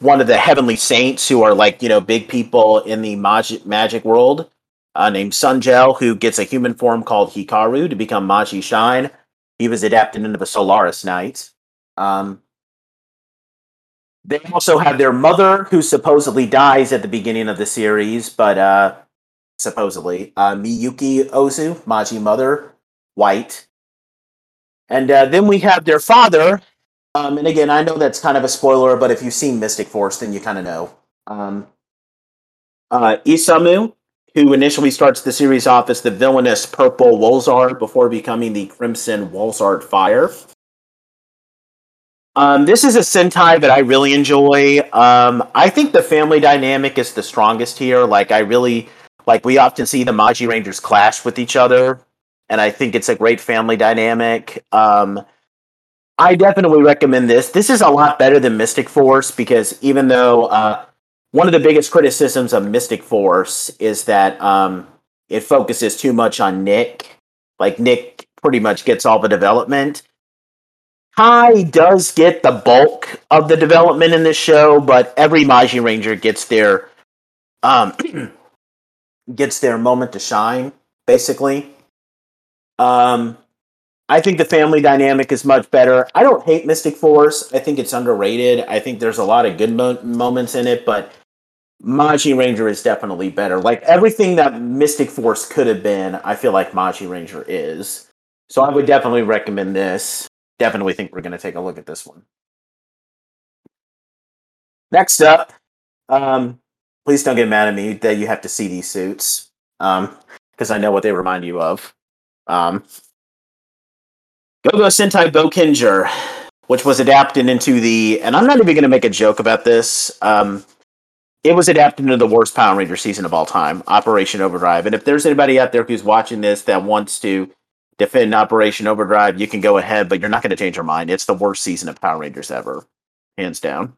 one of the Heavenly Saints, who are, like, you know, big people in the magic world, named Sunjel, who gets a human form called Hikaru to become Maji Shine. He was adapted into the Solaris Knight. They also have their mother, who supposedly dies at the beginning of the series, but, Miyuki Ozu, Maji Mother, White. And then we have their father. And again, I know that's kind of a spoiler, but if you've seen Mystic Force, then you kind of know. Isamu, who initially starts the series off as the villainous Purple Wolzard before becoming the Crimson Wolzard Fire. This is a Sentai that I really enjoy. I think the family dynamic is the strongest here. We often see the Maji Rangers clash with each other, and I think it's a great family dynamic. I definitely recommend this. This is a lot better than Mystic Force, because even though one of the biggest criticisms of Mystic Force is that it focuses too much on Nick. Like, Nick pretty much gets all the development. Kai does get the bulk of the development in this show, but every Maji Ranger gets their gets their moment to shine, basically. I think the family dynamic is much better. I don't hate Mystic Force. I think it's underrated. I think there's a lot of good moments in it, but Maji Ranger is definitely better. Like, everything that Mystic Force could have been, I feel like Maji Ranger is. So I would definitely recommend this. Definitely think we're going to take a look at this one. Next up, please don't get mad at me that you have to see these suits, because I know what they remind you of. Go-Go Sentai Bokenger, which was adapted into the... And I'm not even going to make a joke about this. It was adapted into the worst Power Ranger season of all time, Operation Overdrive. And if there's anybody out there who's watching this that wants to defend Operation Overdrive, you can go ahead, but you're not going to change your mind. It's the worst season of Power Rangers ever, hands down.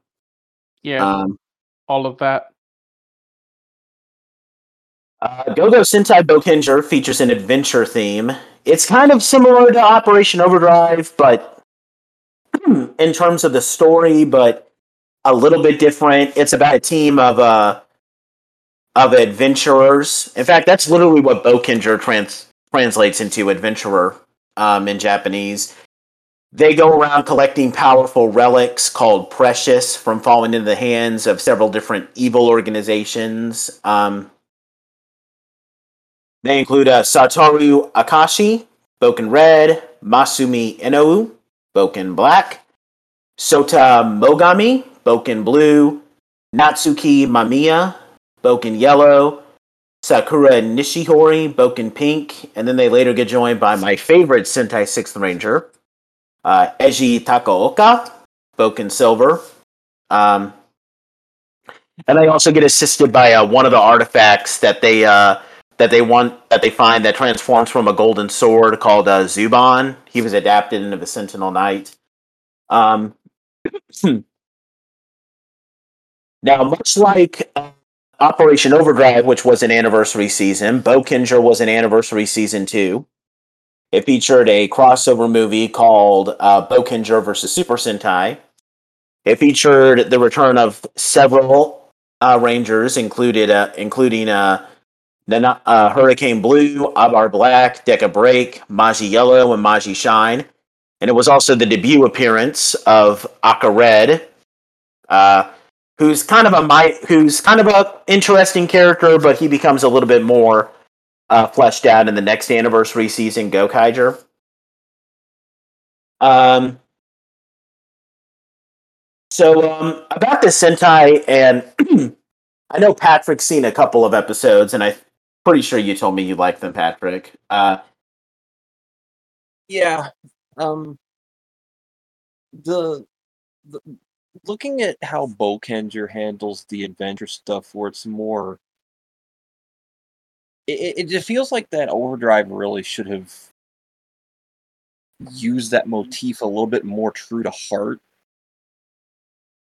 Yeah, all of that. Go-Go Sentai Bokenger features an adventure theme. It's kind of similar to Operation Overdrive, but in terms of the story, but a little bit different. It's about a team of adventurers. In fact, that's literally what Bokenger translates into, adventurer, in Japanese. They go around collecting powerful relics called precious from falling into the hands of several different evil organizations. They include Satoru Akashi, Boken Red, Masumi Inoue, Boken Black, Sota Mogami, Boken Blue, Natsuki Mamiya, Boken Yellow, Sakura Nishihori, Boken Pink, and then they later get joined by my favorite Sentai 6th Ranger, Eiji Takaoka, Boken Silver. And they also get assisted by one of the artifacts that they find that transforms from a golden sword called Zuban. He was adapted into the Sentinel Knight. Now, much like Operation Overdrive, which was an anniversary season, Bokenger was an anniversary season too. It featured a crossover movie called Bokenger vs. Super Sentai. It featured the return of several Rangers, including then Hurricane Blue, Abar Black, Deca Break, Maji Yellow, and Maji Shine. And it was also the debut appearance of Aka Red, who's kind of a interesting character, but he becomes a little bit more fleshed out in the next anniversary season, Gokaiger. So about this Sentai, and I know Patrick's seen a couple of episodes, and pretty sure you told me you liked them, Patrick. Yeah. The looking at how Bokenger handles the adventure stuff, where it's more, it feels like that Overdrive really should have used that motif a little bit more true to heart.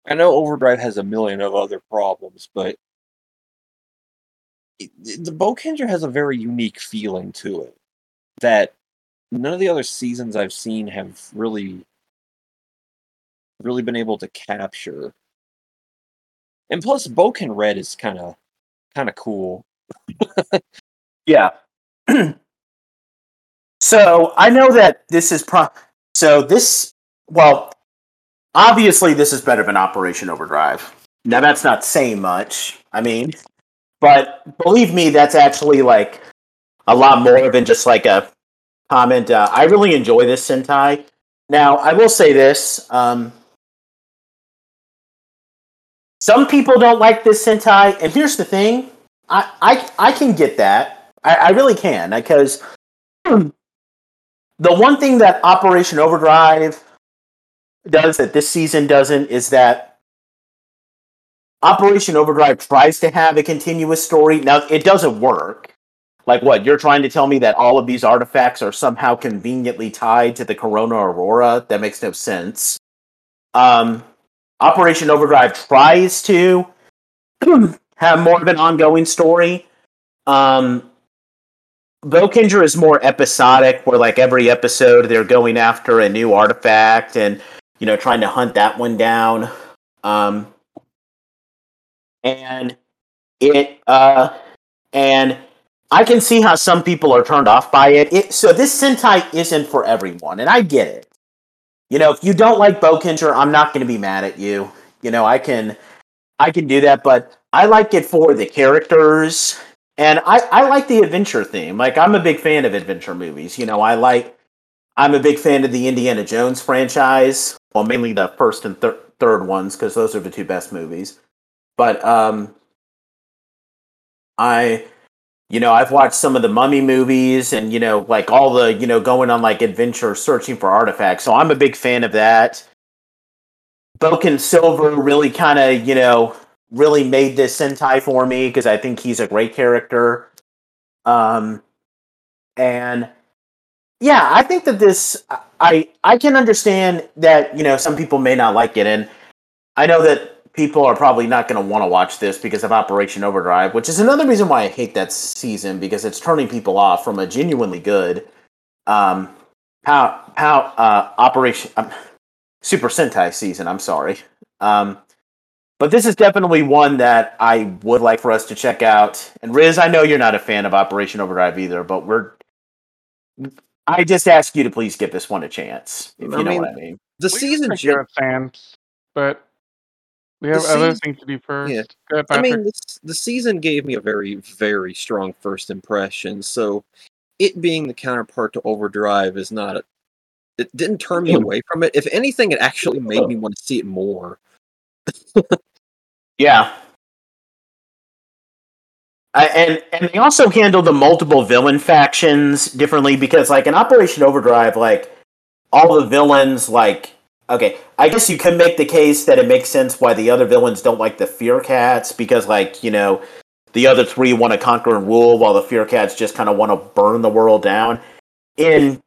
I know Overdrive has a million of other problems, but the Bokenger has a very unique feeling to it that none of the other seasons I've seen have really been able to capture. And plus, Boken Red is kind of cool. Yeah. So I know that this is obviously this is better than Operation Overdrive. Now, that's not saying much. I mean, but believe me, that's actually like a lot more than just like a comment. I really enjoy this Sentai. Now, I will say this. Some people don't like this Sentai, and here's the thing. I can get that. I really can, because the one thing that Operation Overdrive does that this season doesn't is that Operation Overdrive tries to have a continuous story. Now, it doesn't work. Like what? You're trying to tell me that all of these artifacts are somehow conveniently tied to the Corona Aurora? That makes no sense. Operation Overdrive tries to have more of an ongoing story. Vokinger is more episodic, where like every episode they're going after a new artifact and, you know, trying to hunt that one down. And I can see how some people are turned off by it. So this Sentai isn't for everyone, and I get it. You know, if you don't like Bokinger, I'm not going to be mad at you. You know, I can do that, but I like it for the characters, and I like the adventure theme. Like, I'm a big fan of adventure movies. You know, I'm a big fan of the Indiana Jones franchise. Well, mainly the first and third ones, because those are the two best movies. But, you know, I've watched some of the Mummy movies and, you know, like all the, you know, going on like adventure searching for artifacts. So I'm a big fan of that. Boken Silver really kind of, you know, really made this Sentai for me because I think he's a great character. And yeah, I think that this, I can understand that, you know, some people may not like it. And I know that people are probably not going to want to watch this because of Operation Overdrive, which is another reason why I hate that season, because it's turning people off from a genuinely good Super Sentai season. I'm sorry. But this is definitely one that I would like for us to check out. And Riz, I know you're not a fan of Operation Overdrive either, but I just ask you to please give this one a chance, if you know what I mean. The season, you're a fan, but we have other things to do first. Yeah. Go ahead, Patrick. I mean, the season gave me a very, very strong first impression. So, it being the counterpart to Overdrive is not. It didn't turn me away from it. If anything, it actually made me want to see it more. Yeah. And they also handle the multiple villain factions differently because, like, in Operation Overdrive, like, all the villains, like. Okay, I guess you can make the case that it makes sense why the other villains don't like the Fear Cats, because, like, you know, the other three want to conquer and rule, while the Fear Cats just kind of want to burn the world down. In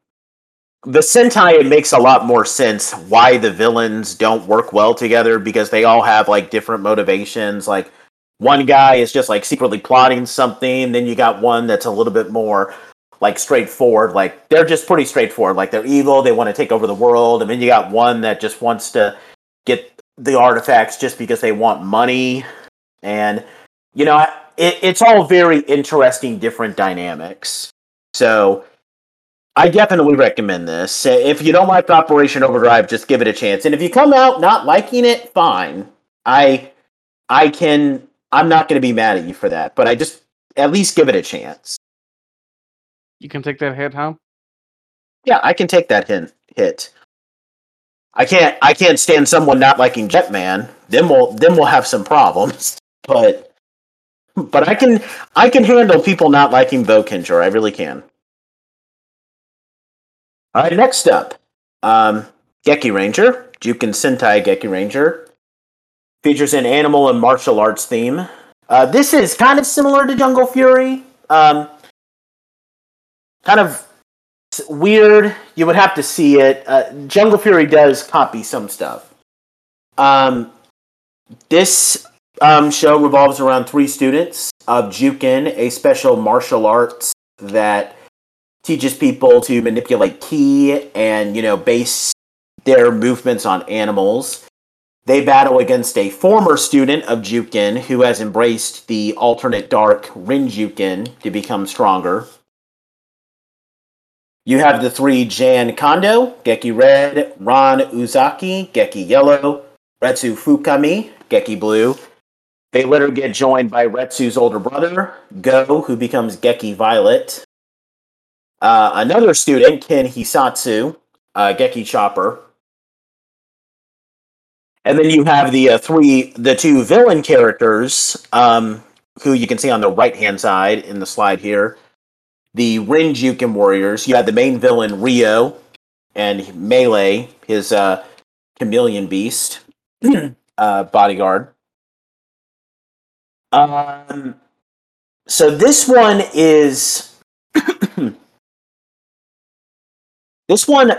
the Sentai, it makes a lot more sense why the villains don't work well together, because they all have, like, different motivations. Like, one guy is just, like, secretly plotting something, then you got one that's a little bit more like straightforward, like they're just pretty straightforward. Like they're evil, they want to take over the world, and then you got one that just wants to get the artifacts just because they want money. And you know, it's all very interesting, different dynamics. So I definitely recommend this. If you don't like Operation Overdrive, just give it a chance. And if you come out not liking it, fine. I'm not going to be mad at you for that, but I just at least give it a chance. You can take that hit, huh? Yeah, I can take that hit. I can't stand someone not liking Jetman. Then we'll have some problems. But I can handle people not liking Vokinger. I really can. All right, next up, Geki Ranger, Juken Sentai Geki Ranger, features an animal and martial arts theme. This is kind of similar to Jungle Fury. Kind of weird. You would have to see it. Jungle Fury does copy some stuff. This show revolves around three students of Juken, a special martial arts that teaches people to manipulate ki and, you know, base their movements on animals. They battle against a former student of Juken who has embraced the alternate dark Rinjuken to become stronger. You have the three Jan Kondo, Geki Red, Ron Uzaki, Geki Yellow, Retsu Fukami, Geki Blue. They later get joined by Retsu's older brother, Go, who becomes Geki Violet. Another student, Ken Hisatsu, Geki Chopper. And then you have the two villain characters, who you can see on the right-hand side in the slide here. The Renjuken Warriors. You have the main villain, Ryo, and Melee, his chameleon beast bodyguard. So this one is... this one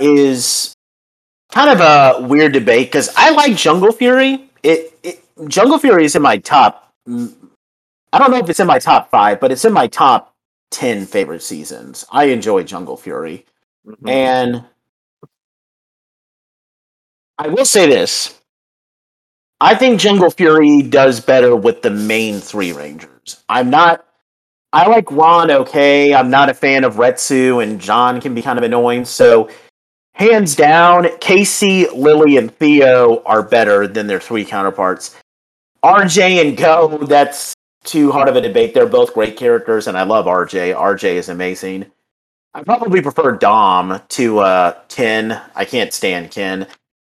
is... kind of a weird debate, because I like Jungle Fury. Jungle Fury is in my top... I don't know if it's in my top 5, but it's in my top 10 favorite seasons. I enjoy Jungle Fury. Mm-hmm. And I will say this. I think Jungle Fury does better with the main three Rangers. I like Ron okay. I'm not a fan of Retsu, and John can be kind of annoying, so... hands down, Casey, Lily, and Theo are better than their three counterparts. RJ and Go, that's too hard of a debate. They're both great characters, and I love RJ. RJ is amazing. I probably prefer Dom to Ken. I can't stand Ken.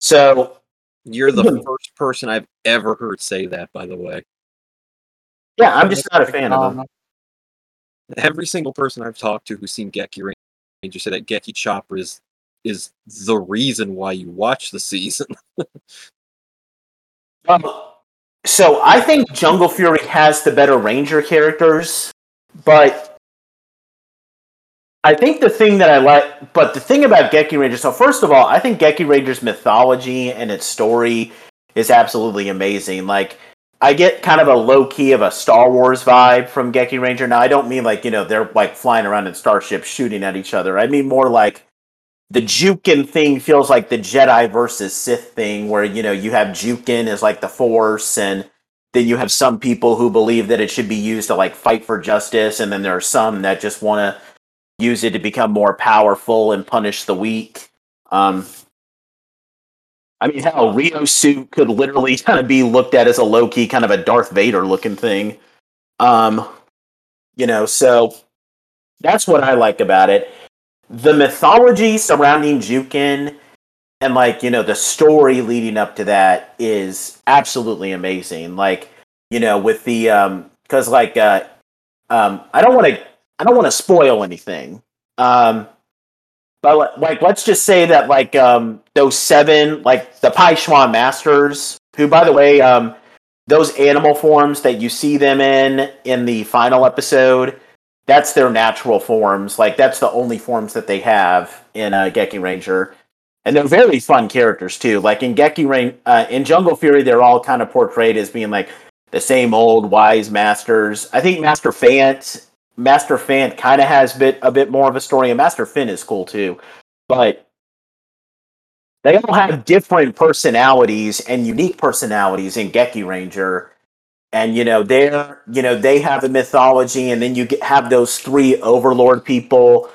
So you're the first person I've ever heard say that, by the way. Yeah, I'm just not a fan of him. Every single person I've talked to who's seen Geki Ranger said that Geki Chopper is the reason why you watch the season. So I think Jungle Fury has the better Ranger characters, but I think the thing that I like... But the thing about Geki Ranger... So first of all, I think Geki Ranger's mythology and its story is absolutely amazing. Like, I get kind of a low-key of a Star Wars vibe from Geki Ranger. Now, I don't mean like, you know, they're like flying around in starships shooting at each other. I mean more like... the Juken thing feels like the Jedi versus Sith thing, where, you know, you have Juken as, like, the Force, and then you have some people who believe that it should be used to, like, fight for justice, and then there are some that just want to use it to become more powerful and punish the weak. I mean, hell, Ryo's suit could literally kind of be looked at as a low-key, kind of a Darth Vader-looking thing. You know, so that's what I like about it. The mythology surrounding Juken and, like, you know, the story leading up to that is absolutely amazing. Like, you know, with the, cause like, I don't want to spoil anything. But like, let's just say that, like, those 7, like the Paishuan Masters, who, by the way, those animal forms that you see them in the final episode, that's their natural forms. Like, that's the only forms that they have in Geki Ranger. And they're very fun characters, too. Like, in in Jungle Fury, they're all kind of portrayed as being, like, the same old wise masters. I think Master Fant kind of has a bit more of a story, and Master Finn is cool, too. But they all have different personalities and unique personalities in Geki Ranger. And, you know, they have a mythology, and then you have those 3 overlord people,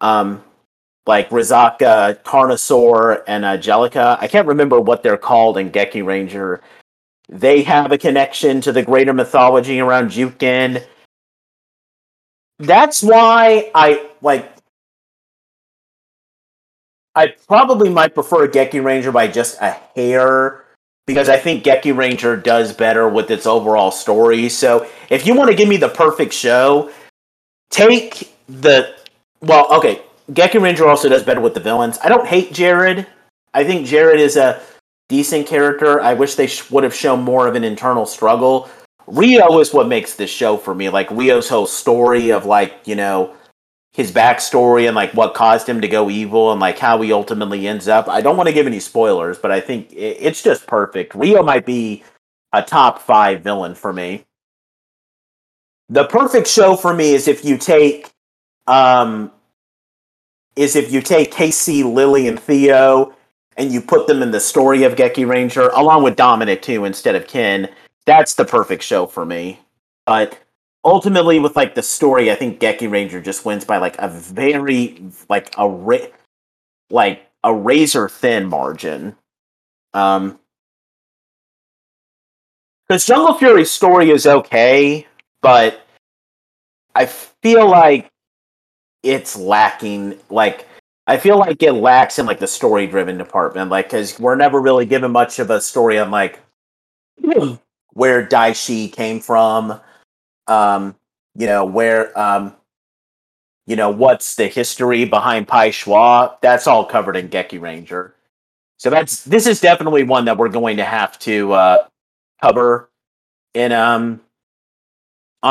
like Rizaka, Carnosaur, and Angelica. I can't remember what they're called in Geki Ranger. They have a connection to the greater mythology around Juken. That's why I probably might prefer Geki Ranger by just a hair, because I think Geki Ranger does better with its overall story. So if you want to give me the perfect show, Geki Ranger also does better with the villains. I don't hate Jared. I think Jared is a decent character. I wish they would have shown more of an internal struggle. Ryo is what makes this show for me. Like, Ryo's whole story of, like, you know, his backstory and, like, what caused him to go evil and, like, how he ultimately ends up. I don't want to give any spoilers, but I think it's just perfect. Ryo might be a top 5 villain for me. The perfect show for me is if you take Casey, Lily, and Theo, and you put them in the story of Geki Ranger, along with Dominic, too, instead of Ken. That's the perfect show for me. But... ultimately, with, like, the story, I think Geki Ranger just wins by, like, a very, like, a razor-thin margin. Because Jungle Fury's story is okay, but I feel like it's lacking, like, I feel like it lacks in, like, the story-driven department, like, because we're never really given much of a story on, like, where Daishi came from, what's the history behind Pai Schwa. That's all covered in Geki Ranger. So this is definitely one that we're going to have to cover in on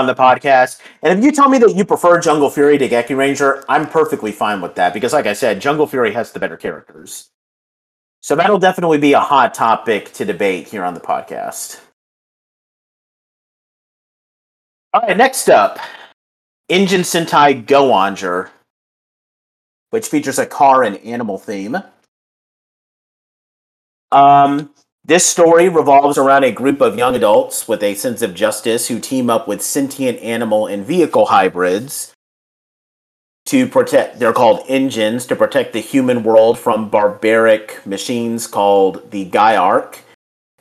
the podcast. And if you tell me that you prefer Jungle Fury to Geki Ranger, I'm perfectly fine with that, because like I said, Jungle Fury has the better characters. So that'll definitely be a hot topic to debate here on the podcast. All right, next up, Engine Sentai Go Ranger, which features a car and animal theme. This story revolves around a group of young adults with a sense of justice who team up with sentient animal and vehicle hybrids to protect, they're called engines, to protect the human world from barbaric machines called the Gaiarch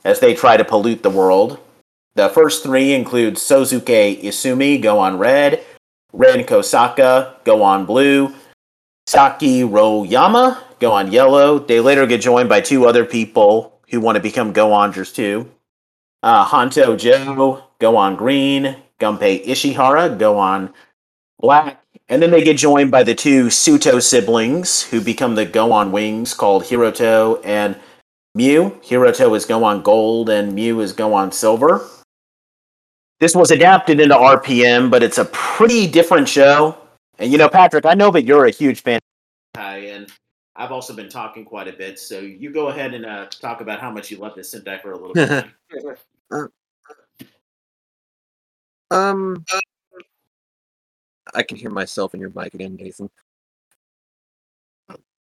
as they try to pollute the world. The first three include Sozuke Isumi, Go on Red, Ren Kosaka, Go on Blue, Saki Royama, Go on Yellow. They later get joined by two other people who want to become Go-Rangers too. Honto Joe, Go on Green, Gunpei Ishihara, Go on Black. And then they get joined by the two Suto siblings who become the Go on Wings called Hiroto and Mew. Hiroto is Go on Gold and Mew is Go on Silver. This was adapted into RPM, but it's a pretty different show. And you know, Patrick, I know that you're a huge fan. Hi, and I've also been talking quite a bit, so you go ahead and talk about how much you love this Sentai for a little bit. I can hear myself in your mic again, Nathan.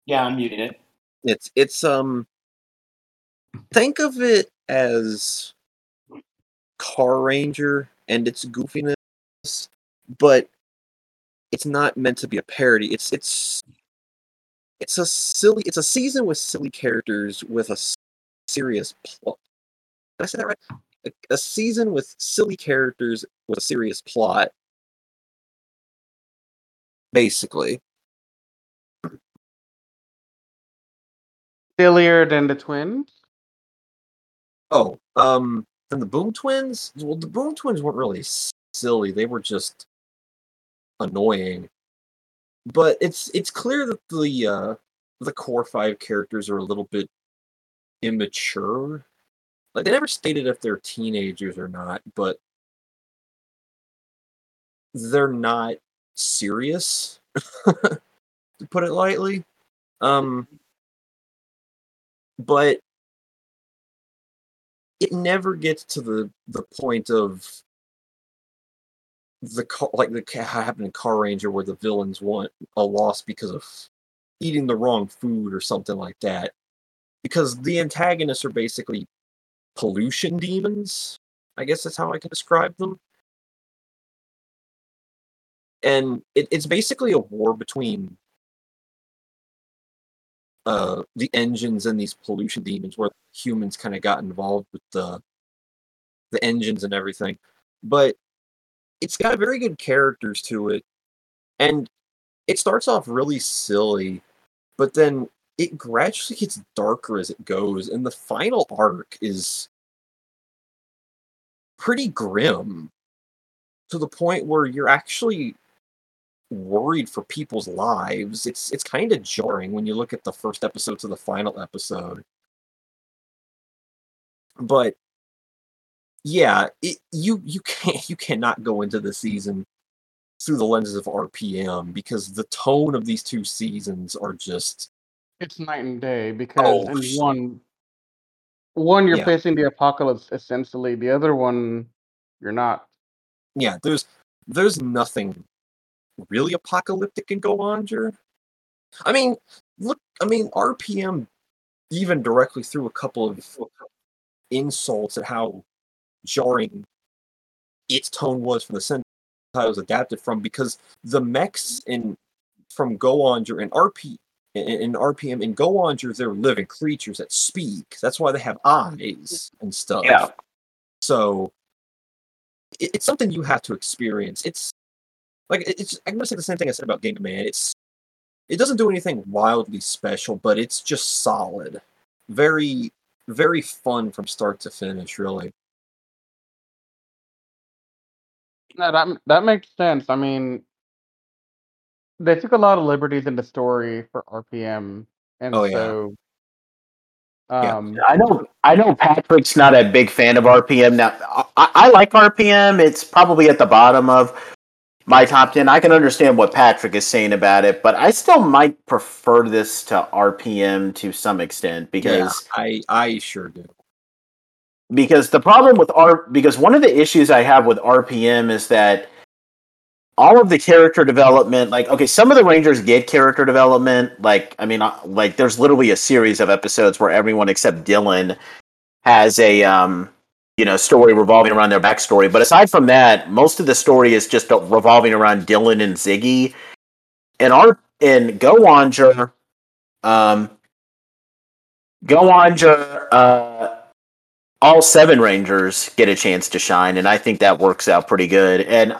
Yeah, I'm muting it. It's think of it as Car Ranger and its goofiness, but it's not meant to be a parody. It's a season with silly characters with a serious plot. Did I say that right? A season with silly characters with a serious plot, basically. Sillier than the twins? Oh, than the Boom Twins? Well, the Boom Twins weren't really silly. They were just annoying. But it's clear that the core five characters are a little bit immature. Like, they never stated if they're teenagers or not, but they're not serious, to put it lightly. But it never gets to the point of happened in Car Ranger where the villains want a loss because of eating the wrong food or something like that. Because the antagonists are basically pollution demons, I guess that's how I can describe them. And it's basically a war between the engines and these pollution demons, where humans kind of got involved with the engines and everything. But it's got very good characters to it, and it starts off really silly, but then it gradually gets darker as it goes, and the final arc is pretty grim, to the point where you're actually worried for people's lives. It's kind of jarring when you look at the first episode to the final episode. But yeah, you cannot go into the season through the lenses of RPM, because the tone of these two seasons are just... It's night and day, because in one you're facing the apocalypse, essentially. The other one, you're not. Yeah, there's nothing really apocalyptic in Go Ranger. I mean, RPM even directly threw a couple of insults at how jarring its tone was from the Sentai it was adapted from, because the mechs from Go Ranger and RPM and Go Ranger, they're living creatures that speak. That's why they have eyes and stuff. Yeah. So it's something you have to experience. It's Like, it's, I'm going to say the same thing I said about Dengeki Man. It doesn't do anything wildly special, but it's just solid. Very, very fun from start to finish, really. No, that makes sense. I mean, they took a lot of liberties in the story for RPM, and so... Yeah. I know Patrick's not a big fan of RPM. Now, I like RPM. It's probably at the bottom of my top 10. I can understand what Patrick is saying about it, but I still might prefer this to RPM to some extent because I sure do. Because the problem with because one of the issues I have with RPM is that all of the character development, like, okay, some of the Rangers get character development. Like, I mean, like, there's literally a series of episodes where everyone except Dylan has a, story revolving around their backstory. But aside from that, most of the story is just revolving around Dylan and Ziggy. And Go Ranger, all seven Rangers get a chance to shine, and I think that works out pretty good. And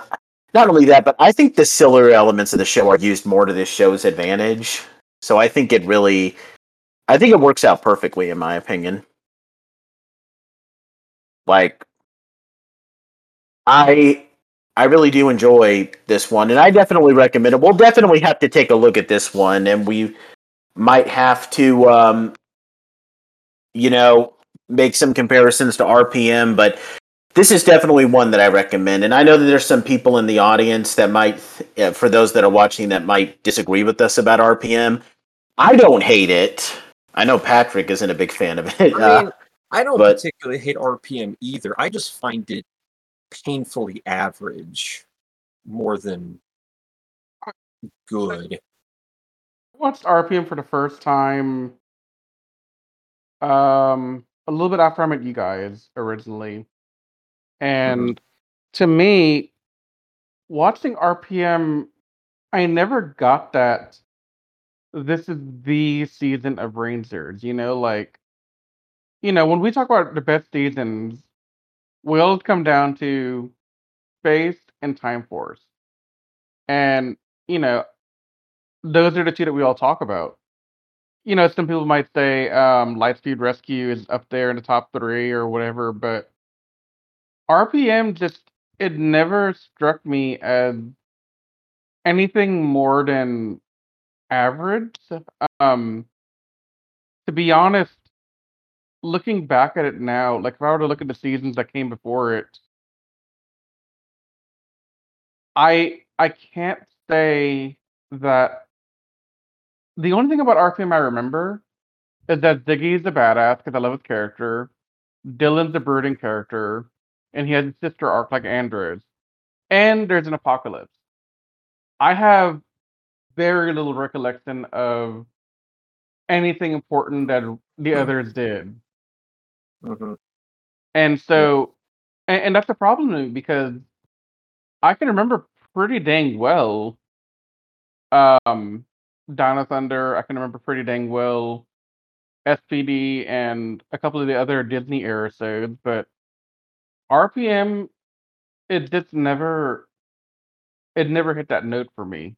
not only that, but I think the sillier elements of the show are used more to this show's advantage. So I think it works out perfectly, in my opinion. Like, I really do enjoy this one, and I definitely recommend it. We'll definitely have to take a look at this one, and we might have to, make some comparisons to RPM, but this is definitely one that I recommend, and I know that there's some people in the audience that might, for those that are watching, that might disagree with us about RPM. I don't hate it. I know Patrick isn't a big fan of it. I don't particularly hate RPM either. I just find it painfully average, more than good. I watched RPM for the first time a little bit after I met you guys originally. And to me, watching RPM, I never got that this is the season of Rangers. When we talk about the best seasons, we all come down to Space and Time Force. And, those are the two that we all talk about. Some people might say Lightspeed Rescue is up there in the top three or whatever, but RPM it never struck me as anything more than average. To be honest, looking back at it now, like if I were to look at the seasons that came before it, I can't say that. The only thing about RPM I remember is that Ziggy's a badass because I love his character. Dylan's a brooding character. And he has a sister arc like Andrews. And there's an apocalypse. I have very little recollection of anything important that the others did. Mm-hmm. And so, and that's the problem to me because I can remember pretty dang well Dino Thunder. I can remember pretty dang well SPD and a couple of the other Disney era episodes, but RPM, it never hit that note for me.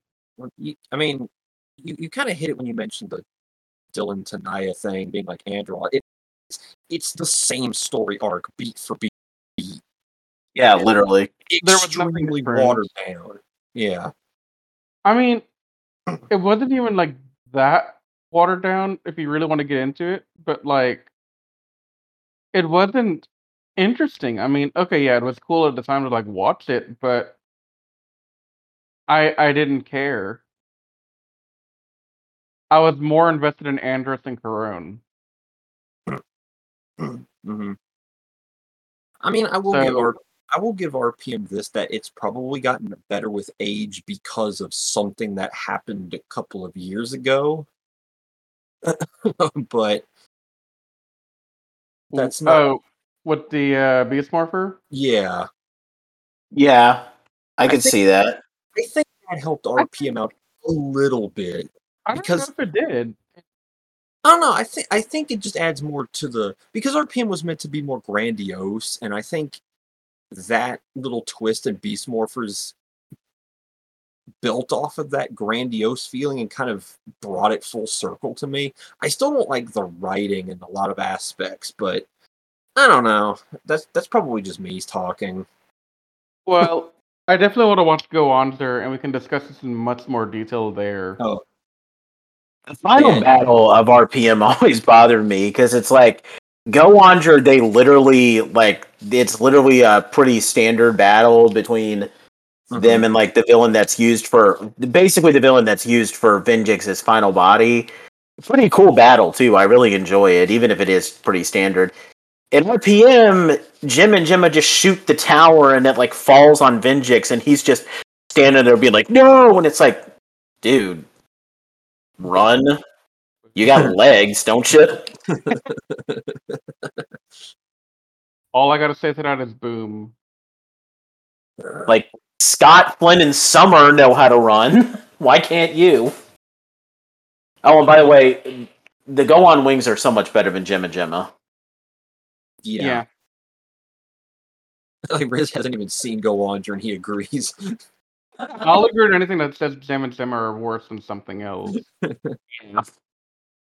I mean, you kind of hit it when you mentioned the Dylan Tenaya thing being like Andrew. It's the same story arc, beat for beat. Yeah, literally. There was extremely watered down. Yeah. I mean, it wasn't even like that watered down if you really want to get into it, but like, it wasn't interesting. I mean, okay, yeah, it was cool at the time to like watch it, but I didn't care. I was more invested in Andrus and Carone. Mm-hmm. I mean, I will give RPM this, that it's probably gotten better with age because of something that happened a couple of years ago. But that's not. Oh. With the Beast Morpher? Yeah. Yeah. I could see that. I think that helped RPM out a little bit. I don't know if it did. I don't know. I think it just adds more to the... Because RPM was meant to be more grandiose, and I think that little twist in Beast Morphers built off of that grandiose feeling and kind of brought it full circle to me. I still don't like the writing in a lot of aspects, but I don't know. That's probably just me talking. Well, I definitely want to watch Go On there, and we can discuss this in much more detail there. Oh. The final battle of RPM always bothered me, because it's like, Go Ranger, they literally, like, it's literally a pretty standard battle between them and, like, the villain that's used for, basically the villain that's used for Venjix's final body. Pretty cool battle, too. I really enjoy it, even if it is pretty standard. In RPM, Jim and Gemma just shoot the tower, and it, like, falls on Venjix, and he's just standing there being like, no! And it's like, dude, run. You got legs, don't you? All I gotta say to that is boom. Like, Scott, Flynn, and Summer know how to run. Why can't you? Oh, and by the way, the Go-On Wings are so much better than Jim and Gemma. Yeah. Like, Riz hasn't even seen Go-On, and he agrees. I'll agree to anything that says Jim and Gemma are worse than something else. Yeah.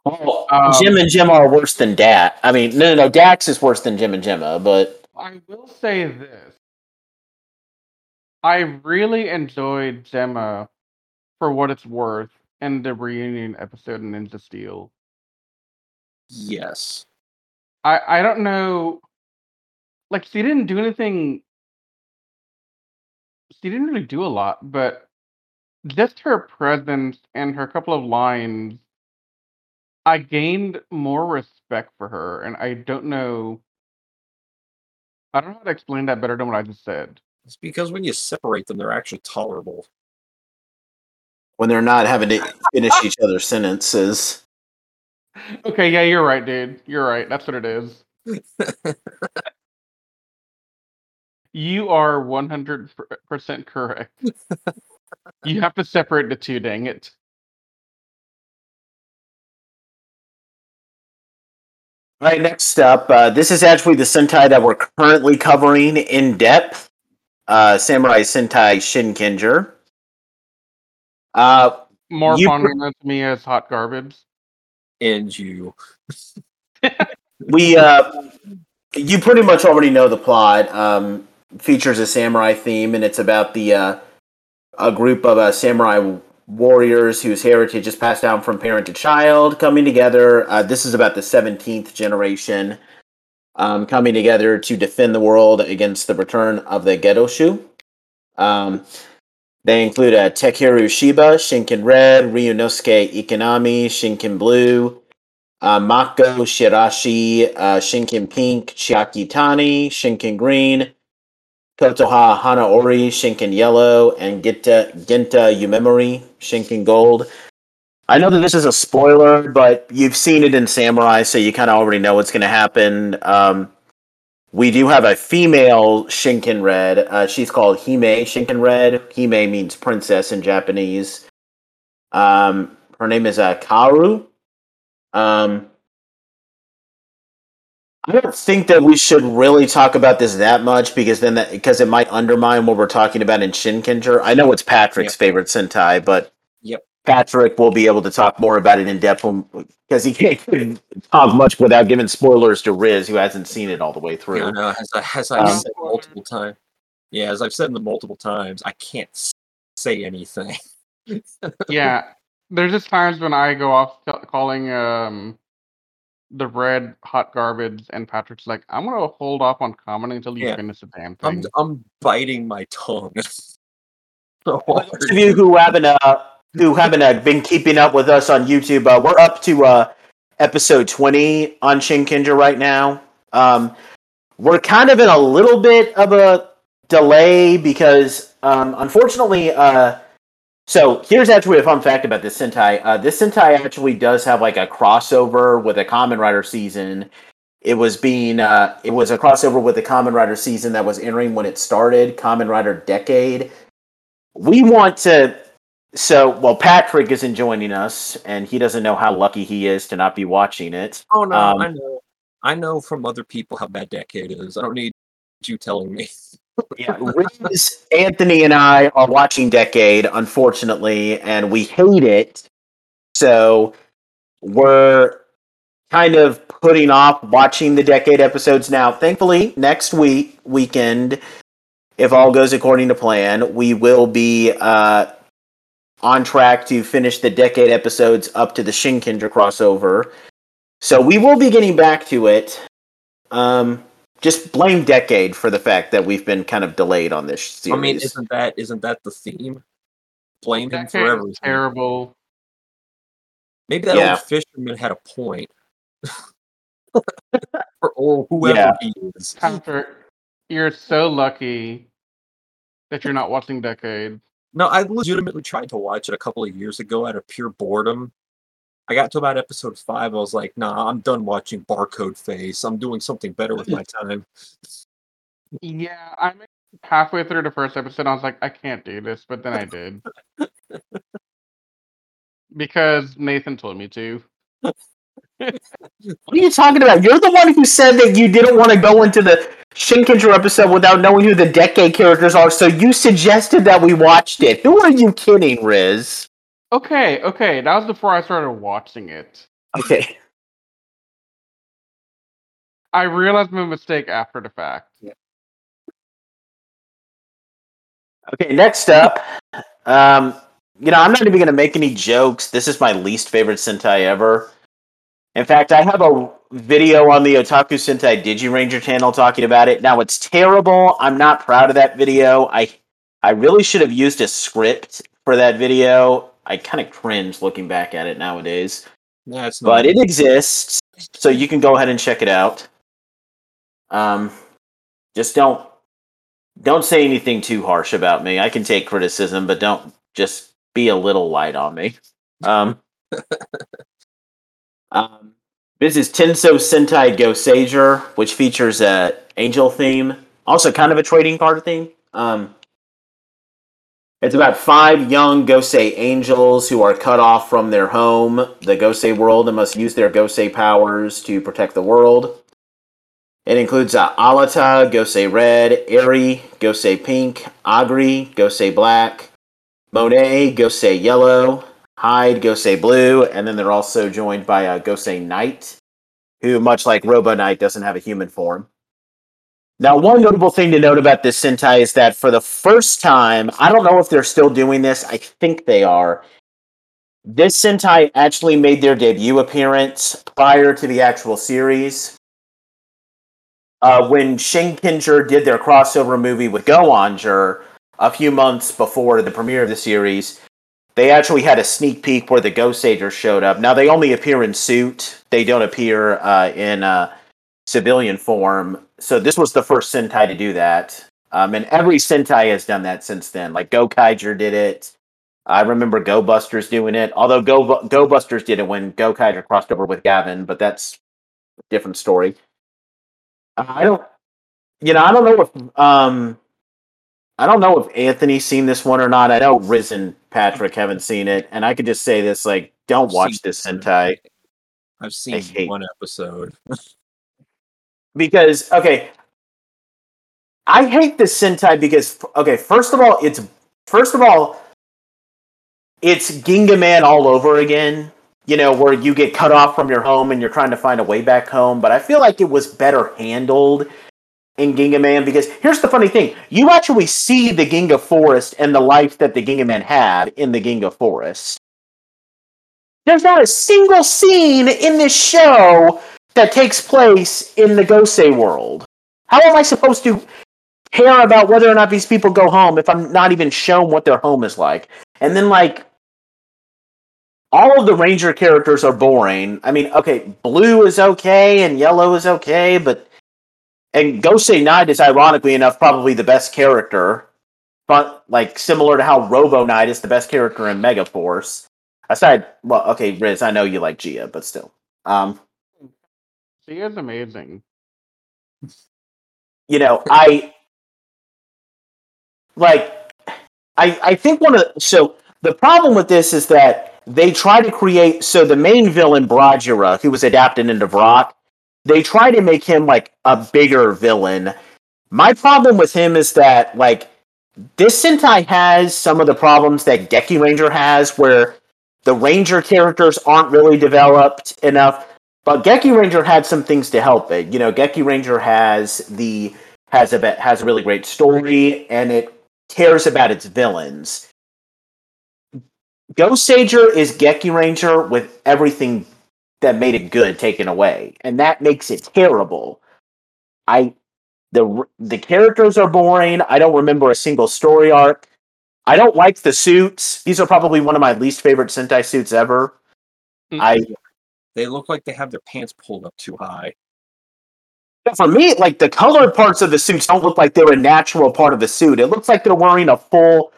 Well, Jim and Gemma are worse than Dax. I mean, no, Dax is worse than Jim and Gemma, but... I will say this. I really enjoyed Gemma, for what it's worth, in the reunion episode in Ninja Steel. Yes. I don't know... Like, she didn't do anything... She didn't really do a lot, but... Just her presence and her couple of lines... I gained more respect for her, and I don't know how to explain that better than what I just said. It's because when you separate them, they're actually tolerable. When they're not having to finish each other's sentences. Okay, yeah, you're right, dude. You're right. That's what it is. You are 100% correct. You have to separate the two, dang it. All right, next up, this is actually the Sentai that we're currently covering in depth, Samurai Sentai Shinkenger. More fondly to me as hot garbage. And you. You pretty much already know the plot. Features a samurai theme, and it's about a group of samurai warriors whose heritage is passed down from parent to child coming together. This is about the 17th generation coming together to defend the world against the return of the Gedoshu. They include Takeru Shiba, Shinken Red, Ryunosuke Ikenami, Shinken Blue, Mako Shirashi, Shinken Pink, Chiaki Tani, Shinken Green, Kotoha Hanaori, Shinken Yellow, and Genta Umemori, Shinken Gold. I know that this is a spoiler, but you've seen it in Samurai, so you kind of already know what's going to happen. We do have a female Shinken Red. She's called Hime Shinken Red. Hime means princess in Japanese. Her name is Kaoru. I don't think that we should really talk about this that much because it might undermine what we're talking about in Shinkenger. I know it's Patrick's favorite Sentai, but Patrick will be able to talk more about it in depth because he can't talk much without giving spoilers to Riz, who hasn't seen it all the way through. As I've said multiple times, I can't say anything. Yeah, there's just times when I go off calling. The red hot garbage, and Patrick's like, I'm gonna hold off on commenting until you finish the damn thing. I'm biting my tongue. So those of you who haven't been keeping up with us on YouTube, we're up to episode 20 on Shinkenger right now. We're kind of in a little bit of a delay because, unfortunately, so here's actually a fun fact about this Sentai. This Sentai actually does have like a crossover with a Kamen Rider season. It was a crossover with the Kamen Rider season that was entering when it started, Kamen Rider Decade. Patrick isn't joining us, and he doesn't know how lucky he is to not be watching it. Oh no, I know from other people how bad Decade is. I don't need you telling me. Yeah, Riz, Anthony, and I are watching Decade, unfortunately, and we hate it. So we're kind of putting off watching the Decade episodes now. Thankfully, next weekend, if all goes according to plan, we will be on track to finish the Decade episodes up to the Shinkindra crossover. So we will be getting back to it. Just blame Decade for the fact that we've been kind of delayed on this series. I mean, isn't that the theme? Blame him for everything. Terrible. Maybe that old fisherman had a point. or whoever he is. Patrick, you're so lucky that you're not watching Decade. No, I legitimately tried to watch it a couple of years ago out of pure boredom. I got to about episode 5. I was like, nah, I'm done watching Barcode Face. I'm doing something better with my time. Yeah, I'm halfway through the first episode. I was like, I can't do this, but then I did. Because Nathan told me to. What are you talking about? You're the one who said that you didn't want to go into the Shinkindra episode without knowing who the Decade characters are, so you suggested that we watched it. Who are you kidding, Riz? Okay, that was before I started watching it. Okay. I realized my mistake after the fact. Yeah. Okay, next up, I'm not even going to make any jokes. This is my least favorite Sentai ever. In fact, I have a video on the Otaku Sentai DigiRanger channel talking about it. Now, it's terrible. I'm not proud of that video. I really should have used a script for that video. I kind of cringe looking back at it nowadays. Yeah, but it exists, so you can go ahead and check it out. Just don't say anything too harsh about me. I can take criticism, but don't just be a little light on me. This is Tenso Sentai Go Ranger, which features an angel theme, also kind of a trading card theme. It's about 5 young Gosei angels who are cut off from their home, the Gosei world, and must use their Gosei powers to protect the world. It includes Alata, Gosei Red, Eri, Gosei Pink, Agri, Gosei Black, Monet, Gosei Yellow, Hyde, Gosei Blue, and then they're also joined by Gosei Knight, who, much like Robo Knight, doesn't have a human form. Now, one notable thing to note about this Sentai is that for the first time, I don't know if they're still doing this, I think they are, this Sentai actually made their debut appearance prior to the actual series. When Shinkinger did their crossover movie with Go Ranger a few months before the premiere of the series, they actually had a sneak peek where the Ghost Rangers showed up. Now, they only appear in suit. They don't appear in... civilian form. So this was the first Sentai to do that. And every Sentai has done that since then. Like Go Kaiger did it. I remember Go Busters doing it. Although Go Busters did it when Go Kaiger crossed over with Gavin, but that's a different story. I don't know if Anthony's seen this one or not. I know Riz and Patrick haven't seen it, and I could just say this, like, don't watch this Sentai. I've seen one episode. Because, okay, I hate this Sentai because, okay, first of all, it's Dengeki Man all over again, you know, where you get cut off from your home and you're trying to find a way back home, but I feel like it was better handled in Dengeki Man because, here's the funny thing, you actually see the Ginga Forest and the life that the Dengeki Man had in the Ginga Forest. There's not a single scene in this show that takes place in the Gosei world. How am I supposed to care about whether or not these people go home if I'm not even shown what their home is like? And then, like, all of the Ranger characters are boring. I mean, okay, Blue is okay, and Yellow is okay, but... And Gosei Knight is, ironically enough, probably the best character. But, like, similar to how Robo Knight is the best character in Megaforce. Aside... Well, okay, Riz, I know you like Gia, but still. She is amazing. You know, I think the problem with this is that they try to create, so the main villain, Brajira, who was adapted into Brock, they try to make him, like, a bigger villain My problem with him is that, like, this Sentai has some of the problems that Dengeki Ranger has, where the Ranger characters aren't really developed enough. But Dengeki Ranger had some things to help it. You know, Dengeki Ranger has a really great story, and it cares about its villains. Ghost Sager is Dengeki Ranger with everything that made it good taken away, and that makes it terrible. The characters are boring. I don't remember a single story arc. I don't like the suits. These are probably one of my least favorite Sentai suits ever. Mm-hmm. They look like they have their pants pulled up too high. But for me, like, the colored parts of the suits don't look like they're a natural part of the suit. It looks like they're wearing a full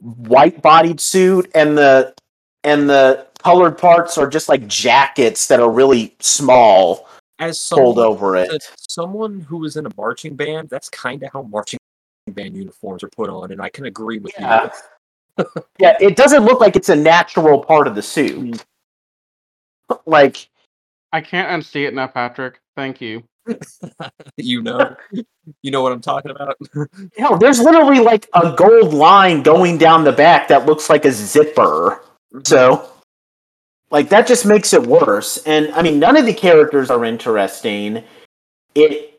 white-bodied suit, and the colored parts are just like jackets that are really small. Pulled over it. As someone who was in a marching band, that's kind of how marching band uniforms are put on, and I can agree with you. Yeah, it doesn't look like it's a natural part of the suit. Like, I can't unsee it now, Patrick. Thank you. you know what I'm talking about. Hell, there's literally like a gold line going down the back that looks like a zipper. So. Like, that just makes it worse. And, I mean, none of the characters are interesting. The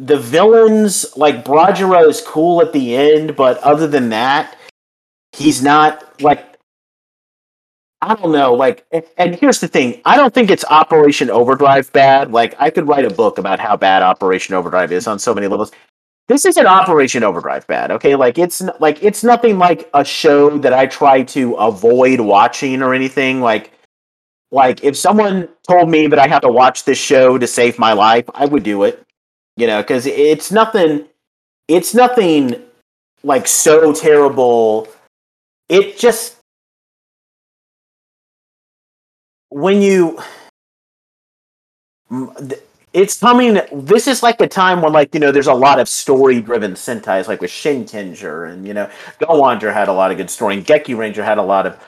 villains, like, Brajiro is cool at the end, but other than that, he's not, like, I don't know, like, and here's the thing, I don't think it's Operation Overdrive bad. Like, I could write a book about how bad Operation Overdrive is on so many levels. This isn't Operation Overdrive bad, okay? Like, it's nothing like a show that I try to avoid watching or anything. Like if someone told me that I have to watch this show to save my life, I would do it. You know, because it's nothing like so terrible. It just, when you. It's coming, this is like a time when, like, you know, there's a lot of story-driven Sentais, like with Shinkenger, and, you know, Go Ranger had a lot of good story, and Dengeki Ranger had a lot of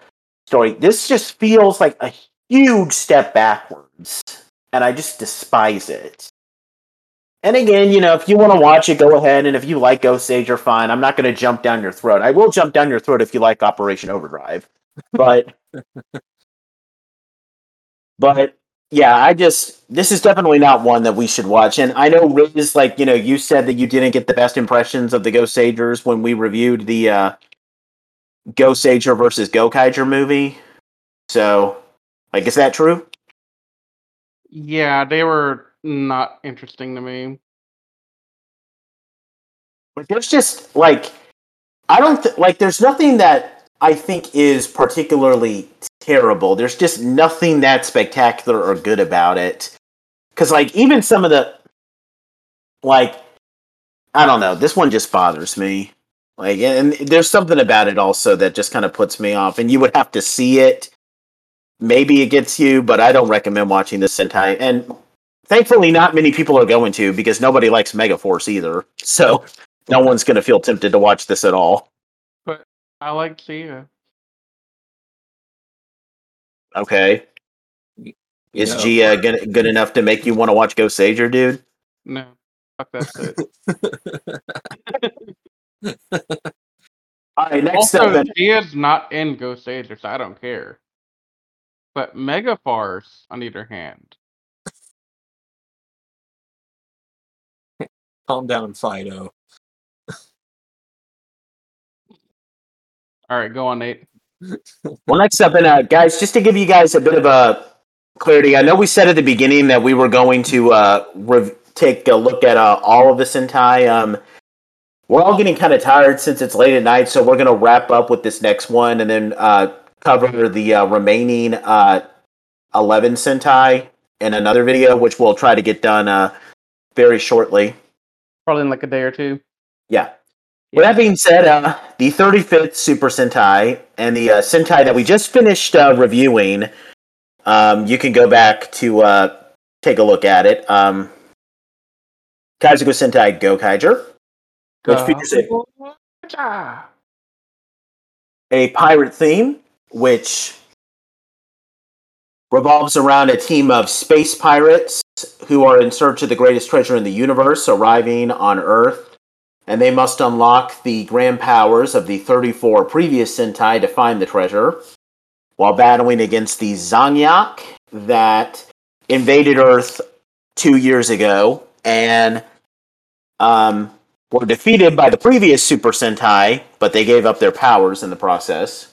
story. This just feels like a huge step backwards, and I just despise it. And again, you know, if you want to watch it, go ahead, and if you like Ghost Sager, fine. I'm not going to jump down your throat. I will jump down your throat if you like Operation Overdrive. But... yeah, this is definitely not one that we should watch. And I know, Riz, like, you know, you said that you didn't get the best impressions of the Ghost Sagers when we reviewed the Ghost Sager versus Gokaiger movie. So, like, is that true? Yeah, they were not interesting to me. But there's just, like, there's nothing that I think is particularly terrible. There's just nothing that spectacular or good about it. Because, like, even some of the... like, I don't know. This one just bothers me. Like, and there's something about it also that just kind of puts me off. And you would have to see it. Maybe it gets you, but I don't recommend watching this Sentai. And thankfully not many people are going to, because nobody likes Megaforce either. So no one's going to feel tempted to watch this at all. But I like Sia. Okay. Is Gia good enough to make you want to watch Ghost Sager, dude? No. Fuck that shit. Alright, next up. Also, Gia's not in Ghost Sager, so I don't care. But Megaforce, on either hand. Calm down, Fido. Alright, go on, Nate. Well, next up, and guys, just to give you guys a bit of clarity, I know we said at the beginning that we were going to take a look at all of the Sentai. We're all getting kind of tired since it's late at night, so we're going to wrap up with this next one and then cover the remaining 11 Sentai in another video, which we'll try to get done very shortly. Probably in like a day or two. Yeah. With that being said, the 35th Super Sentai and the Sentai that we just finished reviewing, you can go back to take a look at it. Kagaku Sentai Go Ranger, which features a pirate theme, which revolves around a team of space pirates who are in search of the greatest treasure in the universe, arriving on Earth, and they must unlock the grand powers of the 34 previous Sentai to find the treasure, while battling against the Zangyak that invaded Earth 2 years ago, and were defeated by the previous Super Sentai, but they gave up their powers in the process.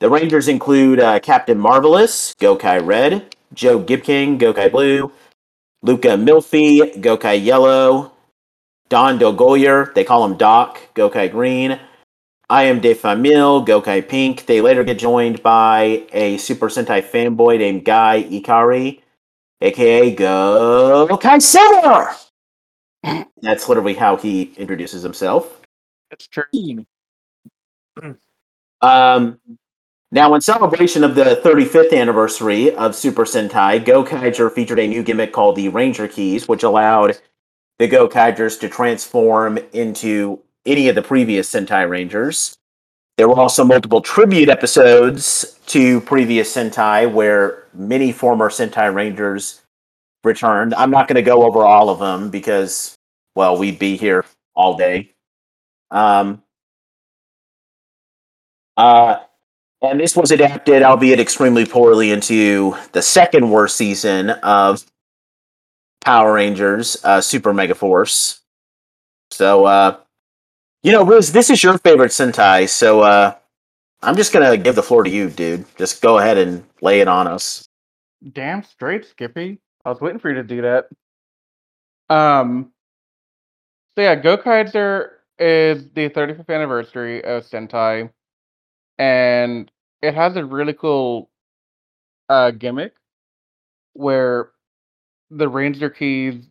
The Rangers include Captain Marvelous, Gokai Red, Joe Gibking, Gokai Blue, Luca Milfi, Gokai Yellow, Don Dogoyer, they call him Doc, Gokai Green, I Am De Famille, Gokai Pink. They later get joined by a Super Sentai fanboy named Guy Ikari, a.k.a. Gokai Silver! That's literally how he introduces himself. That's true. Now, in celebration of the 35th anniversary of Super Sentai, Gokaiger featured a new gimmick called the Ranger Keys, which allowed the Gokaigers to transform into any of the previous Sentai Rangers. There were also multiple tribute episodes to previous Sentai, where many former Sentai Rangers returned. I'm not going to go over all of them because, well, we'd be here all day. And this was adapted, albeit extremely poorly, into the second worst season of Power Rangers Super Mega Force. So, you know, Riz, this is your favorite Sentai, so I'm just going to give the floor to you, dude. Just go ahead and lay it on us. Damn straight, Skippy. I was waiting for you to do that. So yeah, Gokaiger is the 35th anniversary of Sentai. And it has a really cool gimmick where the Ranger keys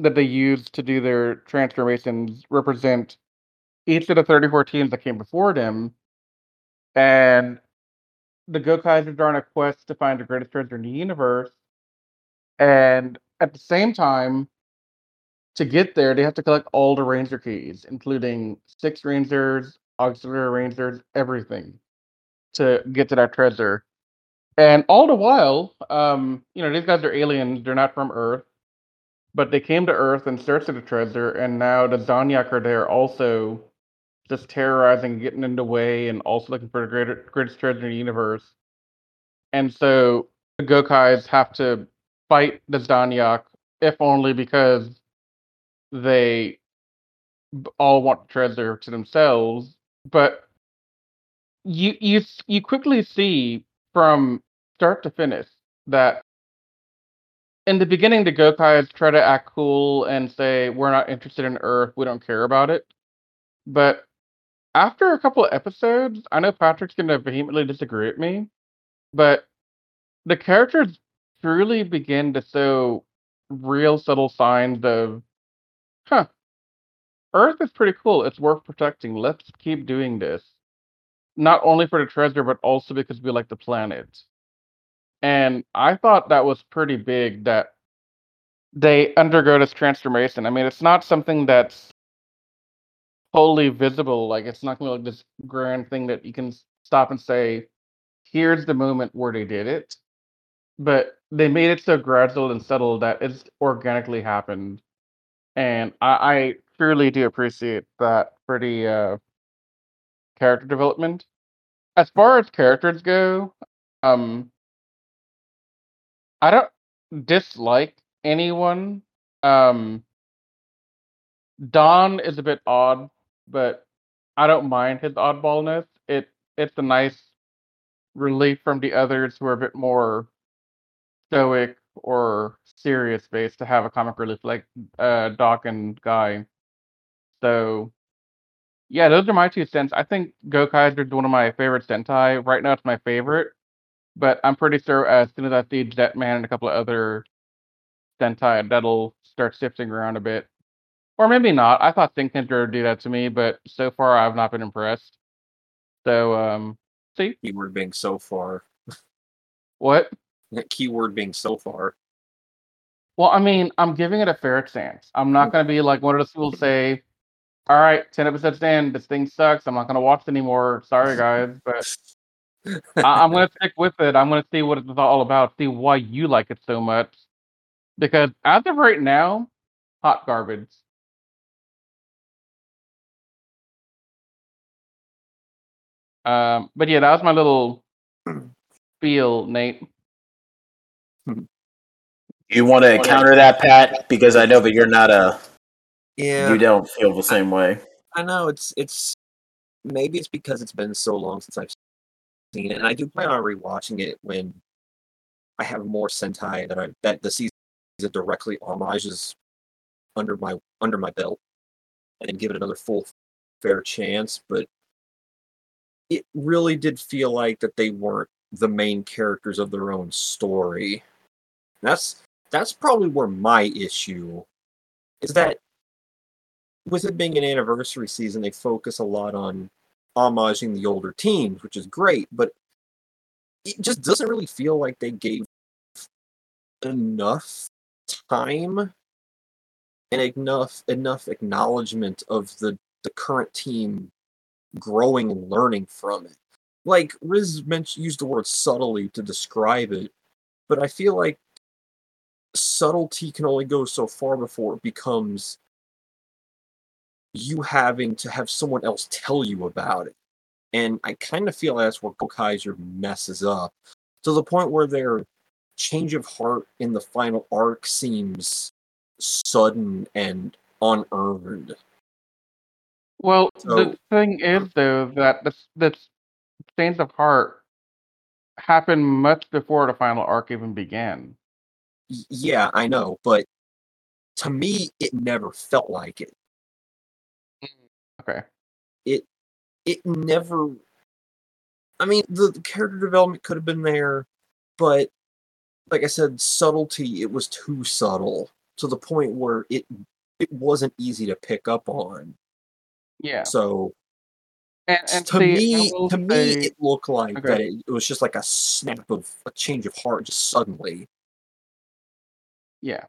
that they use to do their transformations represent each of the 34 teams that came before them. And the Gokai's are on a quest to find the greatest treasure in the universe. And at the same time, to get there, they have to collect all the Ranger keys, including 6 Rangers, auxiliary Rangers, everything to get to that treasure. And all the while, you know, these guys are aliens, they're not from Earth, but they came to Earth in search of the treasure, and now the Zangyak are there also just terrorizing, getting in the way, and also looking for the greatest treasure in the universe. And so the Gokais have to fight the Zangyak, if only because they all want the treasure to themselves. But you quickly see from start to finish that in the beginning, the Gokais try to act cool and say, we're not interested in Earth, we don't care about it. But after a couple of episodes, I know Patrick's going to vehemently disagree with me, but the characters truly begin to show real subtle signs of, Earth is pretty cool. It's worth protecting. Let's keep doing this. Not only for the treasure, but also because we like the planet. And I thought that was pretty big that they undergo this transformation. I mean, it's not something that's wholly visible. Like, it's not going to be like this grand thing that you can stop and say, here's the moment where they did it. But they made it so gradual and subtle that it's organically happened. And I truly do appreciate that for the character development. As far as characters go, I don't dislike anyone. Don is a bit odd, but I don't mind his oddballness. It's a nice relief from the others who are a bit more stoic or serious based to have a comic relief like Doc and Guy. So, yeah, those are my 2 cents. I think Gokaiger is one of my favorite Sentai. Right now, it's my favorite, but I'm pretty sure as soon as I see Jetman and a couple of other Sentai, that'll start shifting around a bit. Or maybe not. I thought Thinkinger would do that to me, but so far, I've not been impressed. So, see? Keyword being so far. What? That keyword being so far. Well, I mean, I'm giving it a fair chance. I'm not going to be like one of the schools say, all right, 10 episodes in, this thing sucks. I'm not going to watch it anymore. Sorry, guys. But I'm going to stick with it. I'm going to see what it's all about, see why you like it so much. Because as of right now, hot garbage. But yeah, that was my little spiel, Nate. You want to counter that, Pat? Because I know that you're not a... Yeah. You don't feel the same way. I know. It's maybe it's because it's been so long since I've seen it. And I do plan on rewatching it when I have more Sentai that the season directly homages under my belt and give it another full fair chance. But it really did feel like that they weren't the main characters of their own story. That's probably where my issue is, that with it being an anniversary season, they focus a lot on homaging the older teams, which is great, but it just doesn't really feel like they gave enough time and enough acknowledgement of the current team growing and learning from it. Like, Riz used the word subtly to describe it, but I feel like subtlety can only go so far before it becomes you having to have someone else tell you about it. And I kind of feel that's where Gokaiser messes up, to the point where their change of heart in the final arc seems sudden and unearned. Well, so, the thing is, though, that the change of heart happened much before the final arc even began. Yeah, I know, but to me, it never felt like it. Okay. It never... I mean, the character development could have been there, but like I said, subtlety, it was too subtle to the point where it wasn't easy to pick up on. Yeah. So, and to me, it looked like that it was just like a snap of a change of heart, just suddenly. Yeah.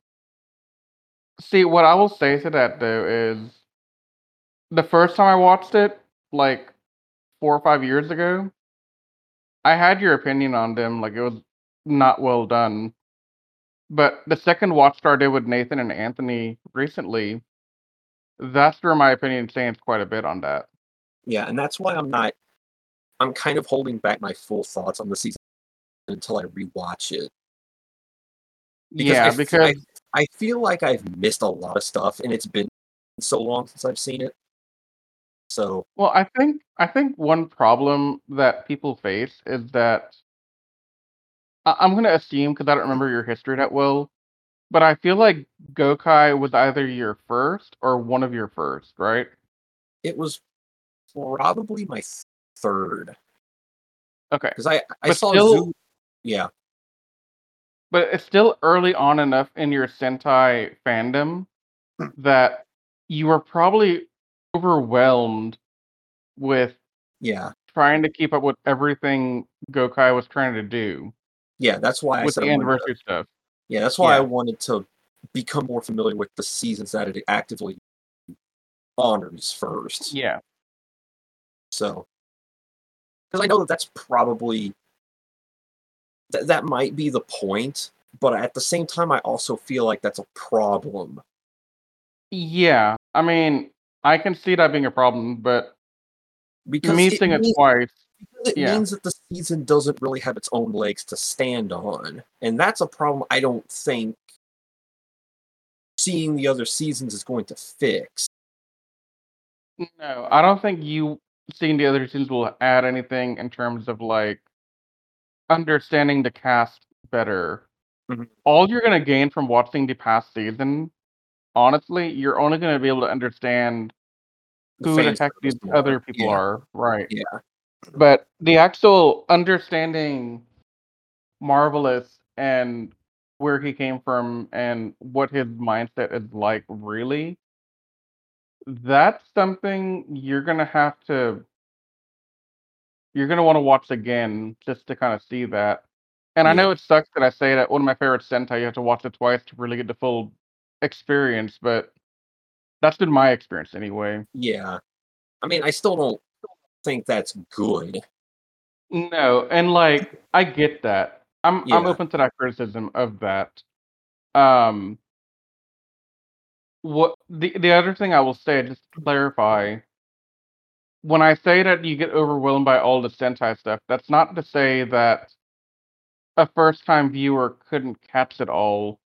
See, what I will say to that, though, is the first time I watched it, like 4 or 5 years ago, I had your opinion on them. Like, it was not well done. But the second watch I did with Nathan and Anthony recently, that's where my opinion changed quite a bit on that. Yeah, and that's why I'm kind of holding back my full thoughts on the season until I rewatch it. Because I feel like I've missed a lot of stuff, and it's been so long since I've seen it. So, well, I think one problem that people face is that I'm going to assume, because I don't remember your history that well, but I feel like Gokai was either your first or one of your first, right? It was probably my third. Okay. Because I saw Zoo. Yeah. But it's still early on enough in your Sentai fandom that you were probably overwhelmed with trying to keep up with everything Gokai was trying to do. Yeah, that's why I said the anniversary stuff. Yeah, that's why I wanted to become more familiar with the seasons that it actively honors first. Yeah. So, because I know that's probably, that might be the point, but at the same time, I also feel like that's a problem. Yeah, I mean, I can see that being a problem, but because me seeing it twice... Because it means that the season doesn't really have its own legs to stand on. And that's a problem I don't think seeing the other seasons is going to fix. No, I don't think you seeing the other seasons will add anything in terms of, like, understanding the cast better. Mm-hmm. All you're going to gain from watching the past season, honestly, you're only going to be able to understand who the heck these other people are. Right. Yeah. But the actual understanding Marvelous and where he came from and what his mindset is like, really, that's something you're going to want to watch again just to kind of see that. And I know it sucks that I say that one of my favorite Sentai, you have to watch it twice to really get the full experience, but that's been my experience anyway. Yeah. I mean, I still don't think that's good, No, and like I get that. I'm open to that criticism of that. What the other thing I will say, just to clarify, when I say that you get overwhelmed by all the Sentai stuff, that's not to say that a first-time viewer couldn't catch it all.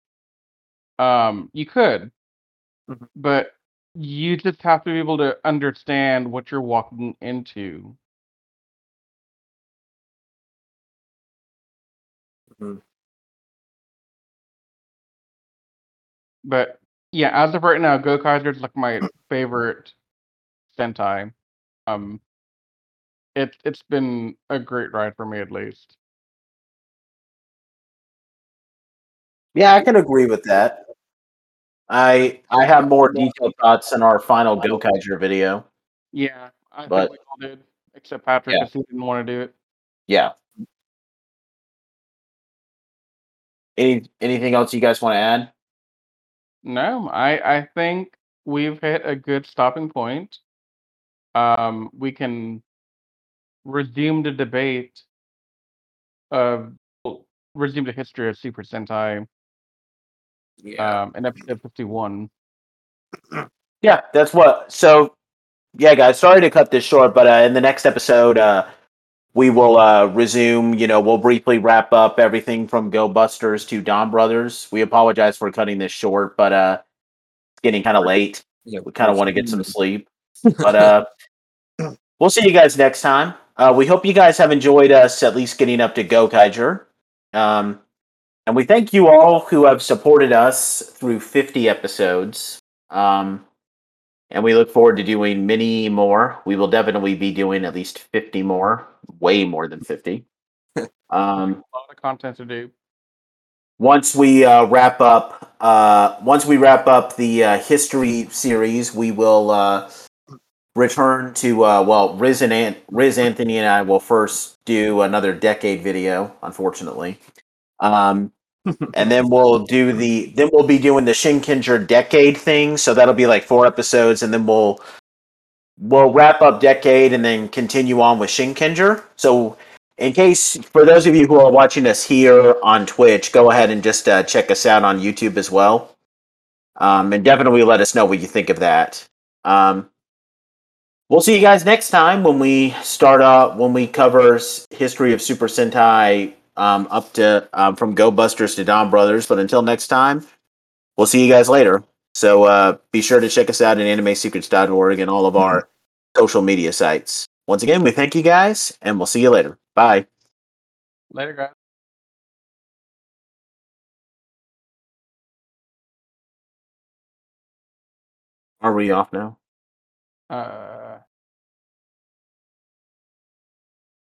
You could, but you just have to be able to understand what you're walking into. But yeah, as of right now, Go Kaiser is like my favorite Sentai. It's been a great ride for me, at least. Yeah, I can agree with that. I have more detailed thoughts in our final Go Kaiser video. Yeah, I think we all did, except Patrick, because he didn't want to do it. Yeah. Anything else you guys want to add? No, I think we've hit a good stopping point. We can resume the debate of resume the history of Super Sentai. Yeah, in episode 51. Yeah, that's what. So, yeah, guys, sorry to cut this short, but in the next episode, we will resume, we'll briefly wrap up everything from Go Busters to Don Brothers. We apologize for cutting this short, but it's getting kind of late. Yeah, we kind of want to get some sleep. But we'll see you guys next time. We hope you guys have enjoyed us at least getting up to Go Kaiger. And we thank you all who have supported us through 50 episodes. And we look forward to doing many more. We will definitely be doing at least 50 more. Way more than 50. A lot of content to do. Once we wrap up the history series, we will return to Riz Anthony and I will first do another decade video, unfortunately. And then we'll be doing the Shinkenger decade thing, so that'll be like 4 episodes, and then we'll wrap up decade and then continue on with Shinkenger. So in case, for those of you who are watching us here on Twitch, go ahead and just check us out on YouTube as well. And definitely let us know what you think of that. We'll see you guys next time when we cover history of Super Sentai up to from Go Busters to Don Brothers. But until next time, we'll see you guys later. So be sure to check us out at AnimeSecrets.org and all of our social media sites. Once again, we thank you guys, and we'll see you later. Bye. Later, guys. Are we off now?